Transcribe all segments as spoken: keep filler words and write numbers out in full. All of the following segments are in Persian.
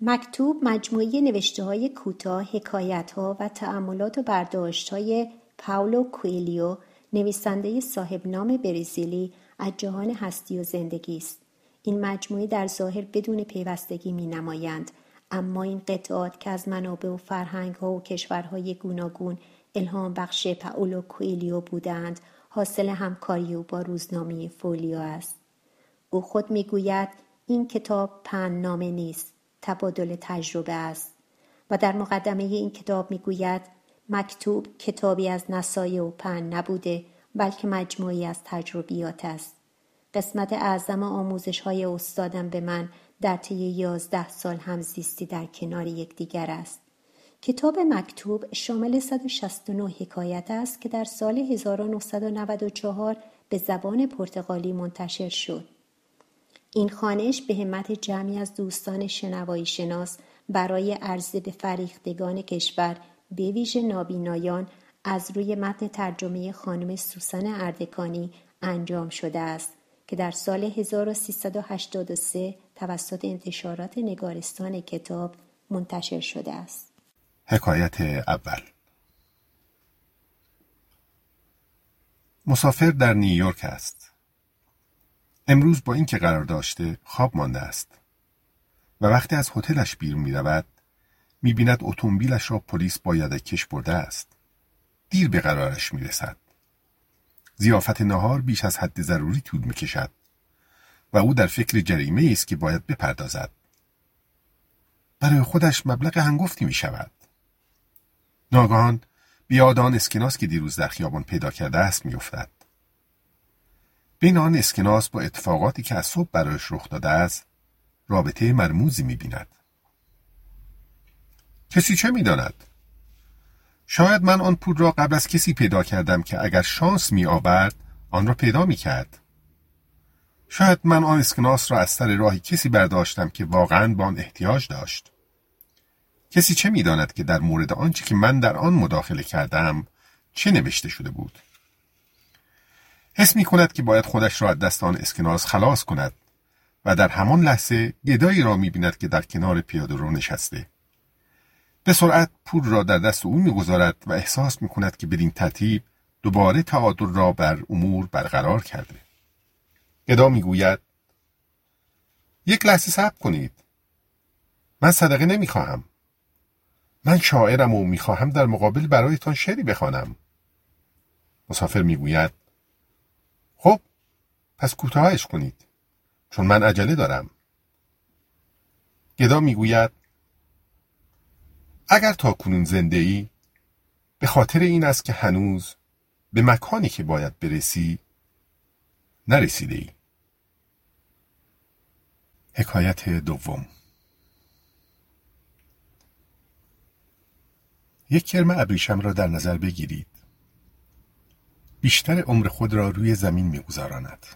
مکتوب مجموعه نوشته‌های کوتاه، حکایت‌ها و تأملات و برداشت‌های پاولو کوئلیو، نویسنده صاحب نام برزیلی، از جهان هستی و زندگی است. این مجموعه در ظاهر بدون پیوستگی می‌نمایند، اما این قطعات که از منابع و فرهنگ‌ها و کشورهای گوناگون الهام بخش پاولو کوئلیو بودند، حاصل همکاری او با روزنامه فولیو است. او خود می‌گوید این کتاب پندنامه نیست، تبادل تجربه است و در مقدمه این کتاب می‌گوید مکتوب کتابی از نصایح و پند نبوده، بلکه مجموعی از تجربیات است. قسمت اعظم آموزش‌های استادم به من در طی یازده سال همزیستی در کنار یکدیگر است. کتاب مکتوب شامل صد و شصت و نه حکایت است که در سال هزار و نهصد و نود و چهار به زبان پرتغالی منتشر شد. این خوانش به همت جمعی از دوستان شنوایی شناس برای عرضه به فریختگان کشور، به ویژه نابینایان، از روی متن ترجمه خانم سوسن اردکانی انجام شده است که در سال هزار و سیصد و هشتاد و سه توسط انتشارات نگارستان کتاب منتشر شده است. حکایت اول. مسافر در نیویورک است. امروز با اینکه قرار داشته خواب مانده است و وقتی از هتلش بیرون می رود می بیند اتومبیلش را پلیس با یدکش برده است. دیر به قرارش می رسد. ضیافت نهار بیش از حد ضروری طول می کشد و او در فکر جریمه است که باید بپردازد. برای خودش مبلغ هنگفتی می شود. ناگهان بیاد آن اسکناس که دیروز در خیابان پیدا کرده است می افتد. بین آن اسکناس با اتفاقاتی که از صبح برایش رخ داده است رابطه مرموزی می‌بیند. کسی چه می‌داند؟ شاید من آن پول را قبل از کسی پیدا کردم که اگر شانس می‌آورد آن را پیدا می‌کرد. شاید من آن اسکناس را از سر راهی کسی برداشتم که واقعاً به آن احتیاج داشت. کسی چه می‌داند که در مورد آنچه که من در آن مداخله کردم چه نوشته شده بود؟ حس می کند که باید خودش را از دست آن اسکناس خلاص کند و در همان لحظه گدایی را می بیند که در کنار پیاده رو نشسته. به سرعت پول را در دست او می گذارد و احساس می کند که بدین ترتیب دوباره تعادل را بر امور برقرار کرده. گدا می گوید یک لحظه صبر کنید. من صدقه نمی خواهم. من شاعرم و می خواهم در مقابل برایتان شعری بخوانم. مسافر می گوید خب، پس کوتاهش کنید، چون من عجله دارم. گدا میگوید اگر تا کنون زنده ای، به خاطر این است که هنوز به مکانی که باید برسی، نرسیده ای. حکایت دوم. یک کرم ابریشم را در نظر بگیرید. بیشتر عمر خود را روی زمین می‌گذراند.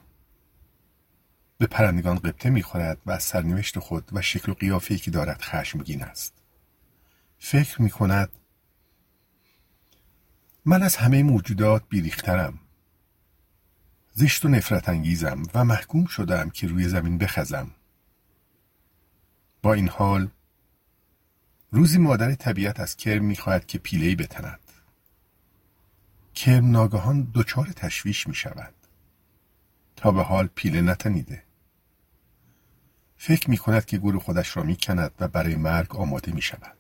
به پرندگان قبطه می‌خورد و از سرنوشت خود و شکل و قیافه‌ای که دارد خشمگین است. فکر می‌کند من از همه موجودات بیریخترم. زشت و نفرت انگیزم و محکوم شدم که روی زمین بخزم. با این حال روزی مادر طبیعت از کرم می‌خواهد که پیله‌ای بتند. کرم ناگهان دچار تشویش می شود. تا به حال پیله نتنیده. فکر می کند که گور خودش را می کند و برای مرگ آماده می شود.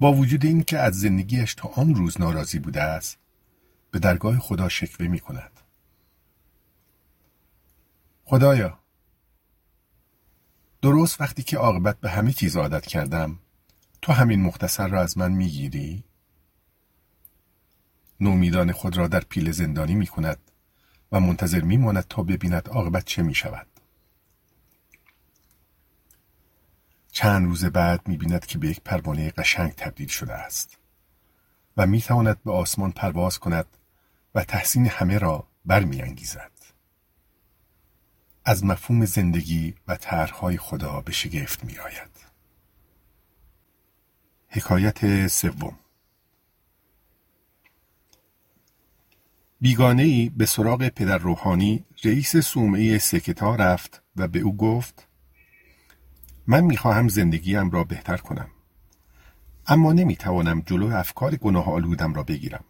با وجود این که از زندگیش تا آن روز ناراضی بوده است، به درگاه خدا شکوه می کند. خدایا، درست وقتی که عاقبت به همه چیز عادت کردم، تو همین مختصر را از من می گیری؟ نومیدان خود را در پیله زندانی می کند و منتظر می ماند تا ببیند عاقبت چه می شود. چند روز بعد می بیند که به یک پروانه قشنگ تبدیل شده است و می تواند به آسمان پرواز کند و تحسین همه را برمی انگیزد. از مفهوم زندگی و طرحهای خدا به شگفت می آید. حکایت سوم. بیگانه‌ای به سراغ پدر روحانی رئیس صومعه سکتا رفت و به او گفت من میخواهم زندگیم را بهتر کنم، اما نمیتوانم جلو افکار گناه آلودم را بگیرم.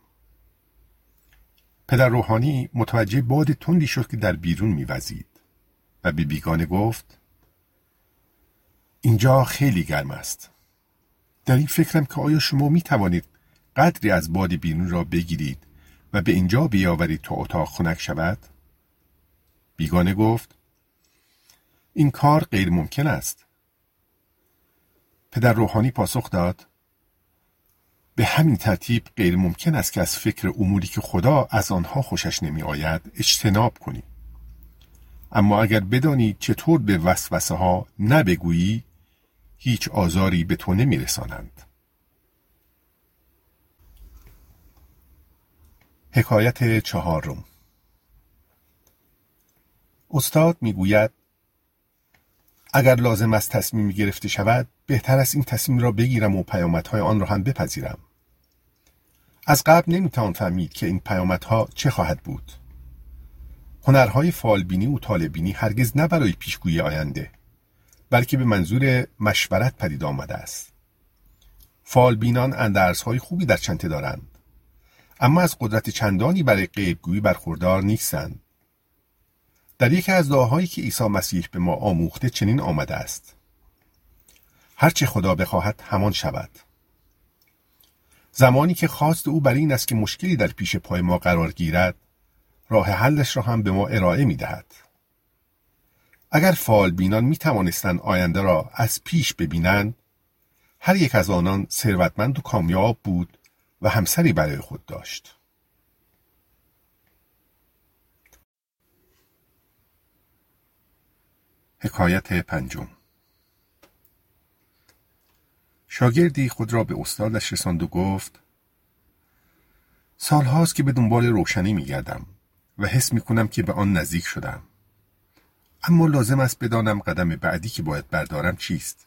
پدر روحانی متوجه باد تندی شد که در بیرون میوزید و به بیگانه گفت: اینجا خیلی گرم است. در این فکرم که آیا شما میتوانید قدری از باد بیرون را بگیرید و به اینجا بیاورید تا اتاق خنک شود؟ بیگانه گفت: این کار غیر ممکن است. پدر روحانی پاسخ داد: به همین ترتیب غیر ممکن است که از فکر اموری که خدا از آنها خوشش نمی آید اجتناب کنی. اما اگر بدانی چطور به وسوسه ها نبگویی، هیچ آزاری به تو نمی رسانند. حکایت چهارم. استاد می گوید: اگر لازم است تصمیمی گرفته شود، بهتر است این تصمیم را بگیرم و پیامدهای آن را هم بپذیرم. از قبل نمیتوان فهمید که این پیامدها چه خواهد بود. هنرهای فعالبینی و طالبینی هرگز نه برای پیشگویی آینده، بلکه به منظور مشورت پدید آمده است. فعالبینان اندرزهای خوبی در چنته دارند، اما از قدرت چندانی برای غیبگویی برخوردار نیستند. در یکی از دعاهایی که عیسی مسیح به ما آموخته چنین آمده است: هرچه خدا بخواهد همان شود. زمانی که خواست او برای این است که مشکلی در پیش پای ما قرار گیرد، راه حلش را هم به ما ارائه می دهد. اگر فعال بینان می توانستند آینده را از پیش ببینند، هر یک از آنان ثروتمند و کامیاب بود و همسری برای خود داشت. حکایت پنجم. شاگردی خود را به استادش رساند و گفت: سالهاست که به دنبال روشنی می گردم و حس می کنم که به آن نزدیک شدم، اما لازم است بدانم قدم بعدی که باید بردارم چیست.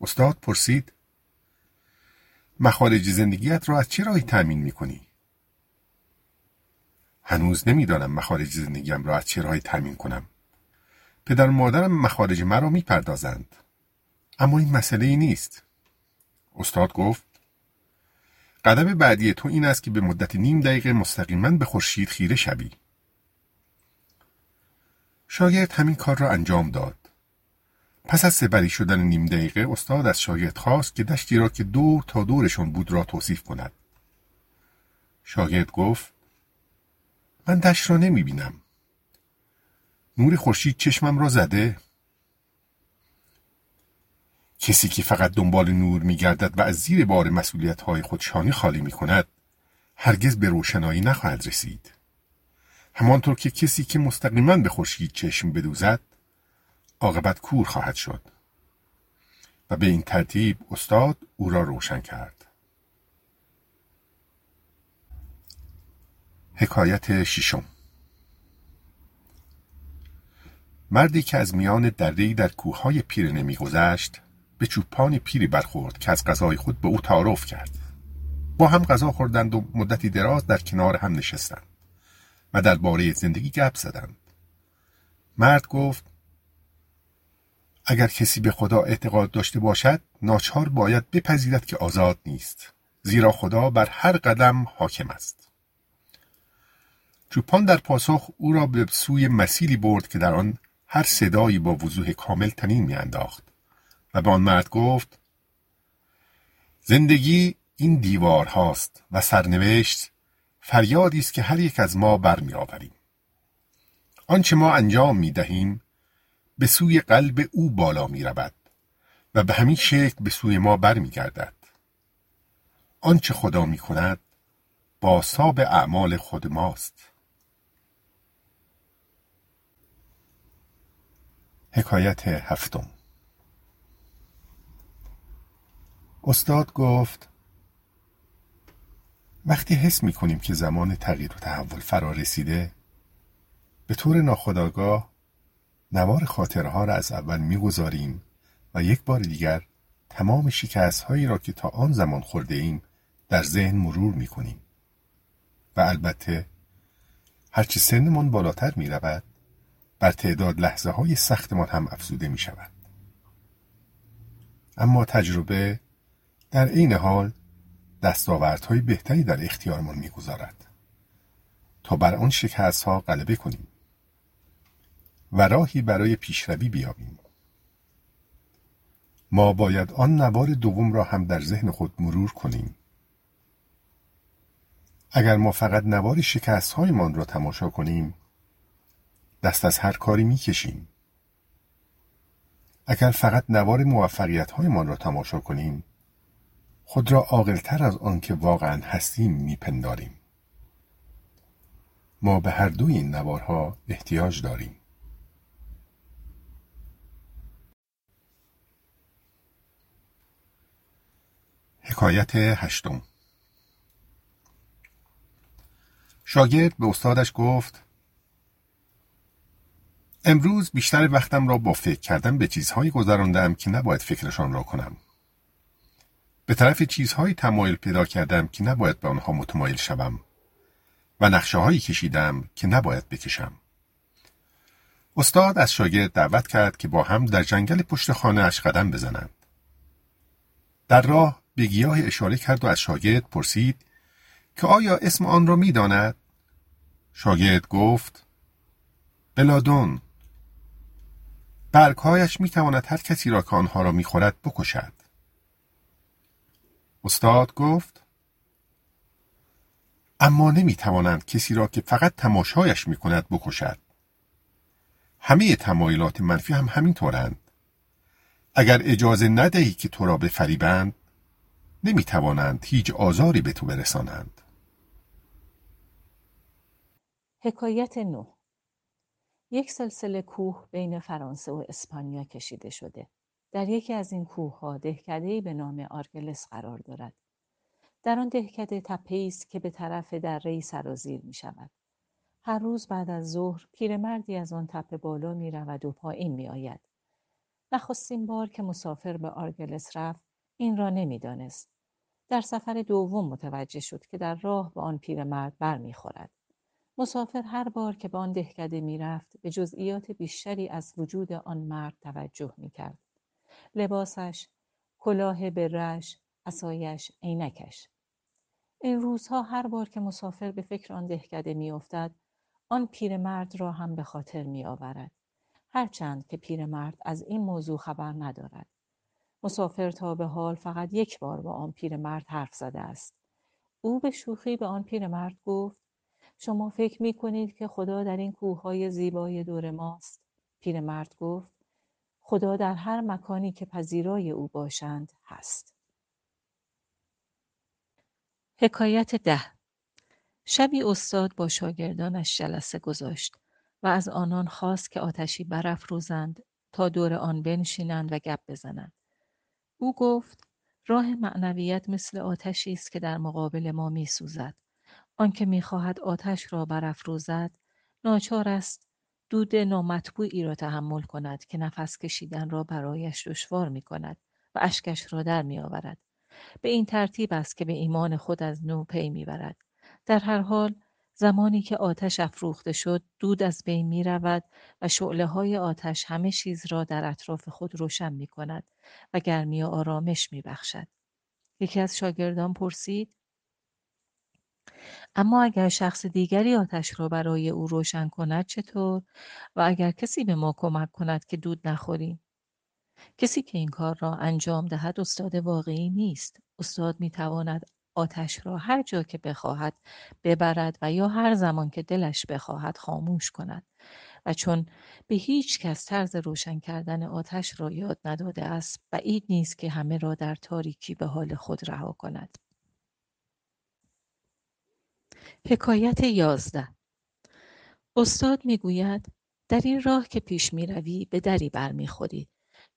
استاد پرسید: مخارج زندگیت را از چه راهی تأمین می کنی؟ هنوز نمی دانم مخارج زندگیم را از چه راهی تأمین کنم. پدر و مادرم مخارج مرا می پردازند، اما این مسئله ای نیست. استاد گفت: قدم بعدی تو این است که به مدت نیم دقیقه مستقیما به خورشید خیره شوی. شاگرد همین کار را انجام داد. پس از سپری شدن نیم دقیقه، استاد از شاگرد خواست که دشتی را که دور تا دورشون بود را توصیف کند. شاگرد گفت: من دشت را نمی بینم. نور خورشید چشمم را زده. کسی که فقط دنبال نور می‌گردد و از زیر بار مسئولیت‌های خودشانی خالی می‌کند، هرگز به روشنایی نخواهد رسید. همانطور که کسی که مستقیماً به خورشید چشم بدوزد، عاقبت کور خواهد شد. و به این ترتیب استاد او را روشن کرد. حکایت ششم. مردی که از میان دره‌ای در کوه‌های پیرنه می‌گذشت، به چوپان پیری برخورد که از غذای خود به او تعارف کرد. با هم غذا خوردند و مدتی دراز در کنار هم نشستند و درباره زندگی گپ زدند. مرد گفت: اگر کسی به خدا اعتقاد داشته باشد، ناچار باید بپذیرد که آزاد نیست، زیرا خدا بر هر قدم حاکم است. چوپان در پاسخ او را به سوی مسیلی برد که در آن هر صدایی با وضوح کامل طنین می‌انداخت و به آن مرد گفت: زندگی این دیوار هاست و سرنوشت فریادی است که هر یک از ما برمی آوریم. آنچه ما انجام می دهیم به سوی قلب او بالا می رود و به همین شکل به سوی ما برمی گردد. آنچه خدا می کند بازتاب اعمال خود ماست. حکایت هفتم. استاد گفت: وقتی حس می کنیم که زمان تغییر و تحول فرا رسیده، به طور ناخودآگاه نوار خاطرها را از اول می گذاریم و یک بار دیگر تمام شکست هایی را که تا آن زمان خورده ایم در ذهن مرور می کنیم. و البته هرچی سنمان بالاتر می رود، بر تعداد لحظه های سختمان هم افزوده می شود اما تجربه در عین حال دستاوردهای بهتری در اختیارمان می‌گذارد تا بر آن شکست‌ها غلبه کنیم و راهی برای پیشروی بیابیم. ما باید آن نوار دوم را هم در ذهن خود مرور کنیم. اگر ما فقط نوار شکست‌هایمان را تماشا کنیم، دست از هر کاری می‌کشیم. اگر فقط نوار موفقیت‌هایمان را تماشا کنیم، خود را عاقل‌تر از آن که واقعاً هستیم می‌پنداریم. ما به هر دوی این نوارها احتیاج داریم. حکایت هشتم. شاگرد به استادش گفت: امروز بیشتر وقتم را با فکر کردن به چیزهایی گذراندم که نباید فکرشان را کنم. به طرف چیزهایی تمایل پیدا کردم که نباید به آنها متمایل شوم و نقشه‌هایی کشیدم که نباید بکشم. استاد از شاگرد دعوت کرد که با هم در جنگل پشت خانه اش قدم بزنند. در راه به گیاه اشاره کرد و از شاگرد پرسید که آیا اسم آن را می داند؟ شاگرد گفت: بلادون. برگهایش می تواند هر کسی را که آنها را می خورد بکشد. استاد گفت: اما نمی توانند کسی را که فقط تماشایش می کند بکشد. همه تمایلات منفی هم همین طورند. اگر اجازه ندهی که تو را بفریبند، نمی توانند هیچ آزاری به تو برسانند. حکایت نه. یک سلسله کوه بین فرانسه و اسپانیا کشیده شده. در یکی از این کوه‌ها دهکده‌ای به نام آرگلس قرار دارد. در آن دهکده تپه‌ای است که به طرف دره‌ای سرازیر می‌شود. هر روز بعد از ظهر پیرمردی از آن تپه بالا می‌رود و پایین می‌آید. نخستین بار که مسافر به آرگلس رفت، این را نمی‌دانست. در سفر دوم متوجه شد که در راه به آن پیرمرد برمی‌خورد. مسافر هر بار که به آن دهکده می‌رفت، به جزئیات بیشتری از وجود آن مرد توجه می‌کرد. لباسش، کلاه بره‌اش، عصایش، عینکش. این روزها هر بار که مسافر به فکر آن دهکده می‌افتد، آن پیرمرد را هم به خاطر می‌آورد. هرچند که پیرمرد از این موضوع خبر ندارد. مسافر تا به حال فقط یک بار با آن پیرمرد حرف زده است. او به شوخی به آن پیرمرد گفت: شما فکر می‌کنید که خدا در این کوه‌های زیبای دور ماست؟ پیرمرد گفت: خدا در هر مکانی که پذیرای او باشند هست. حکایت ده. شبی استاد با شاگردانش جلسه گذاشت و از آنان خواست که آتشی برافروزند تا دور آن بنشینند و گپ بزنند. او گفت: راه معنویت مثل آتشی است که در مقابل ما می سوزد. آن که می خواهد آتش را برافروزد ناچار است دود نامطبوعی را تحمل کند که نفس کشیدن را برایش دشوار می کند و اشکش را در می آورد. به این ترتیب است که به ایمان خود از نو پی می برد. در هر حال زمانی که آتش افروخته شد، دود از بین می رود و شعله های آتش همه چیز را در اطراف خود روشن می کند و گرمی و آرامش می بخشد. یکی از شاگردان پرسید: اما اگر شخص دیگری آتش را برای او روشن کند چطور؟ و اگر کسی به ما کمک کند که دود نخوریم؟ کسی که این کار را انجام دهد استاد واقعی نیست. استاد می تواند آتش را هر جا که بخواهد ببرد و یا هر زمان که دلش بخواهد خاموش کند. و چون به هیچ کس طرز روشن کردن آتش را یاد نداده است، بعید نیست که همه را در تاریکی به حال خود رها کند. حکایت یازده. استاد میگوید: در این راه که پیش میروی به دری برمیخوری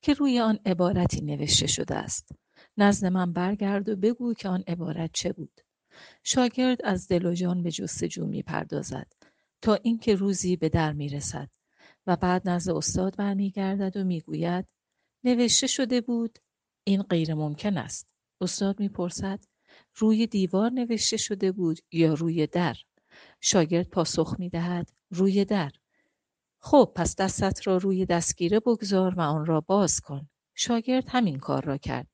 که روی آن عبارتی نوشته شده است. نزد من برگرد و بگو که آن عبارت چه بود. شاگرد از دل و جان به جستجو میپردازد تا اینکه روزی به در میرسد و بعد نزد استاد برمیگردد و میگوید: نوشته شده بود این غیر ممکن است. استاد میپرسد: روی دیوار نوشته شده بود یا روی در؟ شاگرد پاسخ می‌دهد: روی در. خب پس دستت را روی دستگیره بگذار و آن را باز کن. شاگرد همین کار را کرد،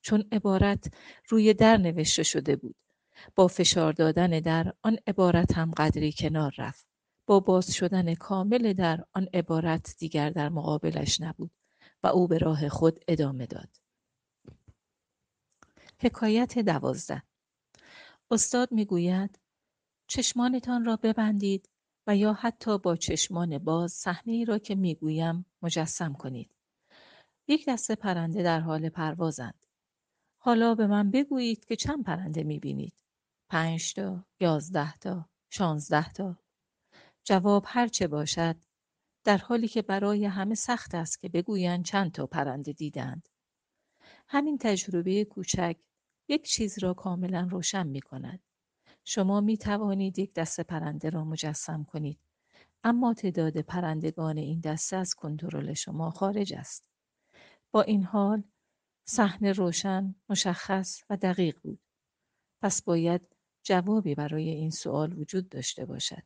چون عبارت روی در نوشته شده بود. با فشار دادن در، آن عبارت هم قدری کنار رفت. با باز شدن کامل در، آن عبارت دیگر در مقابلش نبود و او به راه خود ادامه داد. حکایت دوازده. استاد میگوید چشمانتان را ببندید و یا حتی با چشمان باز صحنه‌ای را که میگویم مجسم کنید. یک دسته پرنده در حال پروازند. حالا به من بگویید که چند پرنده میبینید؟ پنج تا، یازده تا، شانزده تا. جواب هر چه باشد، در حالی که برای همه سخت است که بگویند چند تا پرنده دیدند. همین تجربه کوچک یک چیز را کاملا روشن می کند. شما می توانید یک دسته پرنده را مجسم کنید، اما تعداد پرندگان این دسته از کنترل شما خارج است. با این حال صحنه روشن، مشخص و دقیق بود. پس باید جوابی برای این سوال وجود داشته باشد.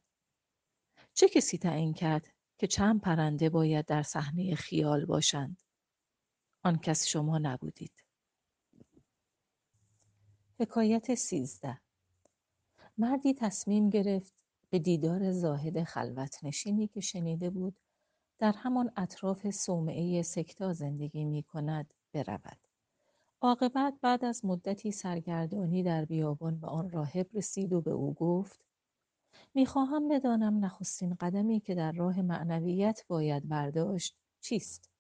چه کسی تعیین کرد که چند پرنده باید در صحنه خیال باشند؟ آن کس شما نبودید. حکایت سیزده. مردی تصمیم گرفت به دیدار زاهد خلوت نشینی که شنیده بود در همان اطراف صومعه سکتا زندگی می کند برود. عاقبت بعد از مدتی سرگردانی در بیابان به آن راهب رسید و به او گفت: می خواهم بدانم نخستین قدمی که در راه معنویت باید برداشت چیست؟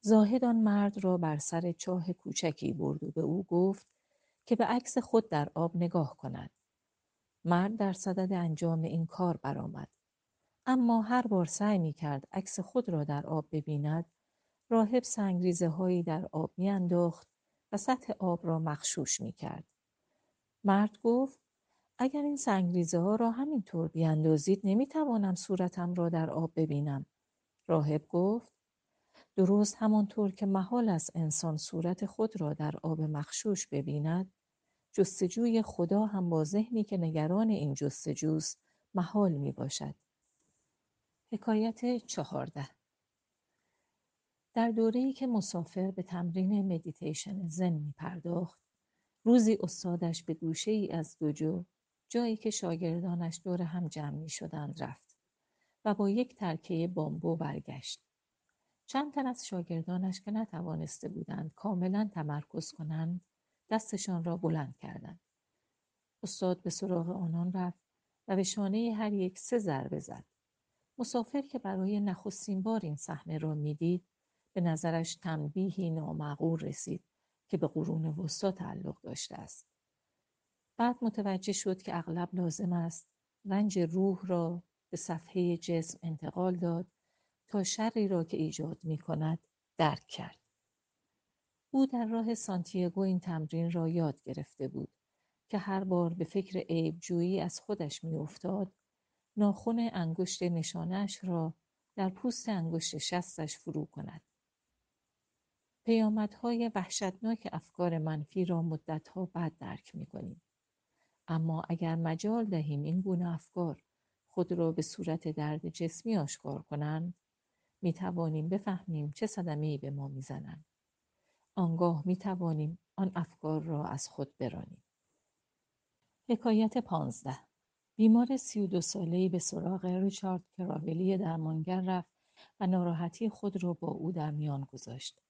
زاهد آن مرد را بر سر چاه کوچکی برد و به او گفت که به عکس خود در آب نگاه کند. مرد در صدد انجام این کار برآمد، اما هر بار سعی می کرد عکس خود را در آب ببیند، راهب سنگریزه هایی در آب می انداخت و سطح آب را مغشوش می کرد. مرد گفت: اگر این سنگریزه ها را همین طور بیاندازید نمی توانم صورتم را در آب ببینم. راهب گفت: درست همانطور که محال است انسان صورت خود را در آب مغشوش ببیند، جستجوی خدا هم با ذهنی که نگران این جستجوست محال می باشد. حکایت چهارده. در دوره‌ای که مسافر به تمرین مدیتیشن زن می پرداخت، روزی استادش به گوشه ای از دوجو، جایی که شاگردانش دور هم جمع می شدند، رفت و با یک ترکه بامبو برگشت. چند تن از شاگردانش که نتوانسته بودند کاملا تمرکز کنند، دستشان را بلند کردند. استاد به سراغ آنان رفت و به شانه هر یک سه ضربه زد. مسافر که برای نخستین بار این صحنه را میدید، به نظرش تنبیهی نامعقول رسید که به قرون وسطی تعلق داشته است. بعد متوجه شد که اغلب لازم است رنج روح را به صفحه جسم انتقال داد تا شری را که ایجاد می کند درک کرد. او در راه سانتیاگو این تمرین را یاد گرفته بود که هر بار به فکر عیب جویی از خودش می افتاد، ناخن انگشت نشانه‌اش را در پوست انگشت شستش فرو کند. پیامدهای وحشتناک افکار منفی را مدتها بعد درک می‌کنیم. اما اگر مجال دهیم این گونه افکار خود را به صورت درد جسمی آشکار کنند، می‌توانیم بفهمیم چه صدمه‌ای به ما می‌زنند. آنگاه می‌توانیم آن افکار را از خود برانیم. حکایت پانزده. بیمار سی و دو ساله‌ای به سراغ ریچارد کراولی درمانگر رفت و ناراحتی خود را با او در میان گذاشت.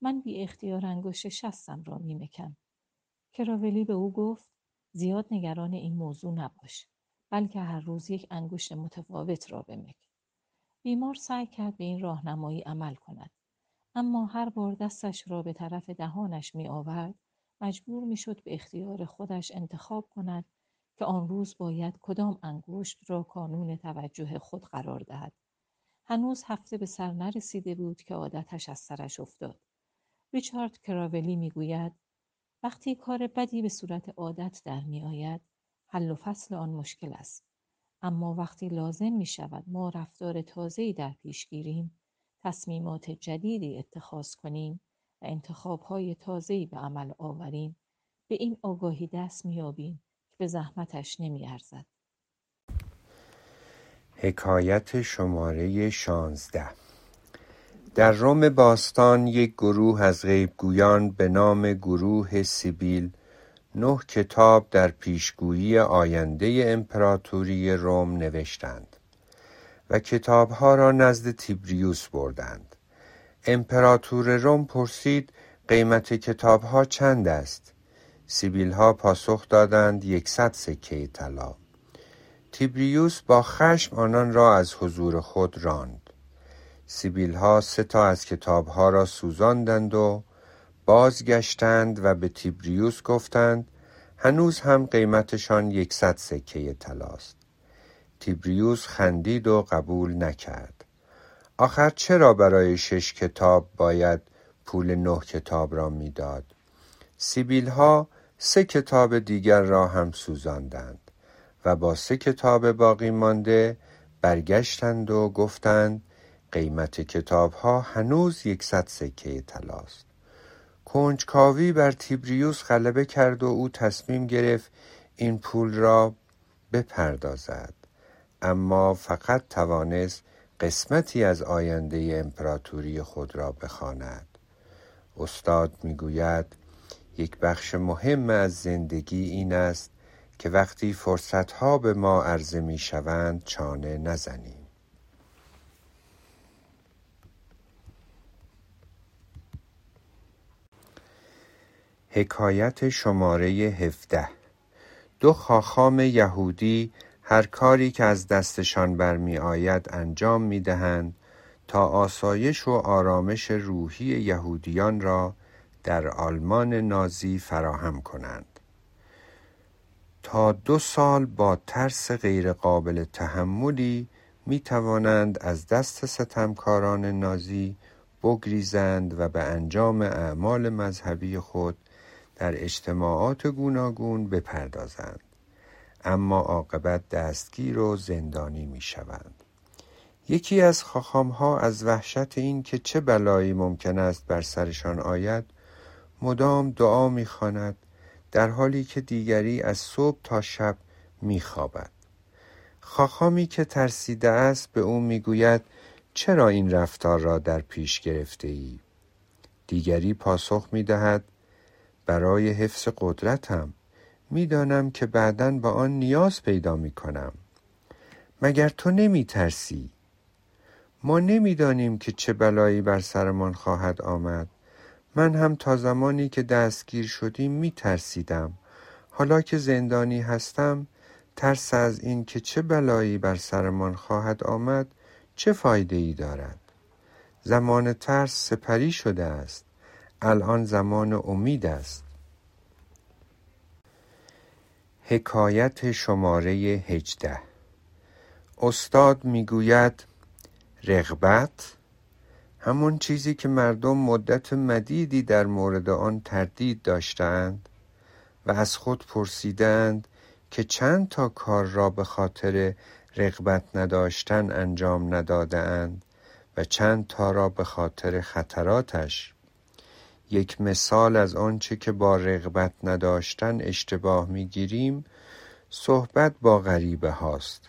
من بی اختیار انگشت شستم را میمکم. کراولی به او گفت: زیاد نگران این موضوع نباش، بلکه هر روز یک انگشت متفاوت را بمک. بیمار سعی کرد به این راهنمایی عمل کند، اما هر بار دستش را به طرف دهانش می آورد، مجبور می شد به اختیار خودش انتخاب کند که آن روز باید کدام انگشت را کانون توجه خود قرار دهد. هنوز هفته به سر نرسیده بود که عادتش از سرش افتاد. ریچارد کراولی میگوید: وقتی کار بدی به صورت عادت در می آید، حل و فصل آن مشکل است. اما وقتی لازم می شود ما رفتار تازه‌ای در پیش گیریم، تصمیمات جدیدی اتخاذ کنیم و انتخاب‌های تازه‌ای به عمل آوریم، به این آگاهی دست می‌یابیم که به زحمتش نمی‌ارزد. حکایت شماره شانزده. در روم باستان یک گروه از غیبگویان به نام گروه سیبیل نه کتاب در پیشگویی آینده امپراتوری روم نوشتند و کتابها را نزد تیبریوس بردند. امپراتور روم پرسید قیمت کتابها چند است؟ سیبیل ها پاسخ دادند یکصد سکه طلا. تیبریوس با خشم آنان را از حضور خود راند. سیبیل ها سه تا از کتاب ها را سوزاندند و بازگشتند و به تیبریوس گفتند هنوز هم قیمتشان یکصد سکه طلاست. تیبریوس خندید و قبول نکرد. آخر چرا برای شش کتاب باید پول نه کتاب را میداد؟ سیبیل ها سه کتاب دیگر را هم سوزاندند و با سه کتاب باقی مانده برگشتند و گفتند قیمت کتاب ها هنوز یکصد سکه طلاست. کنجکاوی بر تیبریوس غلبه کرد و او تصمیم گرفت این پول را بپردازد، اما فقط توانست قسمتی از آینده امپراتوری خود را بخواند. استاد میگوید یک بخش مهم از زندگی این است که وقتی فرصت‌ها به ما عرضه می‌شوند چانه نزنیم. حکایت شماره هفده. دو خاخام یهودی هر کاری که از دستشان برمی آید انجام می دهند تا آسایش و آرامش روحی یهودیان را در آلمان نازی فراهم کنند. تا دو سال با ترس غیرقابل تحملی می توانند از دست ستمکاران نازی بگریزند و به انجام اعمال مذهبی خود در اجتماعات گوناگون بپردازند، اما عاقبت دستگیر و زندانی می شوند. یکی از خاخامها از وحشت این که چه بلایی ممکن است بر سرشان آید مدام دعا می خواند، در حالی که دیگری از صبح تا شب می خوابد. خاخامی که ترسیده است به او می گوید چرا این رفتار را در پیش گرفته ای؟ دیگری پاسخ می دهد برای حفظ قدرتم، میدانم که بعداً با آن نیاز پیدا میکنم. مگر تو نمیترسی؟ ما نمیدانیم که چه بلایی بر سرمان خواهد آمد. من هم تا زمانی که دستگیر شدیم میترسیدم. حالا که زندانی هستم، ترس از این که چه بلایی بر سرمان خواهد آمد چه فایده ای دارد؟ زمان ترس سپری شده است. الان زمان امید است. حکایت شماره هجده. استاد میگوید رغبت همون چیزی که مردم مدت مدیدی در مورد آن تردید داشتند و از خود پرسیدند که چند تا کار را به خاطر رغبت نداشتن انجام ندادند و چند تا را به خاطر خطراتش. یک مثال از آنچه که با رغبت نداشتن اشتباه می‌گیریم صحبت با غریبه هاست،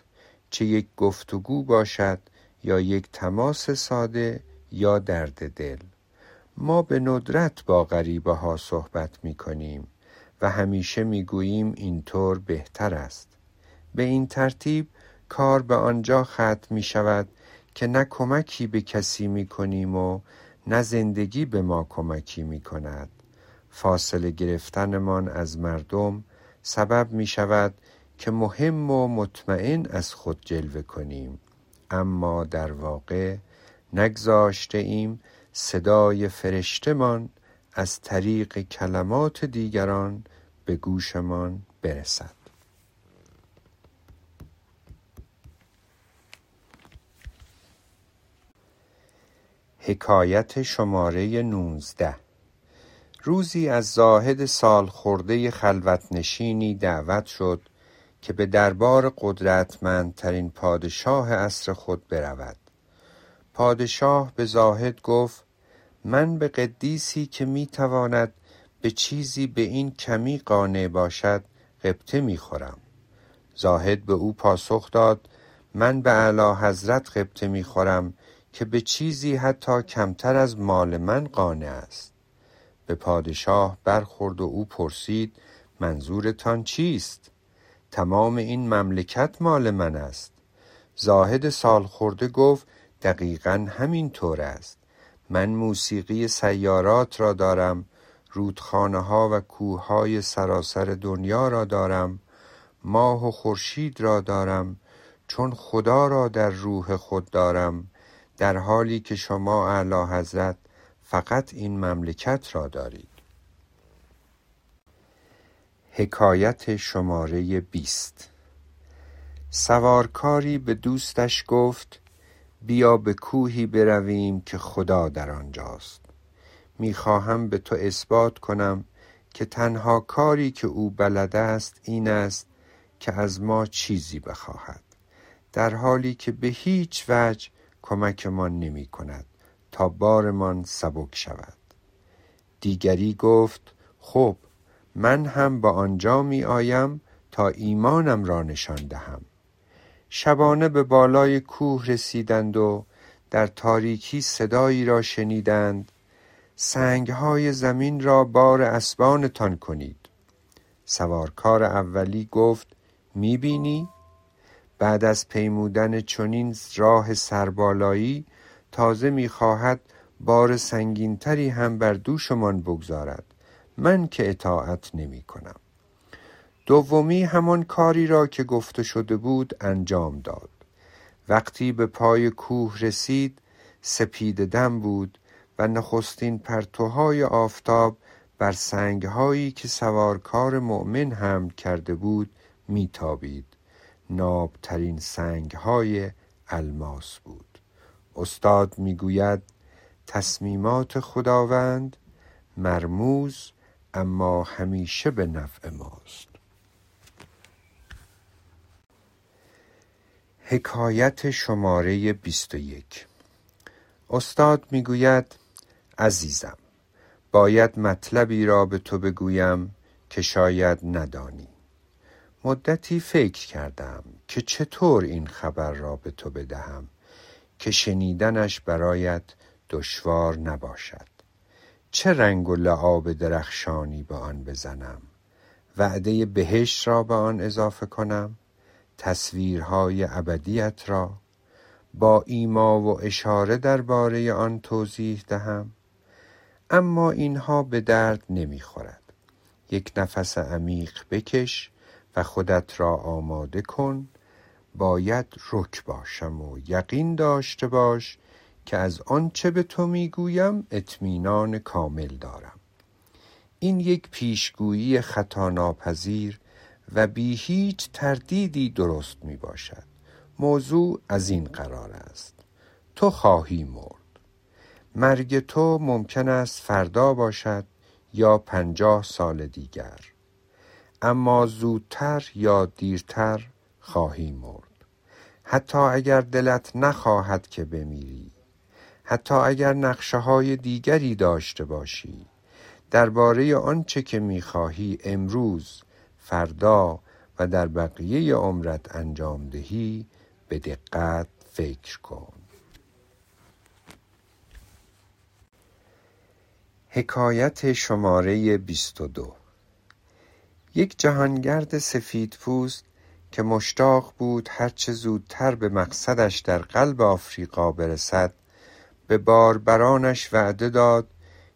چه یک گفتگو باشد یا یک تماس ساده یا درد دل. ما به ندرت با غریبه ها صحبت می‌کنیم و همیشه می‌گوییم اینطور بهتر است. به این ترتیب کار به آنجا ختم می‌شود که نه کمکی به کسی می‌کنیم و نه زندگی به ما کمکی می کند. فاصله گرفتنمان از مردم سبب می شود که مهم و مطمئن از خود جلوه کنیم، اما در واقع نگذاشته ایم صدای فرشتمان از طریق کلمات دیگران به گوشمان برسد. حکایت شماره نوزده. روزی از زاهد سال خورده خلوت نشینی دعوت شد که به دربار قدرتمندترین پادشاه عصر خود برود. پادشاه به زاهد گفت من به قدیسی که میتواند به چیزی به این کمی قانع باشد غبطه میخورم. زاهد به او پاسخ داد من به اعلی حضرت غبطه میخورم که به چیزی حتی کمتر از مال من قانع است. به پادشاه برخورد و او پرسید منظورتان چیست؟ تمام این مملکت مال من است. زاهد سالخورده گفت دقیقاً همین طور است. من موسیقی سیارات را دارم، رودخانه ها و کوه های سراسر دنیا را دارم، ماه و خورشید را دارم، چون خدا را در روح خود دارم، در حالی که شما اعلی حضرت فقط این مملکت را دارید. حکایت شماره بیست. سوارکاری به دوستش گفت بیا به کوهی برویم که خدا در آنجاست. میخواهم به تو اثبات کنم که تنها کاری که او بلد است این است که از ما چیزی بخواهد، در حالی که به هیچ وجه کمک ما نمی کند تا بارمان سبک شود. دیگری گفت خب من هم با آنجا می آیم تا ایمانم را نشان دهم. شبانه به بالای کوه رسیدند و در تاریکی صدایی را شنیدند سنگهای زمین را بار اسبانتان کنید. سوارکار اولی گفت میبینی؟ بعد از پیمودن چنین راه سربالایی تازه میخواهد بار سنگینتری هم بر دوشمان بگذارد. من که اطاعت نمی کنم. دومی همان کاری را که گفته شده بود انجام داد. وقتی به پای کوه رسید سپید دم بود و نخستین پرتوهای آفتاب بر سنگهایی که سوارکار مؤمن حمل کرده بود میتابید. نابترین سنگهای الماس بود. استاد میگوید تصمیمات خداوند مرموز اما همیشه به نفع ماست. حکایت شماره بیست و یک. استاد میگوید عزیزم باید مطلبی را به تو بگویم که شاید ندانی. مدتی فکر کردم که چطور این خبر را به تو بدهم که شنیدنش برایت دشوار نباشد. چه رنگ و لعاب درخشانی به آن بزنم؟ وعده بهشت را به آن اضافه کنم؟ تصویرهای ابدیت را؟ با ایما و اشاره درباره آن توضیح دهم؟ اما اینها به درد نمیخورد. یک نفس عمیق بکش و خودت را آماده کن. باید رک باشم و یقین داشته باش که از آن چه به تو میگویم اطمینان کامل دارم. این یک پیشگویی خطا ناپذیر و بی هیچ تردیدی درست می باشد. موضوع از این قرار است: تو خواهی مرد. مرگ تو ممکن است فردا باشد یا پنجاه سال دیگر، اما زودتر یا دیرتر خواهی مرد. حتی اگر دلت نخواهد که بمیری، حتی اگر نقشه‌های دیگری داشته باشی درباره آنچه که می‌خواهی امروز، فردا و در بقیه عمرت انجام دهی، به دقت فکر کن. حکایت شماره بیست و دو. یک جهانگرد سفیدپوست که مشتاق بود هرچه زودتر به مقصدش در قلب آفریقا برسد، به باربرانش وعده داد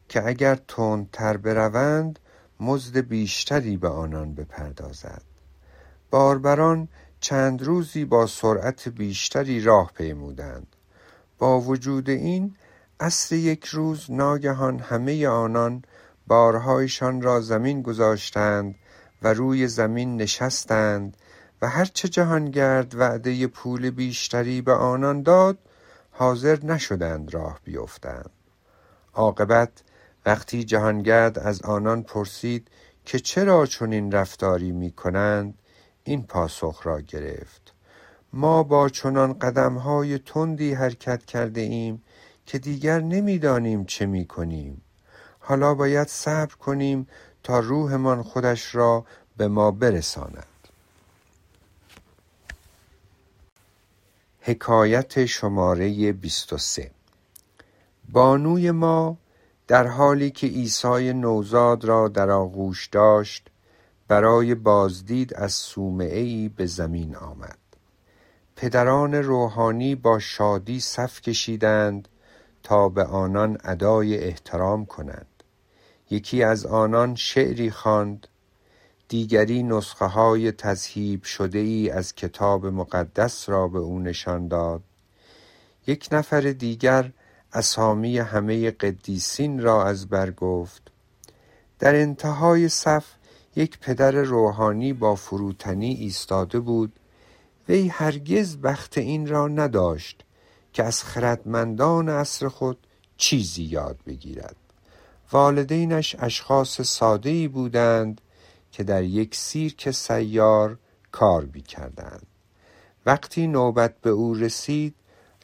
که اگر تندتر بروند مزد بیشتری به آنان بپردازد. باربران چند روزی با سرعت بیشتری راه پیمودند. با وجود این عصر یک روز ناگهان همه آنان بارهایشان را زمین گذاشتند و روی زمین نشستند و هرچه جهانگرد وعده پول بیشتری به آنان داد حاضر نشدند راه بیفتند. عاقبت وقتی جهانگرد از آنان پرسید که چرا چنین رفتاری می کنند، این پاسخ را گرفت: ما با چنان قدمهای تندی حرکت کرده ایم که دیگر نمیدانیم چه می کنیم. حالا باید صبر کنیم تا روحمان خودش را به ما برساند. حکایت شماره بیست و سه. بانوی ما در حالی که عیسی نوزاد را در آغوش داشت برای بازدید از صومعه‌ای به زمین آمد. پدران روحانی با شادی صف کشیدند تا به آنان ادای احترام کنند. یکی از آنان شعری خواند، دیگری نسخه های تذهیب شده ای از کتاب مقدس را به او نشان داد. یک نفر دیگر اسامی همه قدیسین را از بر گفت. در انتهای صف یک پدر روحانی با فروتنی ایستاده بود. وی هرگز بخت این را نداشت که از خردمندان عصر خود چیزی یاد بگیرد. والدینش اشخاص ساده‌ای بودند که در یک سیرک سیار کار می‌کردند. وقتی نوبت به او رسید،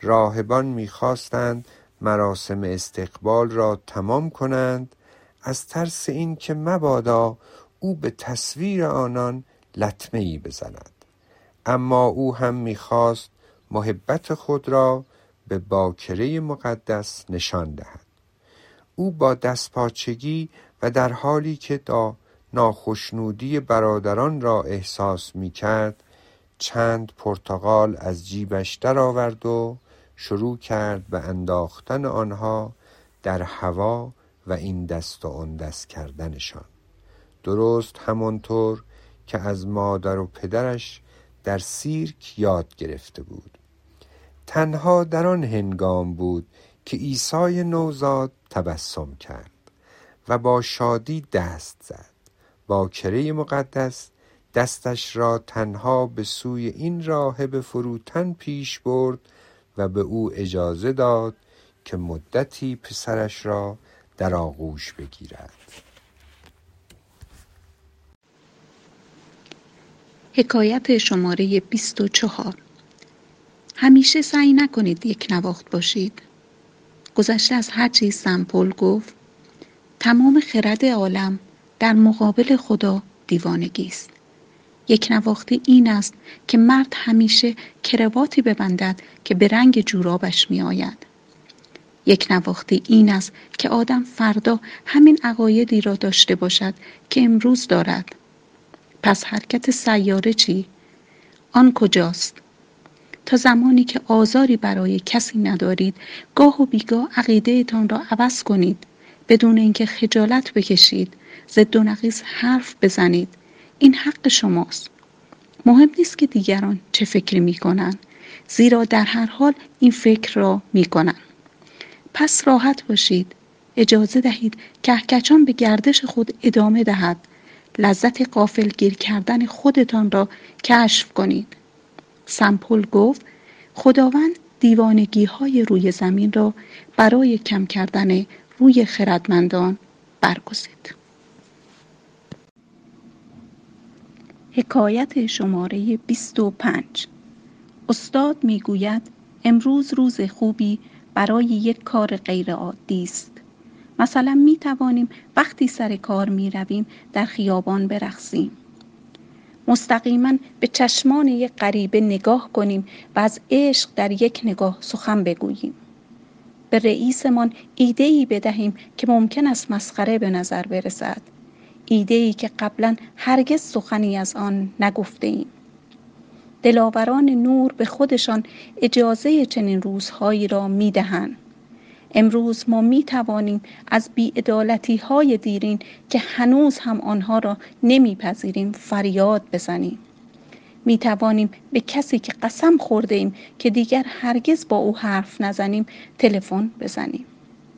راهبان می‌خواستند مراسم استقبال را تمام کنند از ترس این که مبادا او به تصویر آنان لطمه‌ای بزند. اما او هم می‌خواست محبت خود را به باکره مقدس نشان دهد. او با دستپاچگی و در حالی که دا ناخشنودی برادران را احساس می‌کرد، چند پرتقال از جیبش درآورد و شروع کرد به انداختن آنها در هوا و این دست و آن دست کردنشان، درست همانطور که از مادر و پدرش در سیرک یاد گرفته بود. تنها در آن هنگام بود که عیسی نوزاد تبسم کرد و با شادی دست زد. باکره مقدس دستش را تنها به سوی این راهب فروتن پیش برد و به او اجازه داد که مدتی پسرش را در آغوش بگیرد. حکایت شماره بیست و چهار. همیشه سعی نکنید یک نواخت باشید. گذشته از هر چیز سن پل گفت، تمام خرد عالم در مقابل خدا دیوانگی است. یک نواختی این است که مرد همیشه کرواتی ببندد که به رنگ جورابش می آید. یک نواختی این است که آدم فردا همین عقایدی را داشته باشد که امروز دارد. پس حرکت سیاره چی؟ آن کجاست؟ تا زمانی که آزاری برای کسی ندارید، گاه و بیگاه عقیده تان را عوض کنید، بدون اینکه خجالت بکشید، زد و نقیض حرف بزنید. این حق شماست. مهم نیست که دیگران چه فکری می کنن، زیرا در هر حال این فکر را می کنن. پس راحت باشید. اجازه دهید کهکشان به گردش خود ادامه دهد. لذت غافلگیر کردن خودتان را کشف کنید. سمپل گفت، خداوند دیوانگی های روی زمین را برای کم کردن روی خردمندان برگزید. حکایت شماره بیست و پنج. استاد میگوید امروز روز خوبی برای یک کار غیر عادی است. مثلا می توانیم وقتی سر کار می رویم در خیابان برقصیم. مستقیما به چشمان یک غریبه نگاه کنیم و از عشق در یک نگاه سخن بگوییم. به رئیسمان ایده‌ای بدهیم که ممکن است مسخره به نظر برسد. ایده‌ای که قبلا هرگز سخنی از آن نگفته‌ایم. دلاوران نور به خودشان اجازه چنین روزهایی را می‌دهند. امروز ما می‌توانیم از بی‌عدالتی‌های دیرین که هنوز هم آنها را نمی‌پذیریم فریاد بزنیم. می‌توانیم به کسی که قسم خورده‌ایم که دیگر هرگز با او حرف نزنیم تلفن بزنیم.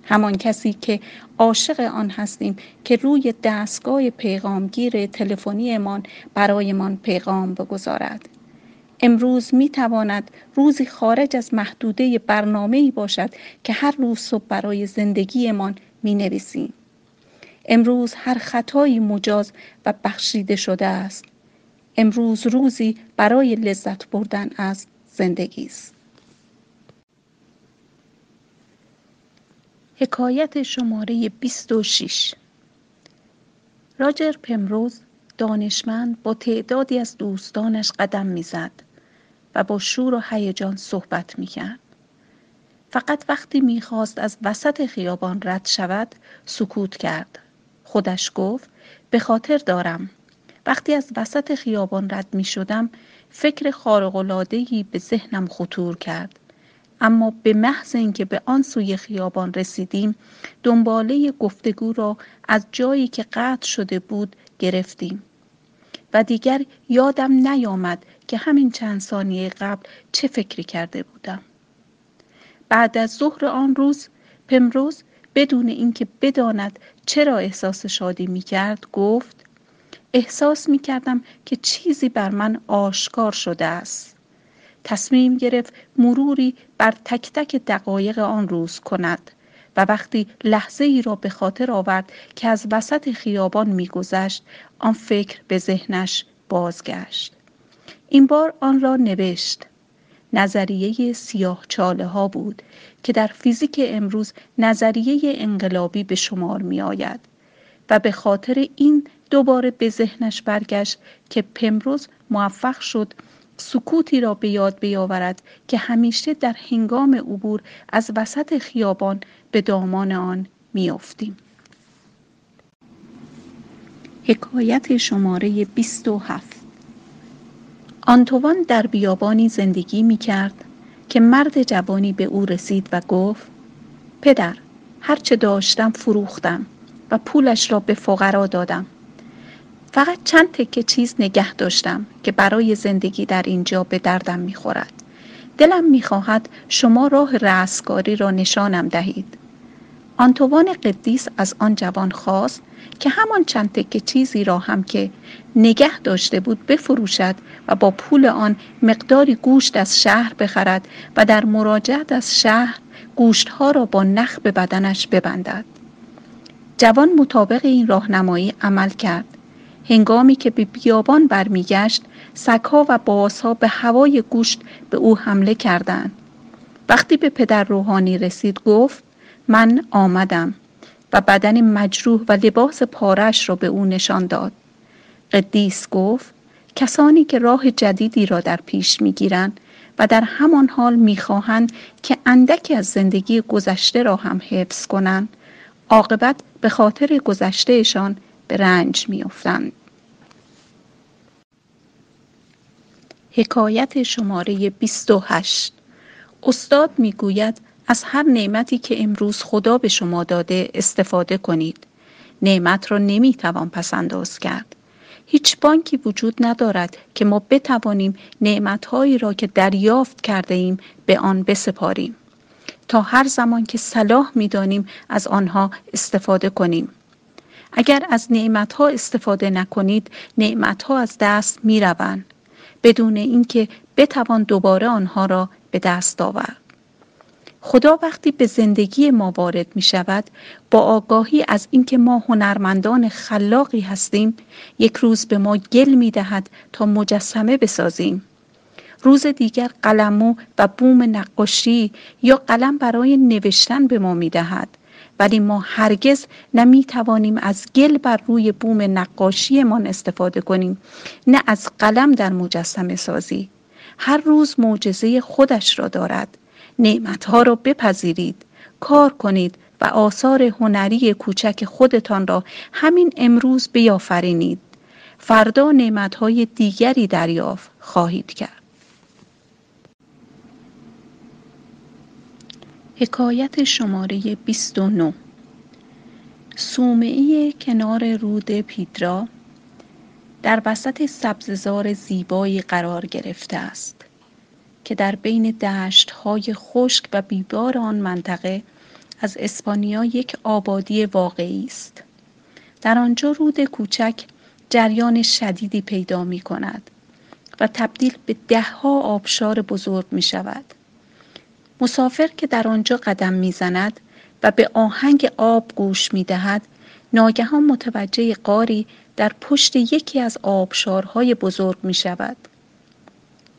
همان کسی که عاشق آن هستیم که روی دستگاه پیغامگیر تلفنیمان برایمان پیغام بگذارد. امروز می تواند روزی خارج از محدوده برنامه‌ای باشد که هر روز صبح برای زندگیمان می نویسیم. امروز هر خطایی مجاز و بخشیده شده است. امروز روزی برای لذت بردن از زندگی است. حکایت شماره بیست و شش. راجر پمروز دانشمند با تعدادی از دوستانش قدم میزد. و با شور و هیجان صحبت میکرد. فقط وقتی میخواست از وسط خیابان رد شود سکوت کرد. خودش گفت به خاطر دارم وقتی از وسط خیابان رد می شدم فکر خارق‌العاده‌ای به ذهنم خطور کرد، اما به محض اینکه به آن سوی خیابان رسیدیم دنباله گفتگو را از جایی که قطع شده بود گرفتیم و دیگر یادم نیامد که همین چند ثانیه قبل چه فکری کرده بودم. بعد از ظهر آن روز پمروز بدون اینکه بداند چرا احساس شادی می کرد گفت احساس می کردم که چیزی بر من آشکار شده است. تصمیم گرفت مروری بر تک تک دقایق آن روز کند و وقتی لحظه ای را به خاطر آورد که از وسط خیابان می گذشت آن فکر به ذهنش بازگشت. این بار آن را نوشت. نظریه سیاه چاله ها بود که در فیزیک امروز نظریه انقلابی به شمار می آید و به خاطر این دوباره به ذهنش برگشت که پمروز موفق شد سکوتی را به یاد بیاورد که همیشه در هنگام عبور از وسط خیابان به دامان آن می افتیم. حکایت شماره بیست و هفت. آنتوان در بیابانی زندگی می کرد که مرد جوانی به او رسید و گفت پدر هرچه داشتم فروختم و پولش را به فقرا دادم. فقط چند تکه چیز نگه داشتم که برای زندگی در اینجا به دردم می خورد. دلم می خواهد شما راه رستگاری را نشانم دهید. آنتوان قدیس از آن جوان خواست که همان چند تکه چیزی را هم که نگه داشته بود بفروشد و با پول آن مقداری گوشت از شهر بخرد و در مراجعت از شهر گوشتها را با نخ به بدنش ببندد. جوان مطابق این راهنمایی عمل کرد. هنگامی که به بیابان برمیگشت، سگ‌ها و بازها به هوای گوشت به او حمله کردند. وقتی به پدر روحانی رسید گفت من آمدم و بدن مجروح و لباس پاره‌اش را به او نشان داد. قدیس گفت کسانی که راه جدیدی را در پیش می‌گیرند و در همان حال می‌خواهند که اندکی از زندگی گذشته را هم حفظ کنند، عاقبت به خاطر گذشتهشان به رنج می‌افتند. حکایت شماره بیست و هشت. استاد می‌گوید از هر نعمتی که امروز خدا به شما داده استفاده کنید. نعمت را نمی‌توان پس‌انداز کرد. هیچ بانکی وجود ندارد که ما بتوانیم نعمت‌هایی را که دریافت کرده ایم به آن بسپاریم تا هر زمان که صلاح می‌دانیم از آنها استفاده کنیم. اگر از نعمت‌ها استفاده نکنید، نعمت‌ها از دست می‌روند بدون اینکه بتوان دوباره آنها را به دست آورد. خدا وقتی به زندگی ما وارد می شود با آگاهی از اینکه ما هنرمندان خلاقی هستیم یک روز به ما گل می دهد تا مجسمه بسازیم. روز دیگر قلمو و بوم نقاشی یا قلم برای نوشتن به ما می دهد، ولی ما هرگز نمی توانیم از گل بر روی بوم نقاشی ما استفاده کنیم نه از قلم در مجسمه سازی. هر روز معجزه خودش را دارد. نعمتها را بپذیرید، کار کنید و آثار هنری کوچک خودتان را همین امروز بیافرینید. فردا نعمتهای دیگری دریافت خواهید کرد. حکایت شماره بیست و نه. صومعه‌ای کنار رود پیترا در وسط سبززار زیبایی قرار گرفته است که در بین دشت‌های خشک و بیبار آن منطقه از اسپانیا یک آبادی واقعی است. در آنجا رود کوچک جریان شدیدی پیدا می‌کند و تبدیل به ده‌ها آبشار بزرگ می‌شود. مسافر که در آنجا قدم می‌زند و به آهنگ آب گوش می‌دهد، ناگهان متوجه غاری در پشت یکی از آبشارهای بزرگ می‌شود.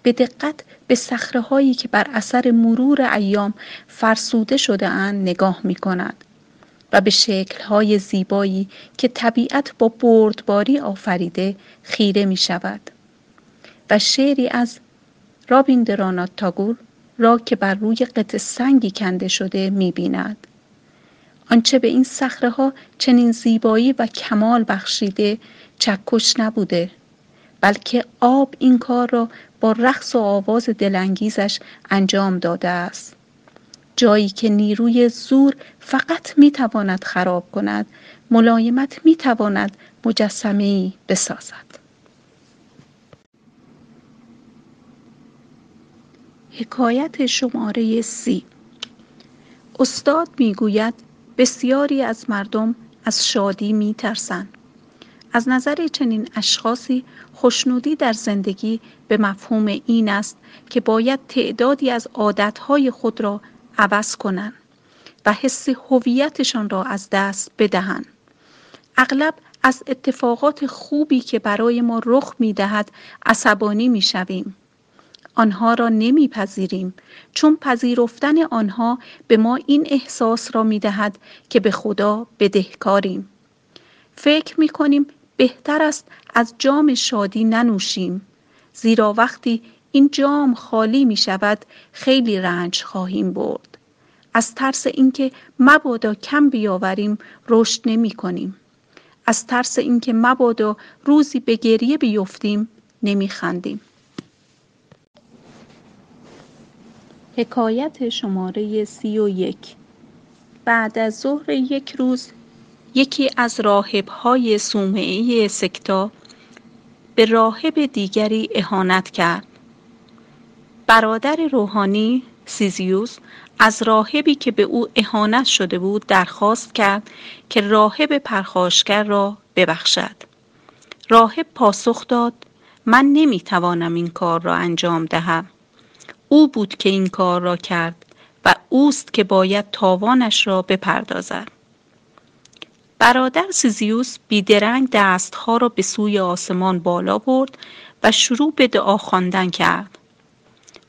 به دقت به صخره‌هایی که بر اثر مرور ایام فرسوده شده‌اند نگاه می‌کند و به شکل‌های زیبایی که طبیعت با بردباری آفریده خیره می‌شود و شعری از رابیندرانات تاگور را که بر روی قطع سنگی کنده شده می‌بیند. آنچه به این صخره‌ها چنین زیبایی و کمال بخشیده چکش نبوده، بلکه آب این کار را با رقص و آواز دلانگیزش انجام داده است. جایی که نیروی زور فقط می‌تواند خراب کند، ملایمت می‌تواند مجسمه‌ای بسازد. حکایت شماره سی. استاد میگوید بسیاری از مردم از شادی میترسند. از نظر چنین اشخاصی خوشنودی در زندگی به مفهوم این است که باید تعدادی از عادتهای خود را عوض کنند و حس هویتشان را از دست بدهند. اغلب از اتفاقات خوبی که برای ما رخ میدهد عصبانی میشویم. آنها را نمیپذیریم، چون پذیرفتن آنها به ما این احساس را میدهد که به خدا بدهکاریم. فکر میکنیم بهتر است از جام شادی ننوشیم، زیرا وقتی این جام خالی میشود خیلی رنج خواهیم برد. از ترس اینکه مبادا کم بیاوریم رشد نمیکنیم. از ترس اینکه مبادا روزی به گریه بیفتیم نمیخندیم. حکایت شماره سی و یک. بعد از ظهر یک روز یکی از راهب‌های صومعه سکتا به راهب دیگری اهانت کرد. برادر روحانی سیزیوس از راهبی که به او اهانت شده بود درخواست کرد که راهب پرخاشگر را ببخشد. راهب پاسخ داد: من نمی‌توانم این کار را انجام دهم. او بود که این کار را کرد و اوست که باید تاوانش را بپردازد. برادر سیزیوس بیدرنگ دستها را به سوی آسمان بالا برد و شروع به دعا خواندن کرد.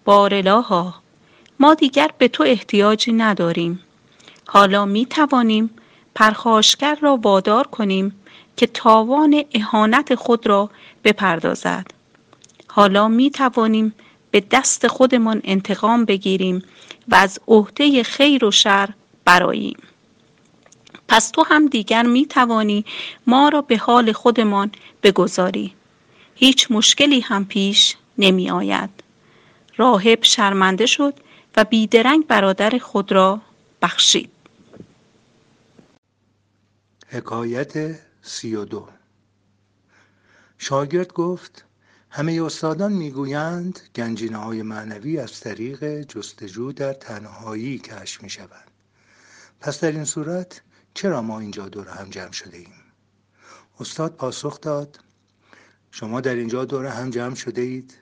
بارالها، ما دیگر به تو احتیاجی نداریم. حالا می توانیم پرخاشگر را وادار کنیم که تاوان اهانت خود را بپردازد. حالا می توانیم به دست خودمان انتقام بگیریم و از عهده خیر و شر براییم. پس تو هم دیگر می توانی ما را به حال خودمان بگذاری. هیچ مشکلی هم پیش نمی آید. راهب شرمنده شد و بیدرنگ برادر خود را بخشید. حکایت سی و دو. شاگرد گفت: همه استادان میگویند گنجینه‌های معنوی از طریق جستجو در تنهایی کشف میشوند. پس در این صورت چرا ما اینجا دور هم جمع شده ایم؟ استاد پاسخ داد: شما در اینجا دور هم جمع شده اید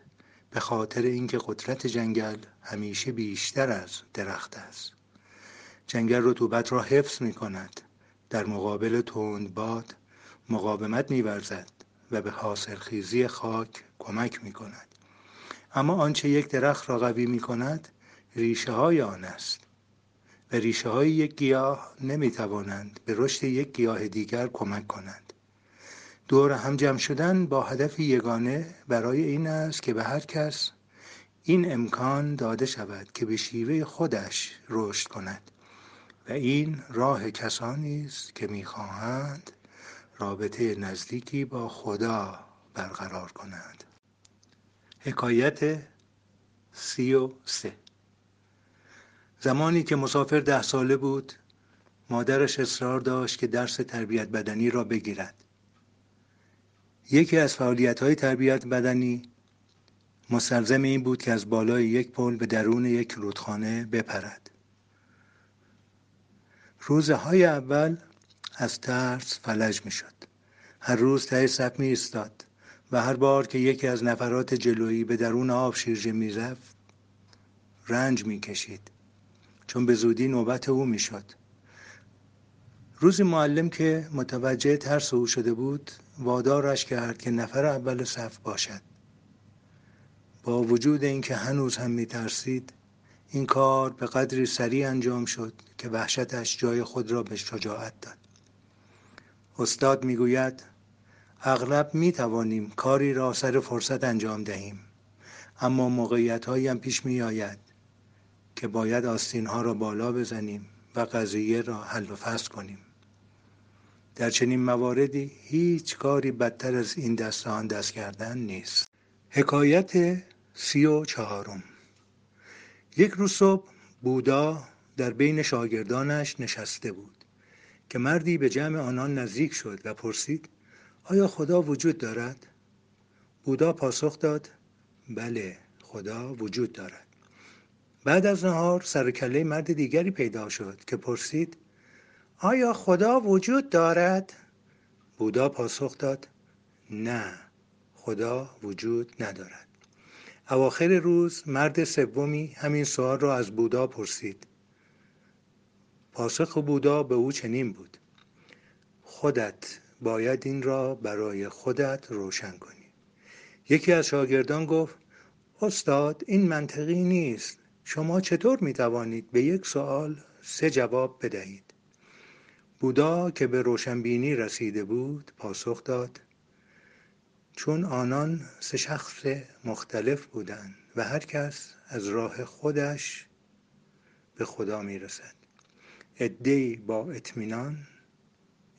به خاطر اینکه قدرت جنگل همیشه بیشتر از درخت است. جنگل رطوبت را حفظ میکند، در مقابل تند باد مقاومت میورزد و به حاصلخیزی خاک کمک می کند. اما آنچه یک درخت را قوی می کند ریشه های آن است و ریشه های یک گیاه نمی توانند به رشد یک گیاه دیگر کمک کنند. دور هم جمع شدن با هدف یگانه برای این است که به هر کس این امکان داده شود که به شیوه خودش رشد کند و این راه کسانی است که می خواهند رابطه نزدیکی با خدا برقرار کنند. حکایت سی و سه. زمانی که مسافر ده ساله بود، مادرش اصرار داشت که درس تربیت بدنی را بگیرد. یکی از فعالیت‌های تربیت بدنی مستلزم این بود که از بالای یک پل به درون یک رودخانه بپرد. روزهای اول از ترس فلج می شد. هر روز ته صف می ایستاد و هر بار که یکی از نفرات جلویی به درون آب شیرجه می رفت رنج می کشید، چون به زودی نوبت او می شد. روزی معلم که متوجه ترس او شده بود وادارش کرد که نفر اول صف باشد. با وجود اینکه هنوز هم می ترسید، این کار به قدری سریع انجام شد که وحشتش جای خود را به شجاعت داد. استاد میگوید اغلب می توانیم کاری را سر فرصت انجام دهیم، اما موقعیت هایی هم پیش می آید که باید آستین ها را بالا بزنیم و قضیه را حل و فصل کنیم. در چنین مواردی هیچ کاری بدتر از این دست آن دست کردن نیست. حکایت سی و چهارم. یک روز صبح بودا در بین شاگردانش نشسته بود که مردی به جمع آنان نزدیک شد و پرسید: آیا خدا وجود دارد؟ بودا پاسخ داد: بله، خدا وجود دارد. بعد از نهار سر کله مرد دیگری پیدا شد که پرسید: آیا خدا وجود دارد؟ بودا پاسخ داد: نه، خدا وجود ندارد. اواخر روز مرد سومی همین سوال را از بودا پرسید. پاسخ بودا به او چنین بود: خودت باید این را برای خودت روشن کنی. یکی از شاگردان گفت: استاد، این منطقی نیست. شما چطور می توانید به یک سوال سه جواب بدهید؟ بودا که به روشنبینی رسیده بود پاسخ داد: چون آنان سه شخص مختلف بودند و هر کس از راه خودش به خدا می رسد. عده‌ای با اطمینان،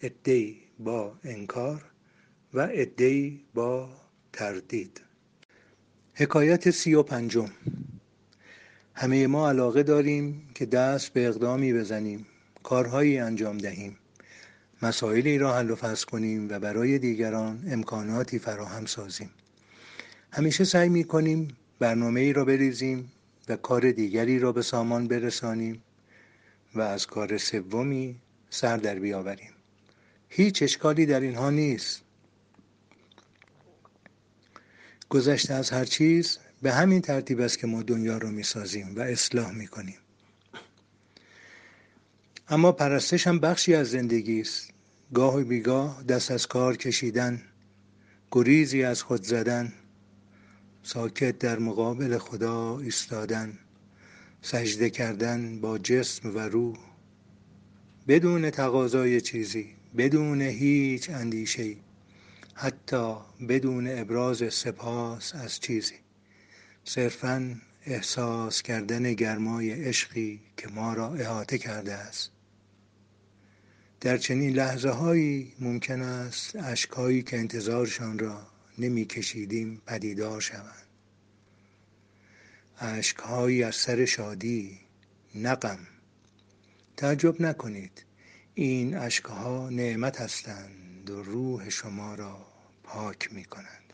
عده‌ای با انکار و عده‌ای با تردید. حکایت سی و پنجم. همه ما علاقه داریم که دست به اقدامی بزنیم، کارهایی انجام دهیم، مسائلی را حل و فصل کنیم و برای دیگران امکاناتی فراهم سازیم. همیشه سعی می کنیم برنامه‌ای را بریزیم و کار دیگری را به سامان برسانیم و از کار سومی سر در بیاوریم. هیچ اشکالی در اینها نیست. گذشته از هر چیز به همین ترتیب است که ما دنیا را می سازیم و اصلاح می کنیم. اما پرستش هم بخشی از زندگی است. گاه و بیگاه دست از کار کشیدن، گریزی از خود زدن، ساکت در مقابل خدا ایستادن، سجده کردن با جسم و روح، بدون تقاضای چیزی، بدون هیچ اندیشه‌ای، حتی بدون ابراز سپاس از چیزی، صرفاً احساس کردن گرمای عشقی که ما را احاطه کرده است. در چنین لحظه هایی ممکن است اشکهایی که انتظارشان را نمی کشیدیم پدیدار شوند. اشکهایی از سر شادی، نه غم. تعجب نکنید، این اشکها نعمت هستند و روح شما را پاک می کنند.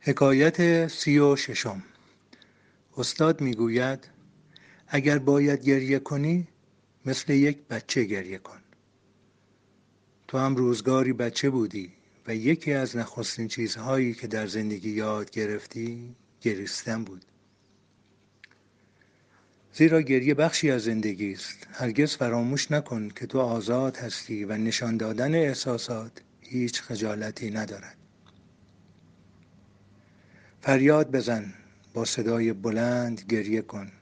حکایت سی و ششم. استاد می گوید: اگر باید گریه کنی مثل یک بچه گریه کن. تو هم روزگاری بچه بودی و یکی از نخستین چیزهایی که در زندگی یاد گرفتی گریستن بود. زیرا گریه بخشی از زندگی است. هرگز فراموش نکن که تو آزاد هستی و نشان دادن احساسات هیچ خجالتی ندارد. فریاد بزن، با صدای بلند گریه کن،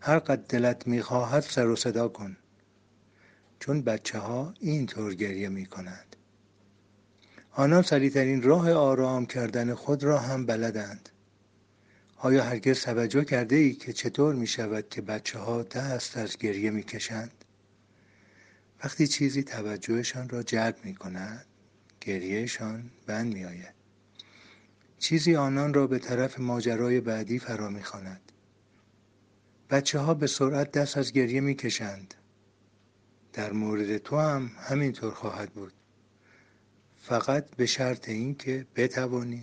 هر قد دلت میخواهد سر و صدا کن، چون بچه ها این طور گریه میکنند. آنها سریعترین راه آرام کردن خود را هم بلدند. آیا هرگز توجه کرده ای که چطور می شود که بچه ها دست از گریه می کشند؟ وقتی چیزی توجهشان را جلب می کند، گریهشان بند می آید. چیزی آنان را به طرف ماجرای بعدی فرا می خواند. بچه ها به سرعت دست از گریه می کشند. در مورد تو هم همینطور خواهد بود. فقط به شرط این که بتوانی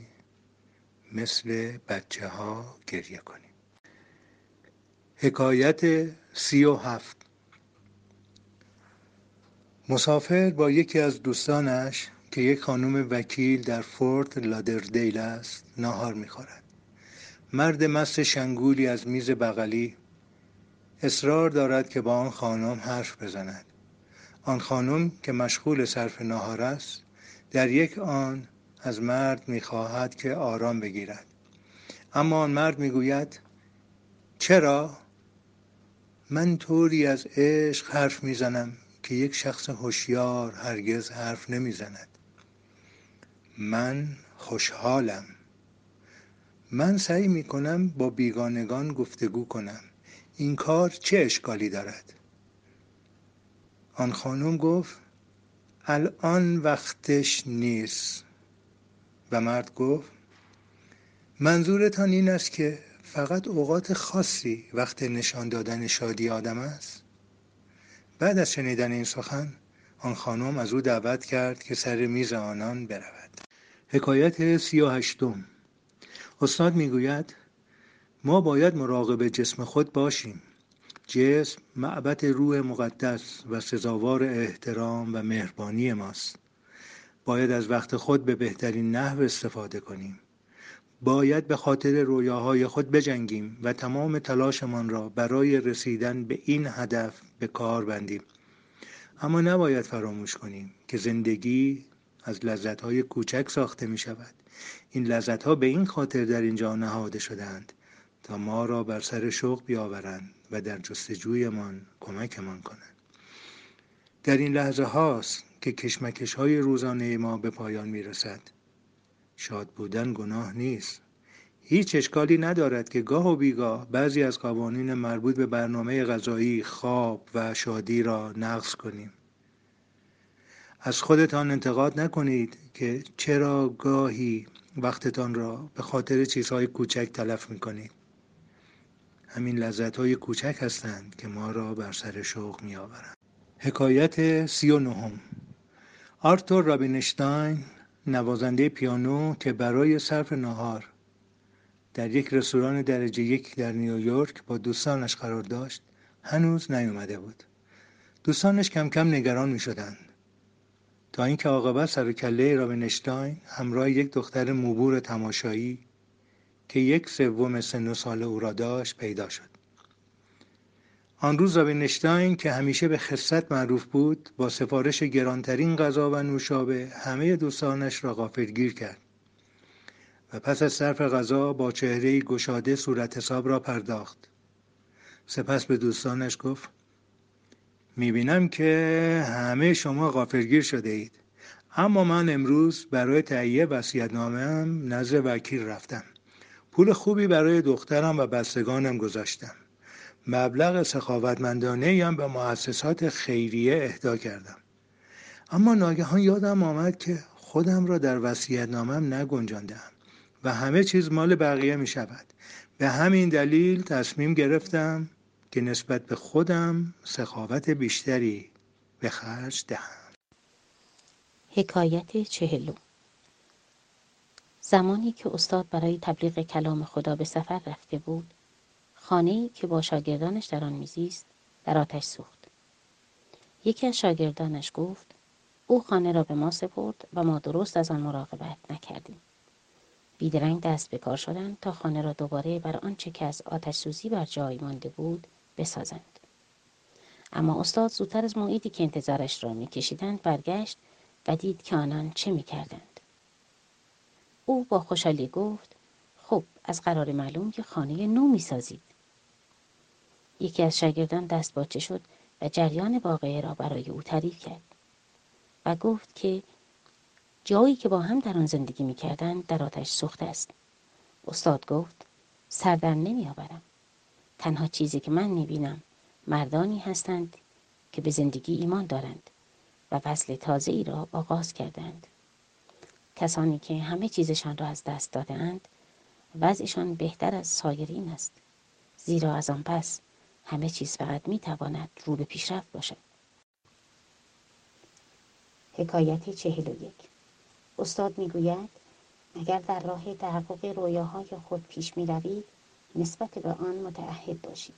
مثل بچه ها گریه کنیم. حکایت سی و هفت. مسافر با یکی از دوستانش که یک خانم وکیل در فورت لادردیل است ناهار میخورد. مرد مست شنگولی از میز بغلی اصرار دارد که با آن خانم حرف بزند. آن خانم که مشغول صرف ناهار است در یک آن از مرد میخواهد که آرام بگیرد، اما آن مرد میگوید: چرا؟ من طوری از عشق حرف میزنم که یک شخص هوشیار هرگز حرف نمیزند. من خوشحالم. من سعی میکنم با بیگانگان گفتگو کنم. این کار چه اشکالی دارد؟ آن خانم گفت الان وقتش نیست. و مرد گفت منظورتان این است که فقط اوقات خاصی وقت نشان دادن شادی آدم است؟ بعد از شنیدن این سخن آن خانم از او دعوت کرد که سر میز آنان برود. حکایت سی و هشتم. استاد میگوید ما باید مراقب جسم خود باشیم. جسم معبد روح مقدس و سزاوار احترام و مهربانی ماست. باید از وقت خود به بهترین نحو استفاده کنیم. باید به خاطر رویاهای خود بجنگیم و تمام تلاشمان را برای رسیدن به این هدف به کار بندیم. اما نباید فراموش کنیم که زندگی از لذت‌های کوچک ساخته می‌شود. این لذت‌ها به این خاطر در اینجا نهاده شده‌اند تا ما را بر سر شوق بیاورند و در جستجویمان کمکمان کنند. در این لحظه هاست که کشمکش‌های روزانه ما به پایان می‌رسد. شاد بودن گناه نیست. هیچ اشکالی ندارد که گاه و بیگاه بعضی از قوانین مربوط به برنامه غذایی، خواب و شادی را نقض کنیم. از خودتان انتقاد نکنید که چرا گاهی وقتتان را به خاطر چیزهای کوچک تلف می‌کنید. همین لذت‌های کوچک هستند که ما را بر سر شوق می‌آورند. حکایت سی و نهم. آرتور رابینشتاین، نوازنده پیانو، که برای صرف ناهار در یک رستوران درجه یک در نیویورک با دوستانش قرار داشت، هنوز نیامده بود. دوستانش کم کم نگران می شدند تا اینکه عاقبت سر کله رابینشتاین همراه یک دختر موبور تماشایی که یک سوم سن و سال او را داشت پیدا شد. آن روز رابینشتاین که همیشه به خست معروف بود، با سفارش گرانترین غذا و نوشابه همه دوستانش را غافلگیر کرد و پس از صرف غذا با چهره‌ای گشاده صورت حساب را پرداخت. سپس به دوستانش گفت میبینم که همه شما غافلگیر شده اید، اما من امروز برای تهیه وصیت‌نامه‌ام نزد وکیل رفتم. پول خوبی برای دخترم و بستگانم گذاشتم. مبلغ سخاوتمندانه‌ای هم به مؤسسات خیریه اهدا کردم. اما ناگهان یادم آمد که خودم را در وصیت‌نامه‌ام نگنجاندم و همه چیز مال بقیه می شود. به همین دلیل تصمیم گرفتم که نسبت به خودم سخاوت بیشتری به خرج دهم. حکایت چهلم. زمانی که استاد برای تبلیغ کلام خدا به سفر رفته بود، خانه‌ای که با شاگردانش در آن میزیست در آتش سوخت. یکی از شاگردانش گفت او خانه را به ما سپرد و ما درست از آن مراقبت نکردیم. بیدرنگ دست به کار شدند تا خانه را دوباره بر آنچه که از آتش سوزی بر جای مانده بود بسازند. اما استاد زودتر از موعدی که انتظارش را میکشیدند برگشت و دید که آنان چه میکردند. او با خوشحالی گفت خب از قرار معلوم که خانه نو میسازید. یکی از شاگردان دست باچه شد و جریان واقعه را برای او تعریف کرد و گفت که جایی که با هم در آن زندگی می‌کردند در آتش سوخته است. استاد گفت سر در نمی‌آورم. تنها چیزی که من می‌بینم مردانی هستند که به زندگی ایمان دارند و فصل تازه‌ای را آغاز کردند. کسانی که همه چیزشان را از دست داده‌اند وضعشان بهتر از سایرین است، زیرا از آن پس همه چیز فقط می‌تواند رو به پیشرفت باشد. حکایت چهل و یک. استاد میگوید اگر در راه تحقق رویاهای خود پیش میروید نسبت به آن متعهد باشید.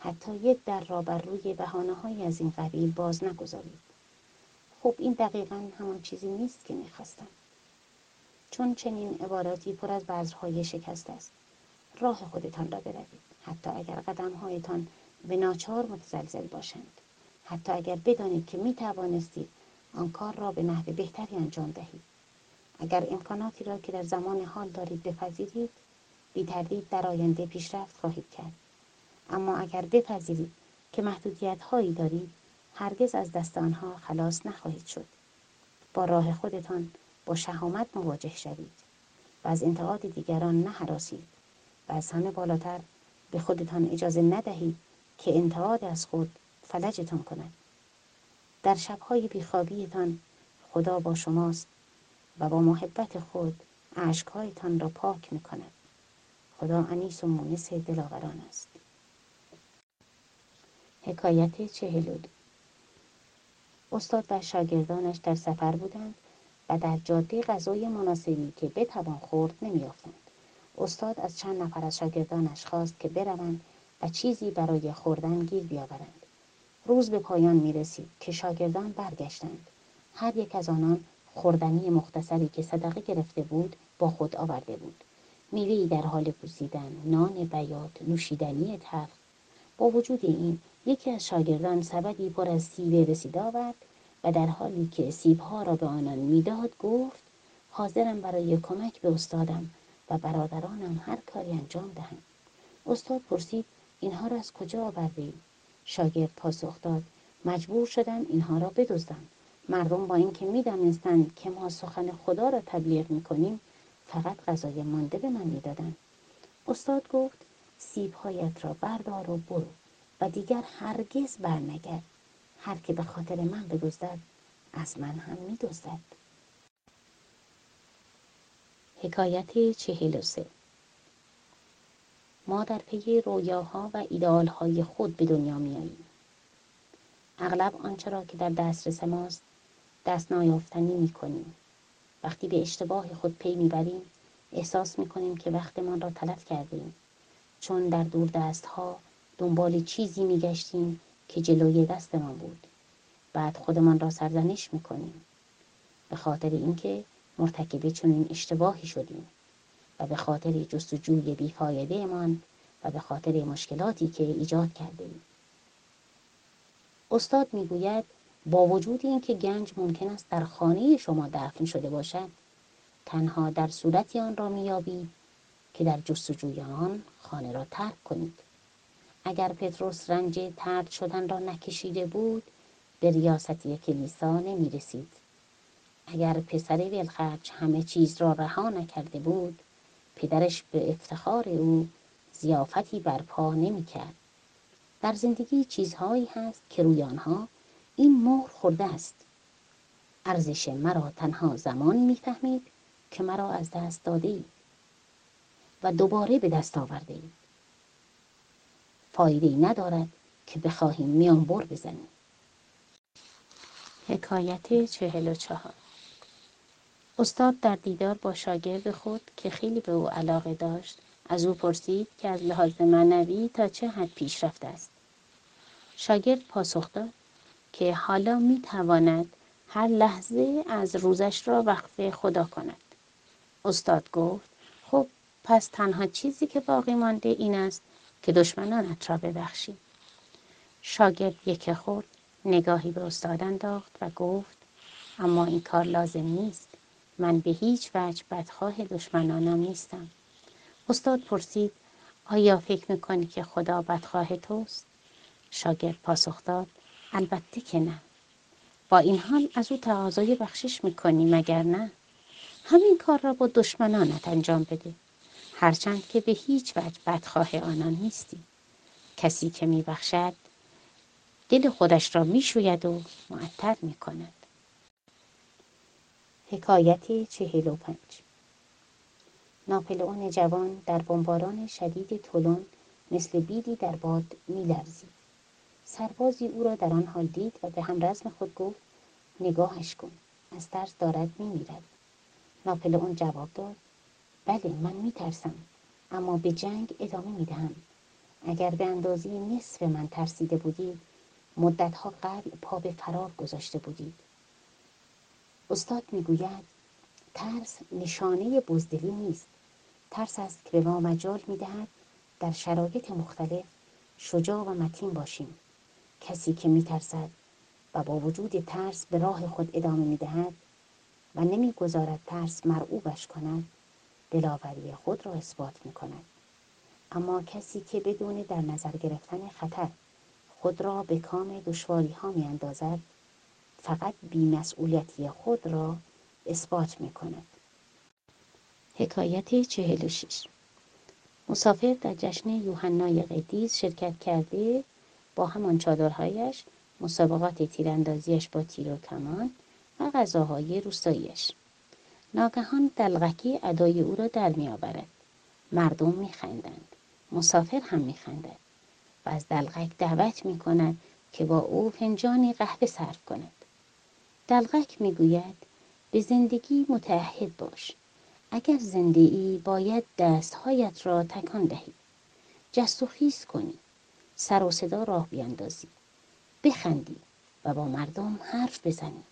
حتی یک در را بر روی بهانه‌های از این قبیل باز نگذارید. خب این دقیقاً همان چیزی نیست که می‌خواستم. چون چنین عباراتی پر از بذرهای شکست است. راه خودتان را بروید، حتی اگر قدم‌هایتان به ناچار متزلزل باشند، حتی اگر بدانید که می‌توانستید آن کار را به نحو بهتری انجام دهید. اگر امکاناتی را که در زمان حال دارید بپذیرید، بی‌تردید در آینده پیشرفت خواهید کرد. اما اگر بپذیرید که محدودیت‌هایی دارید، هرگز از دست آنها خلاص نخواهید شد. با راه خودتان با شهامت مواجه شوید و و از انتقاد دیگران نهراسید و از همه بالاتر به خودتان اجازه ندهید که انتقاد از خود فلجتان کند. در شبهای بیخوابیتان خدا با شماست و با محبت خود اشکهایتان را پاک می‌کند. خدا انیس و مونس دلاوران است. حکایت چهلود. استاد و شاگردانش در سفر بودند و در جاده غذای مناسبی که بتوان خورد نمی‌یافتند. استاد از چند نفر از شاگردانش خواست که بروند و چیزی برای خوردن گیر بیاورند. روز به پایان می‌رسید که شاگردان برگشتند. هر یک از آنان خوردنی مختصری که صدقه گرفته بود با خود آورده بود. میوه‌ای در حال پوسیدن، نان بیاد، نوشیدنی تلخ. با وجود این، یکی از شاگردان سبدی پر از سیب رسیده آورد و در حالی که سیب‌ها را به آنان می‌داد گفت: حاضرم برای کمک به استادم و برادرانم هر کاری انجام دهم. استاد پرسید: اینها را از کجا آورده‌اید؟ شاگرد پاسخ داد: مجبور شدم اینها را بدزدم. مردم با اینکه می‌دانستند که ما سخن خدا را تبلیغ می‌کنیم، فقط غذای مانده به من می‌دادند. استاد گفت: سیب‌هایت را بردار و برو و دیگر هرگز برنگرد. هر که به خاطر من بدزدد، از من هم می‌دزدد. حکایت چهل و سه. ما در پی رویاها و ایدئال‌های خود به دنیا می‌آییم. اغلب آنچه را که در دسترس ماست دست نایافتنی می‌کنیم. وقتی به اشتباه خود پی می‌بریم، احساس می‌کنیم که وقتمان را تلف کردیم، چون در دور دست‌ها دنبال چیزی می‌گشتیم که جلوی دستمان بود. بعد خودمان را سرزنش می‌کنیم به خاطر اینکه مرتکب چنین اشتباهی شدیم و به خاطر جستجوی بی‌فایده‌مان و به خاطر مشکلاتی که ایجاد کردیم. استاد میگوید با وجود اینکه گنج ممکن است در خانه شما دفن شده باشد، تنها در صورتی آن را می‌یابید که در جستجوی آن خانه را ترک کنید. اگر پتروس رنج طرد شدن را نکشیده بود، به ریاستی کلیسا نمی‌رسید. اگر پسر ولخرج همه چیز را رها نکرده بود، پدرش به افتخار او ضیافتی برپا نمی‌کرد. در زندگی چیزهایی هست که روی آنها این مهر خورده است: ارزش مرا تنها زمانی می‌فهمید که مرا از دست دادید و دوباره به دست آوردید. فایده‌ای ندارد که بخواهیم میان بر بزنیم. حکایت چهل و چهار. استاد در دیدار با شاگرد خود که خیلی به او علاقه داشت، از او پرسید که از لحاظ معنوی تا چه حد پیش رفته است. شاگرد پاسخ داد که حالا می تواند هر لحظه از روزش را وقف خدا کند. استاد گفت: خب پس تنها چیزی که باقی مانده این است که دشمنانت را ببخشی. شاگرد یک خورد نگاهی به استاد انداخت و گفت: اما این کار لازم نیست. من به هیچ وجه بدخواه دشمنانم نیستم. استاد پرسید: آیا فکر میکنی که خدا بدخواه توست؟ شاگرد پاسخ داد: البته که نه. با این حال از او تقاضای بخشش میکنی، مگر نه؟ همین کار را با دشمنانت انجام بده، هرچند که به هیچ وجه بدخواه آنان نیستی. کسی که میبخشد دل خودش را میشوید و معطر میکند. حکایت چهل و پنج. ناپلئون جوان در بمباران شدید تولون مثل بیدی در باد می‌لرزید. سربازی او را در آن حال دید و به همرزم خود گفت: نگاهش کن، از ترس دارد می‌میرد. ناپلئون جواب داد: بله، من می‌ترسم، اما به جنگ ادامه می‌دهم. اگر به اندازه نصف من ترسیده بودید، مدت‌ها قبل پا به فرار گذاشته بودید. استاد می‌گوید ترس نشانه بزدلی نیست. ترس است که به ما مجال می‌دهد در شرایط مختلف شجاع و متین باشیم. کسی که می‌ترسد و با وجود ترس به راه خود ادامه می‌دهد و نمی‌گذارد ترس مرعوبش کند، دلاوری خود را اثبات می‌کند. اما کسی که بدون در نظر گرفتن خطر خود را به کام دشواری‌ها می‌اندازد، فقط بی‌مسئولیتی خود را اثبات می‌کند. حکایت چهل و شش. مسافر در جشن یوحنای قدیس شرکت کرده، با همان چادرهایش، مسابقات تیراندازیش با تیر و کمان و غذاهای روستاییش. ناگهان دلغکی ادای او را در می آورد. مردم می خندند. مسافر هم می خندد و از دلغک دعوت می کند که با او فنجانی قهوه صرف کند. دلغک می گوید به زندگی متعهد باش. اگر زنده ای باید دستهایت را تکان دهی، جست و خیز کنی، سر و صدا راه بیاندازی، بخندی و با مردم حرف بزنی،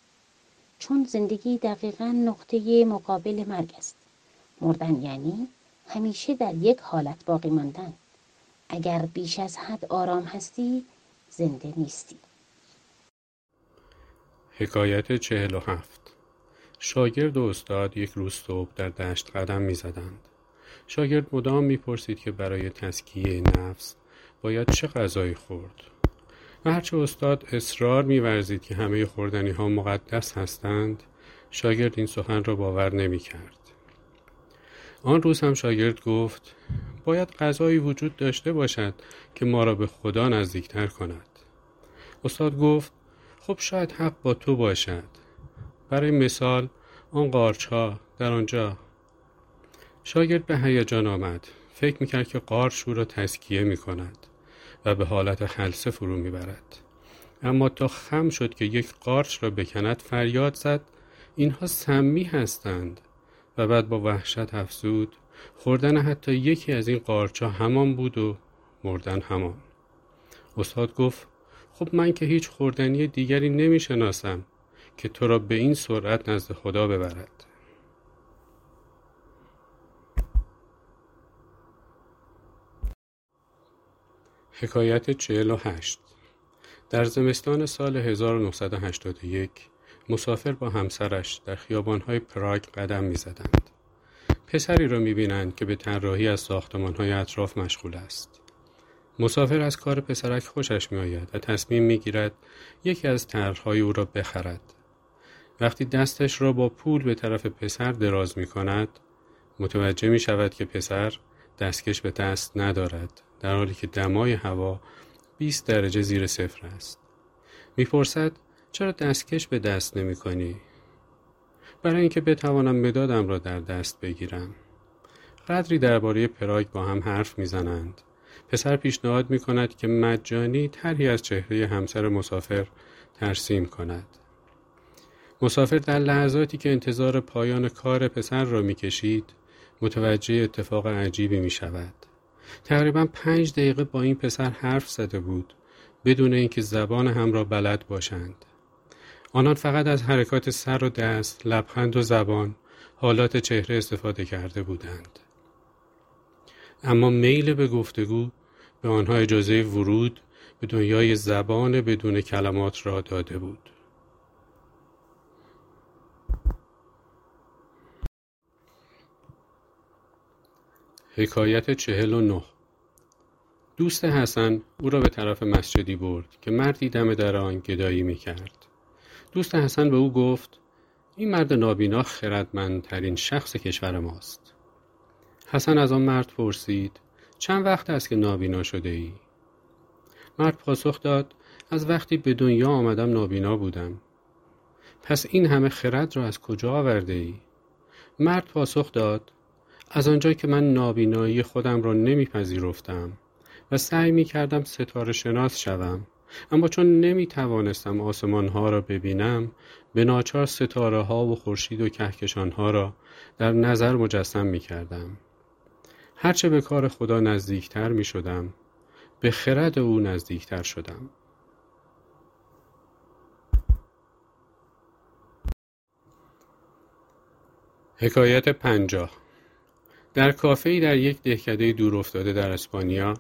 چون زندگی دقیقاً نقطه مقابل مرگ است. مردن یعنی همیشه در یک حالت باقی ماندن. اگر بیش از حد آرام هستی زنده نیستی. حکایت چهل و هفت. شاگرد و استاد یک روز صبح در دشت قدم می زدند. شاگرد مدام می پرسید که برای تزکیه نفس باید چه غذایی خورد. و هرچه استاد اصرار می ورزید که همه خوردنی ها مقدس هستند، شاگرد این سخن را باور نمی کرد. آن روز هم شاگرد گفت باید غذایی وجود داشته باشد که ما را به خدا نزدیکتر کند. استاد گفت خب شاید حق با تو باشد. برای مثال آن قارچ‌ها در آنجا. شاگرد به هیجان آمد. فکر میکرد که قارچ او را تزکیه میکند و به حالت خلسه فرو میبرد. اما تا خم شد که یک قارچ را بکند فریاد زد اینها سمی هستند و بعد با وحشت افزود خوردن حتی یکی از این قارچ‌ها همان بود و مردن همان. استاد گفت خب من که هیچ خوردنی دیگری نمیشناسم که تو را به این سرعت نزد خدا ببرد. حکایت چهل و هشت. در زمستان سال هزار و نهصد و هشتاد و یک مسافر با همسرش در خیابان‌های پراگ قدم می‌زدند. پسری را می‌بینند که به طراحی از ساختمان‌های اطراف مشغول است. مسافر از کار پسرک خوشش می‌آید و تصمیم می‌گیرد یکی از طرح‌های او را بخرد. وقتی دستش را با پول به طرف پسر دراز می کند، متوجه می شود که پسر دستکش به دست ندارد، در حالی که دمای هوا بیست درجه زیر صفر است. می پرسد چرا دستکش به دست نمی کنی؟ برای اینکه بتوانم مدادم را در دست بگیرم. قدری درباره پراگ با هم حرف می زنند. پسر پیشنهاد می کند که مجانی طرحی از چهره همسر مسافر ترسیم کند. مسافر در لحظاتی که انتظار پایان کار پسر را می‌کشید، متوجه اتفاق عجیبی می‌شود. تقریباً پنج دقیقه با این پسر حرف زده بود، بدون اینکه زبان هم را بلد باشند. آنان فقط از حرکات سر و دست، لبخند و زبان، حالات چهره استفاده کرده بودند. اما میل به گفتگو به آنها اجازه ورود به دنیای زبان بدون کلمات را داده بود. حکایت چهل و نه. دوست حسن او را به طرف مسجدی برد که مردی دم در آن گدایی می‌کرد. دوست حسن به او گفت این مرد نابینا خردمندترین شخص کشور ماست. حسن از آن مرد پرسید چند وقت است که نابینا شده ای؟ مرد پاسخ داد از وقتی به دنیا آمدم نابینا بودم. پس این همه خرد را از کجا آورده ای؟ مرد پاسخ داد از آنجا که من نابینایی خودم را نمیپذیرفتم و سعی میکردم ستاره شناس شوم، اما چون نمیتوانستم آسمان ها را ببینم به ناچار ستاره ها و خورشید و کهکشان ها را در نظر مجسم میکردم. هرچه به کار خدا نزدیکتر میشدم به خرد او نزدیکتر شدم. حکایت پنجاه. در کافه‌ای در یک دهکده دور افتاده در اسپانیا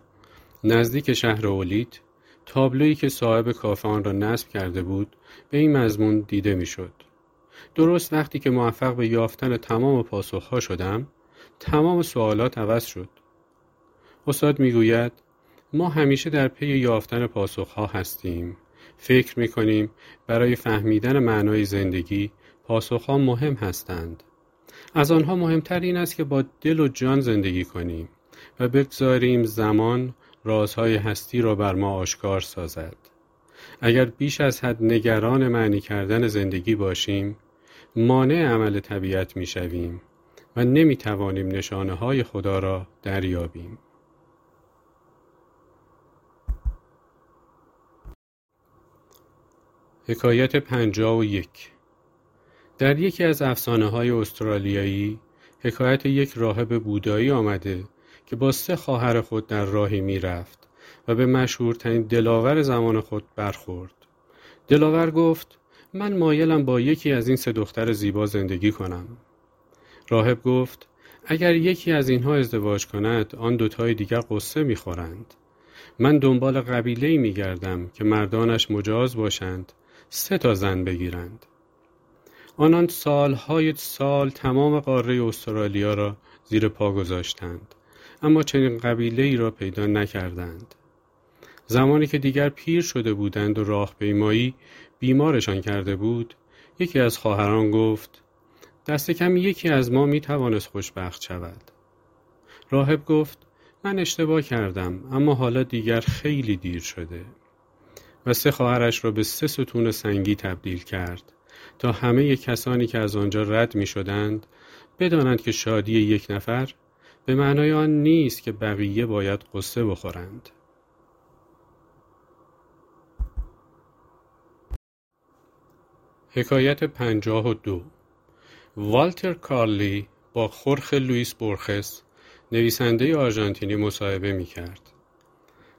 نزدیک شهر اولید، تابلویی که صاحب کافه آن را نصب کرده بود به این مضمون دیده میشد: درست وقتی که موفق به یافتن تمام پاسخها شدم تمام سوالات عوض شد. استاد میگوید ما همیشه در پی یافتن پاسخها هستیم. فکر میکنیم برای فهمیدن معنای زندگی پاسخها مهم هستند. از آنها مهمتر این است که با دل و جان زندگی کنیم و بگذاریم زمان رازهای هستی را بر ما آشکار سازد. اگر بیش از حد نگران معنی کردن زندگی باشیم، مانع عمل طبیعت می شویم و نمی توانیم نشانه های خدا را دریابیم. حکایت پنجاه و یک. در یکی از افسانه های استرالیایی، حکایت یک راهب بودایی آمده که با سه خواهر خود در راهی می رفت و به مشهورترین دلاور زمان خود برخورد. دلاور گفت: من مایلم با یکی از این سه دختر زیبا زندگی کنم. راهب گفت: اگر یکی از اینها ازدواج کند، آن دوتای دیگر قصه می خورند. من دنبال قبیله‌ای می گردم که مردانش مجاز باشند، سه تا زن بگیرند. آنان سالهای سال تمام قاره استرالیا را زیر پا گذاشتند، اما چنین قبیله‌ای را پیدا نکردند. زمانی که دیگر پیر شده بودند و راهپیمایی بیمارشان کرده بود، یکی از خواهران گفت: دست کم یکی از ما می توانست خوشبخت شود. راهب گفت: من اشتباه کردم، اما حالا دیگر خیلی دیر شده. و سه خواهرش را به سه ستون سنگی تبدیل کرد تا همه کسانی که از آنجا رد می شدند بدانند که شادی یک نفر به معنای آن نیست که بقیه باید قصه بخورند. حکایت پنجاه و دو. والتر کارلی با خورخه لوئیس بورخس، نویسنده آرژانتینی، مصاحبه می کرد.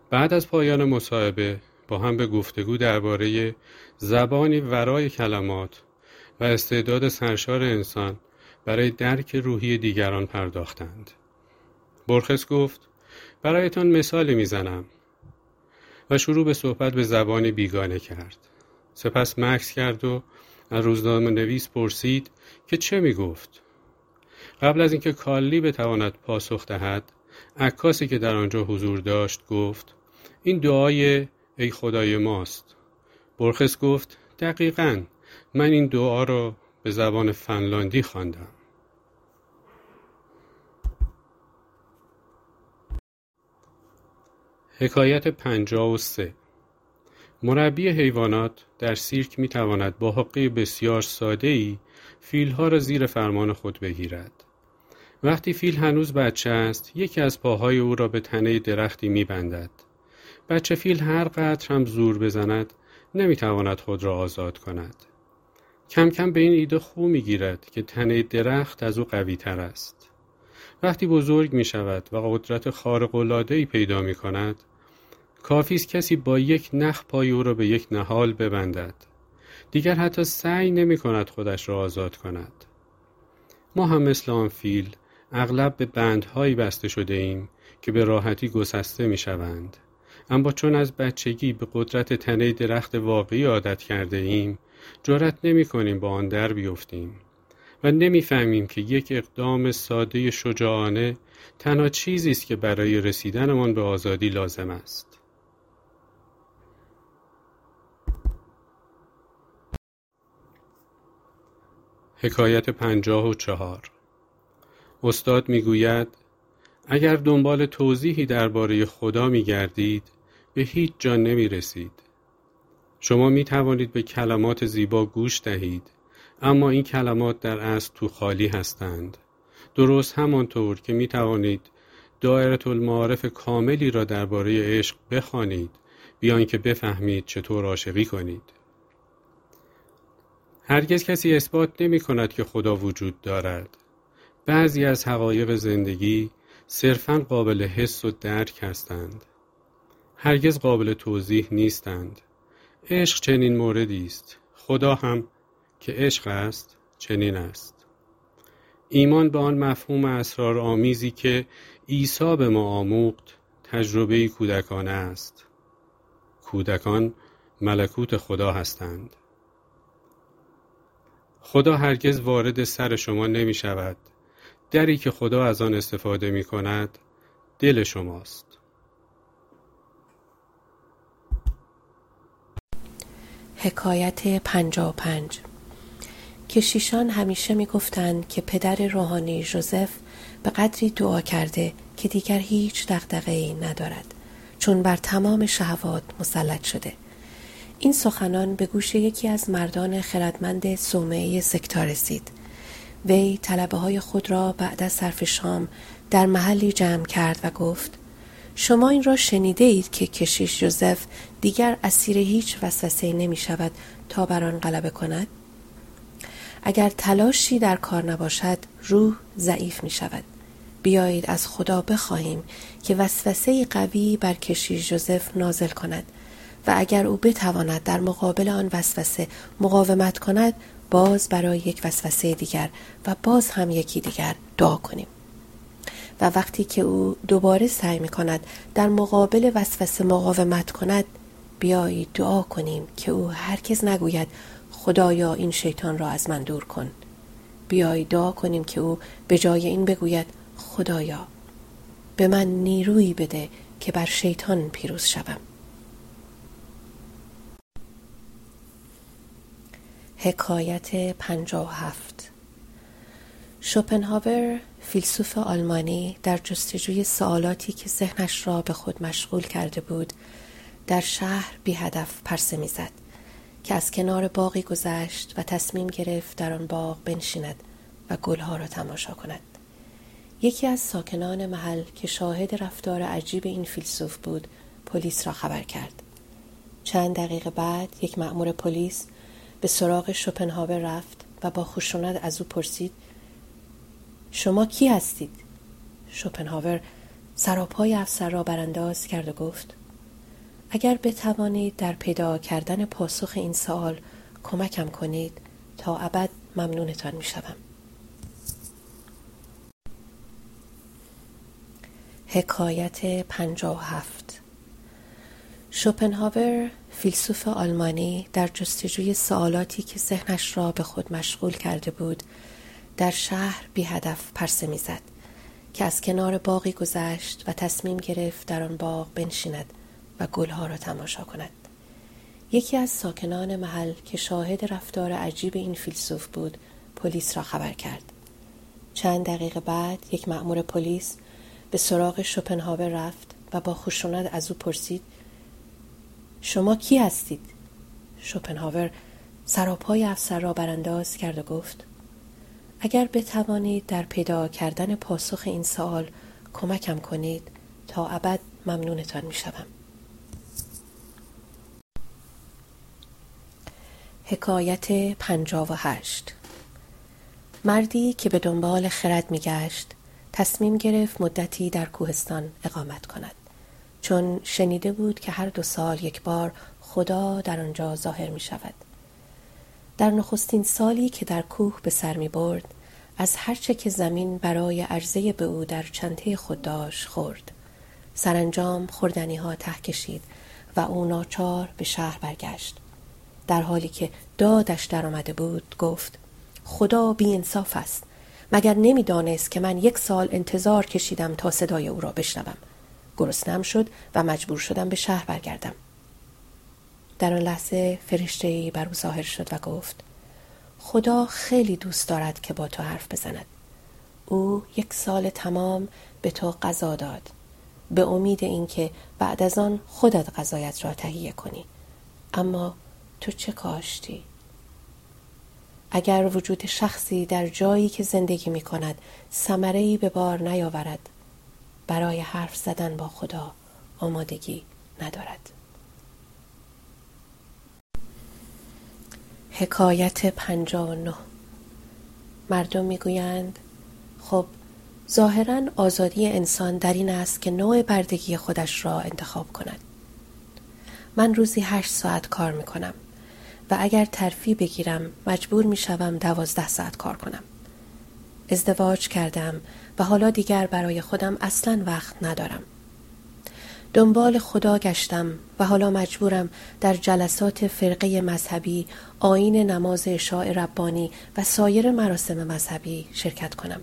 بعد از پایان مصاحبه با هم به گفتگو درباره زبانی ورای کلمات و استعداد سرشار انسان برای درک روحی دیگران پرداختند. بورخس گفت: برایتان مثالی می زنم، و شروع به صحبت به زبان بیگانه کرد. سپس مکث کرد و از روزنامه نویس پرسید که چه می گفت. قبل از اینکه کارلی بتواند پاسخ دهد، عکاسی که در آنجا حضور داشت گفت: این دعای ای خدای ماست. بورخس گفت: دقیقاً، من این دعا را به زبان فنلاندی خواندم. حکایت پنجاه و سه. مربی حیوانات در سیرک می تواند با حقه بسیار ساده‌ای فیل‌ها را زیر فرمان خود بگیرد. وقتی فیل هنوز بچه است، یکی از پاهای او را به تنه درختی می بندد. بچه فیل هر قدر هم زور بزند، نمی تواند خود را آزاد کند. کم کم به این ایده خو می گیرد که تنه درخت از او قوی تر است. وقتی بزرگ می شود و قدرت خارق‌العاده‌ای پیدا می کند، کافی است کسی با یک نخ پای او را به یک نهال ببندد. دیگر حتی سعی نمی کند خودش را آزاد کند. ما هم مثل آن فیل اغلب به بندهایی بسته شده ایم که به راحتی گسسته می شوند. اما چون از بچگی به قدرت تنه درخت واقعی عادت کرده ایم، جرأت نمی کنیم با آن در بیفتیم و نمی فهمیم که یک اقدام ساده شجاعانه تنها چیزی است که برای رسیدنمان به آزادی لازم است. حکایت پنجاه و چهار. استاد می گوید: اگر دنبال توضیحی درباره خدا می گردید، به هیچ جا نمی رسید. شما می توانید به کلمات زیبا گوش دهید، اما این کلمات در اصل تو خالی هستند. درست همانطور که می توانید دایره المعارف کاملی را درباره عشق بخوانید، بیان که بفهمید چطور عاشقی کنید. هرگز کسی اثبات نمی کند که خدا وجود دارد. بعضی از حقایق زندگی صرفاً قابل حس و درک هستند. هرگز قابل توضیح نیستند. عشق چنین موردی است. خدا هم که عشق است، چنین است. ایمان به آن مفهوم اسرارآمیزی که عیسی به ما آموخت، تجربه کودکانه است. کودکان ملکوت خدا هستند. خدا هرگز وارد سر شما نمی شود. دری که خدا از آن استفاده می کند، دل شماست. حکایت پنجاه و پنج. کشیشان همیشه میگفتند که پدر روحانی ژوزف به قدری دعا کرده که دیگر هیچ دغدغه‌ای ندارد، چون بر تمام شهوات مسلط شده. این سخنان به گوش یکی از مردان خردمند صومعه سکتا رسید. وی طلبه های خود را بعد از صرف شام در محلی جمع کرد و گفت: شما این را شنیده اید که کشیش ژوزف دیگر اسیر هیچ وسوسه‌ای نمی شود تا بر آن غلبه کند. اگر تلاشی در کار نباشد، روح ضعیف می شود. بیایید از خدا بخواهیم که وسوسه قوی بر کشیش ژوزف نازل کند و اگر او بتواند در مقابل آن وسوسه مقاومت کند، باز برای یک وسوسه دیگر و باز هم یکی دیگر دعا کنیم. و وقتی که او دوباره سعی می کند در مقابل وسوسه مقاومت کند، بیایید دعا کنیم که او هرگز نگوید خدایا این شیطان را از من دور کن. بیایید دعا کنیم که او به جای این بگوید خدایا به من نیرویی بده که بر شیطان پیروز شوم. حکایت پنجاه و هفت. شوپنهاور، فیلسوف آلمانی، در جستجوی سوالاتی که ذهنش را به خود مشغول کرده بود، در شهر بی هدف پرسه می‌زد که از کنار باغی گذشت و تصمیم گرفت در آن باغ بنشیند و گلها را تماشا کند. یکی از ساکنان محل که شاهد رفتار عجیب این فیلسوف بود، پلیس را خبر کرد. چند دقیقه بعد یک مأمور پلیس به سراغ شوپنهاور رفت و با خشونت از او پرسید: شما کی هستید؟ شوپنهاور سراپای افسر را برانداز کرد و گفت: اگر بتوانید در پیدا کردن پاسخ این سوال کمکم کنید، تا ابد ممنونتان می‌شوم. حکایت پنجاه و هفت. شوپنهاور، فیلسوف آلمانی، در جستجوی سوالاتی که ذهنش را به خود مشغول کرده بود، در شهر بی هدف پرسه می‌زد که از کنار باغی گذشت و تصمیم گرفت در آن باغ بنشیند و گلها را تماشا کند. یکی از ساکنان محل که شاهد رفتار عجیب این فیلسوف بود، پلیس را خبر کرد. چند دقیقه بعد یک مأمور پلیس به سراغ شوپنهاور رفت و با خشونت از او پرسید: شما کی هستید؟ شوپنهاور سراپای افسر را برانداز کرد و گفت: اگر بتوانید در پیدا کردن پاسخ این سوال کمکم کنید، تا ابد ممنونتان می‌شوم. حکایت پنجاه و هشت. مردی که به دنبال خرد می‌گشت، تصمیم گرفت مدتی در کوهستان اقامت کند، چون شنیده بود که هر دو سال یک بار خدا در آنجا ظاهر می شود. در نخستین سالی که در کوه به سر می برد، از هرچه که زمین برای عرضه به او در چنته خود داشت خورد. سرانجام خوردنی ها ته کشید و او ناچار به شهر برگشت. در حالی که دادش در آمده بود گفت: خدا بی انصاف است، مگر نمی دانست که من یک سال انتظار کشیدم تا صدای او را بشنوم. گرسنم شد و مجبور شدم به شهر برگردم. در آن لحظه فرشته‌ای بر او ظاهر شد و گفت: خدا خیلی دوست دارد که با تو حرف بزند. او یک سال تمام به تو غذا داد، به امید اینکه بعد از آن خودت غذایت را تهیه کنی. اما تو چه کاشتی؟ اگر وجود شخصی در جایی که زندگی می کند ثمره‌ای به بار نیاورد، برای حرف زدن با خدا آمادگی ندارد. حکایت پنجاه و نه. مردم میگویند: خب ظاهراً آزادی انسان در این است که نوع بردگی خودش را انتخاب کند. من روزی هشت ساعت کار میکنم و اگر ترفیع بگیرم مجبور میشوم دوازده ساعت کار کنم. ازدواج کردم و حالا دیگر برای خودم اصلاً وقت ندارم. دنبال خدا گشتم و حالا مجبورم در جلسات فرقه مذهبی، آیین نماز عشاء ربانی و سایر مراسم مذهبی شرکت کنم.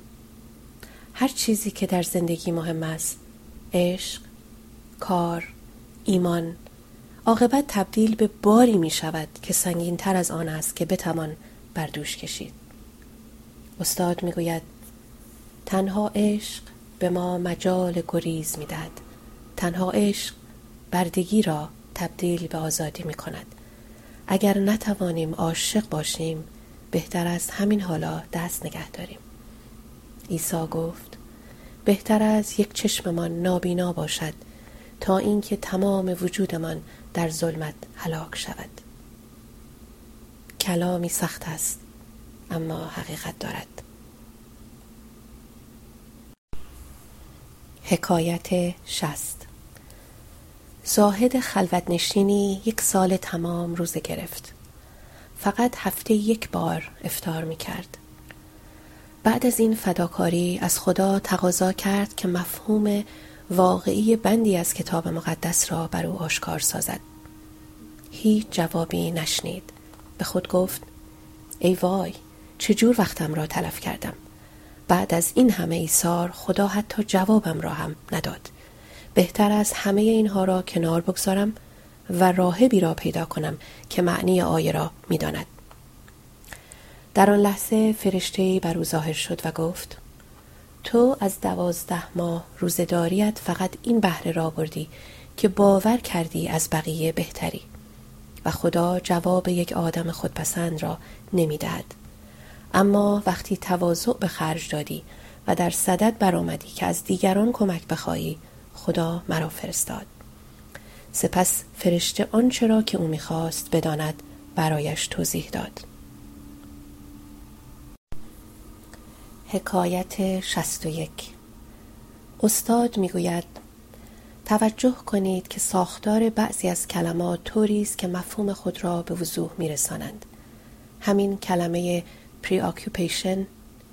هر چیزی که در زندگی مهم است، عشق، کار، ایمان، عاقبت تبدیل به باری می شود که سنگین تر از آن است که بتوان بردوش کشید. استاد می گوید تنها عشق به ما مجال گریز می دهد. تنها عشق بردگی را تبدیل به آزادی می کند. اگر نتوانیم عاشق باشیم بهتر از همین حالا دست نگه داریم. عیسی گفت بهتر از یک چشممان نابینا باشد تا اینکه تمام وجودمان در ظلمت هلاک شود. کلامی سخت است اما حقیقت دارد. حکایت شصت. زاهد خلوت نشینی یک سال تمام روزه گرفت. فقط هفته یک بار افطار می کرد. بعد از این فداکاری از خدا تقاضا کرد که مفهوم واقعی بندی از کتاب مقدس را بر او آشکار سازد. هیچ جوابی نشنید. به خود گفت ای وای چجور وقتم را تلف کردم. بعد از این همه ایثار خدا حتی جوابم را هم نداد. بهتر از همه اینها را کنار بگذارم و راهبی را پیدا کنم که معنی آیه را می داند. در آن لحظه فرشته‌ای بر او ظاهر شد و گفت تو از دوازده ماه روزه‌داریت فقط این بهره را بردی که باور کردی از بقیه بهتری و خدا جواب یک آدم خودپسند را نمی دهد. اما وقتی تواضع به خرج دادی و در صدد برآمدی که از دیگران کمک بخوایی خدا مرا فرستاد. سپس فرشته آنچه را که او می‌خواست بداند برایش توضیح داد. حکایت شصت و یک. استاد می‌گوید توجه کنید که ساختار بعضی از کلمات طوری است که مفهوم خود را به وضوح می‌رسانند. همین کلمه preoccupation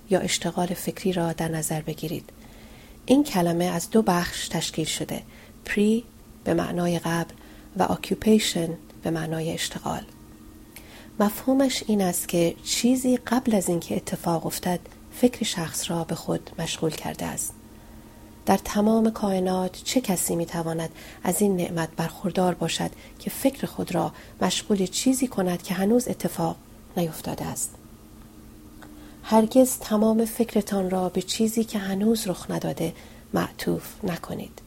یا اشتغال فکری را در نظر بگیرید. این کلمه از دو بخش تشکیل شده. pre به معنای قبل و occupation به معنای اشتغال. مفهومش این است که چیزی قبل از اینکه اتفاق افتد فکر شخص را به خود مشغول کرده است. در تمام کائنات چه کسی میتواند از این نعمت برخوردار باشد که فکر خود را مشغول چیزی کند که هنوز اتفاق نیفتاده است؟ هرگز تمام فکرتان را به چیزی که هنوز رخ نداده معطوف نکنید.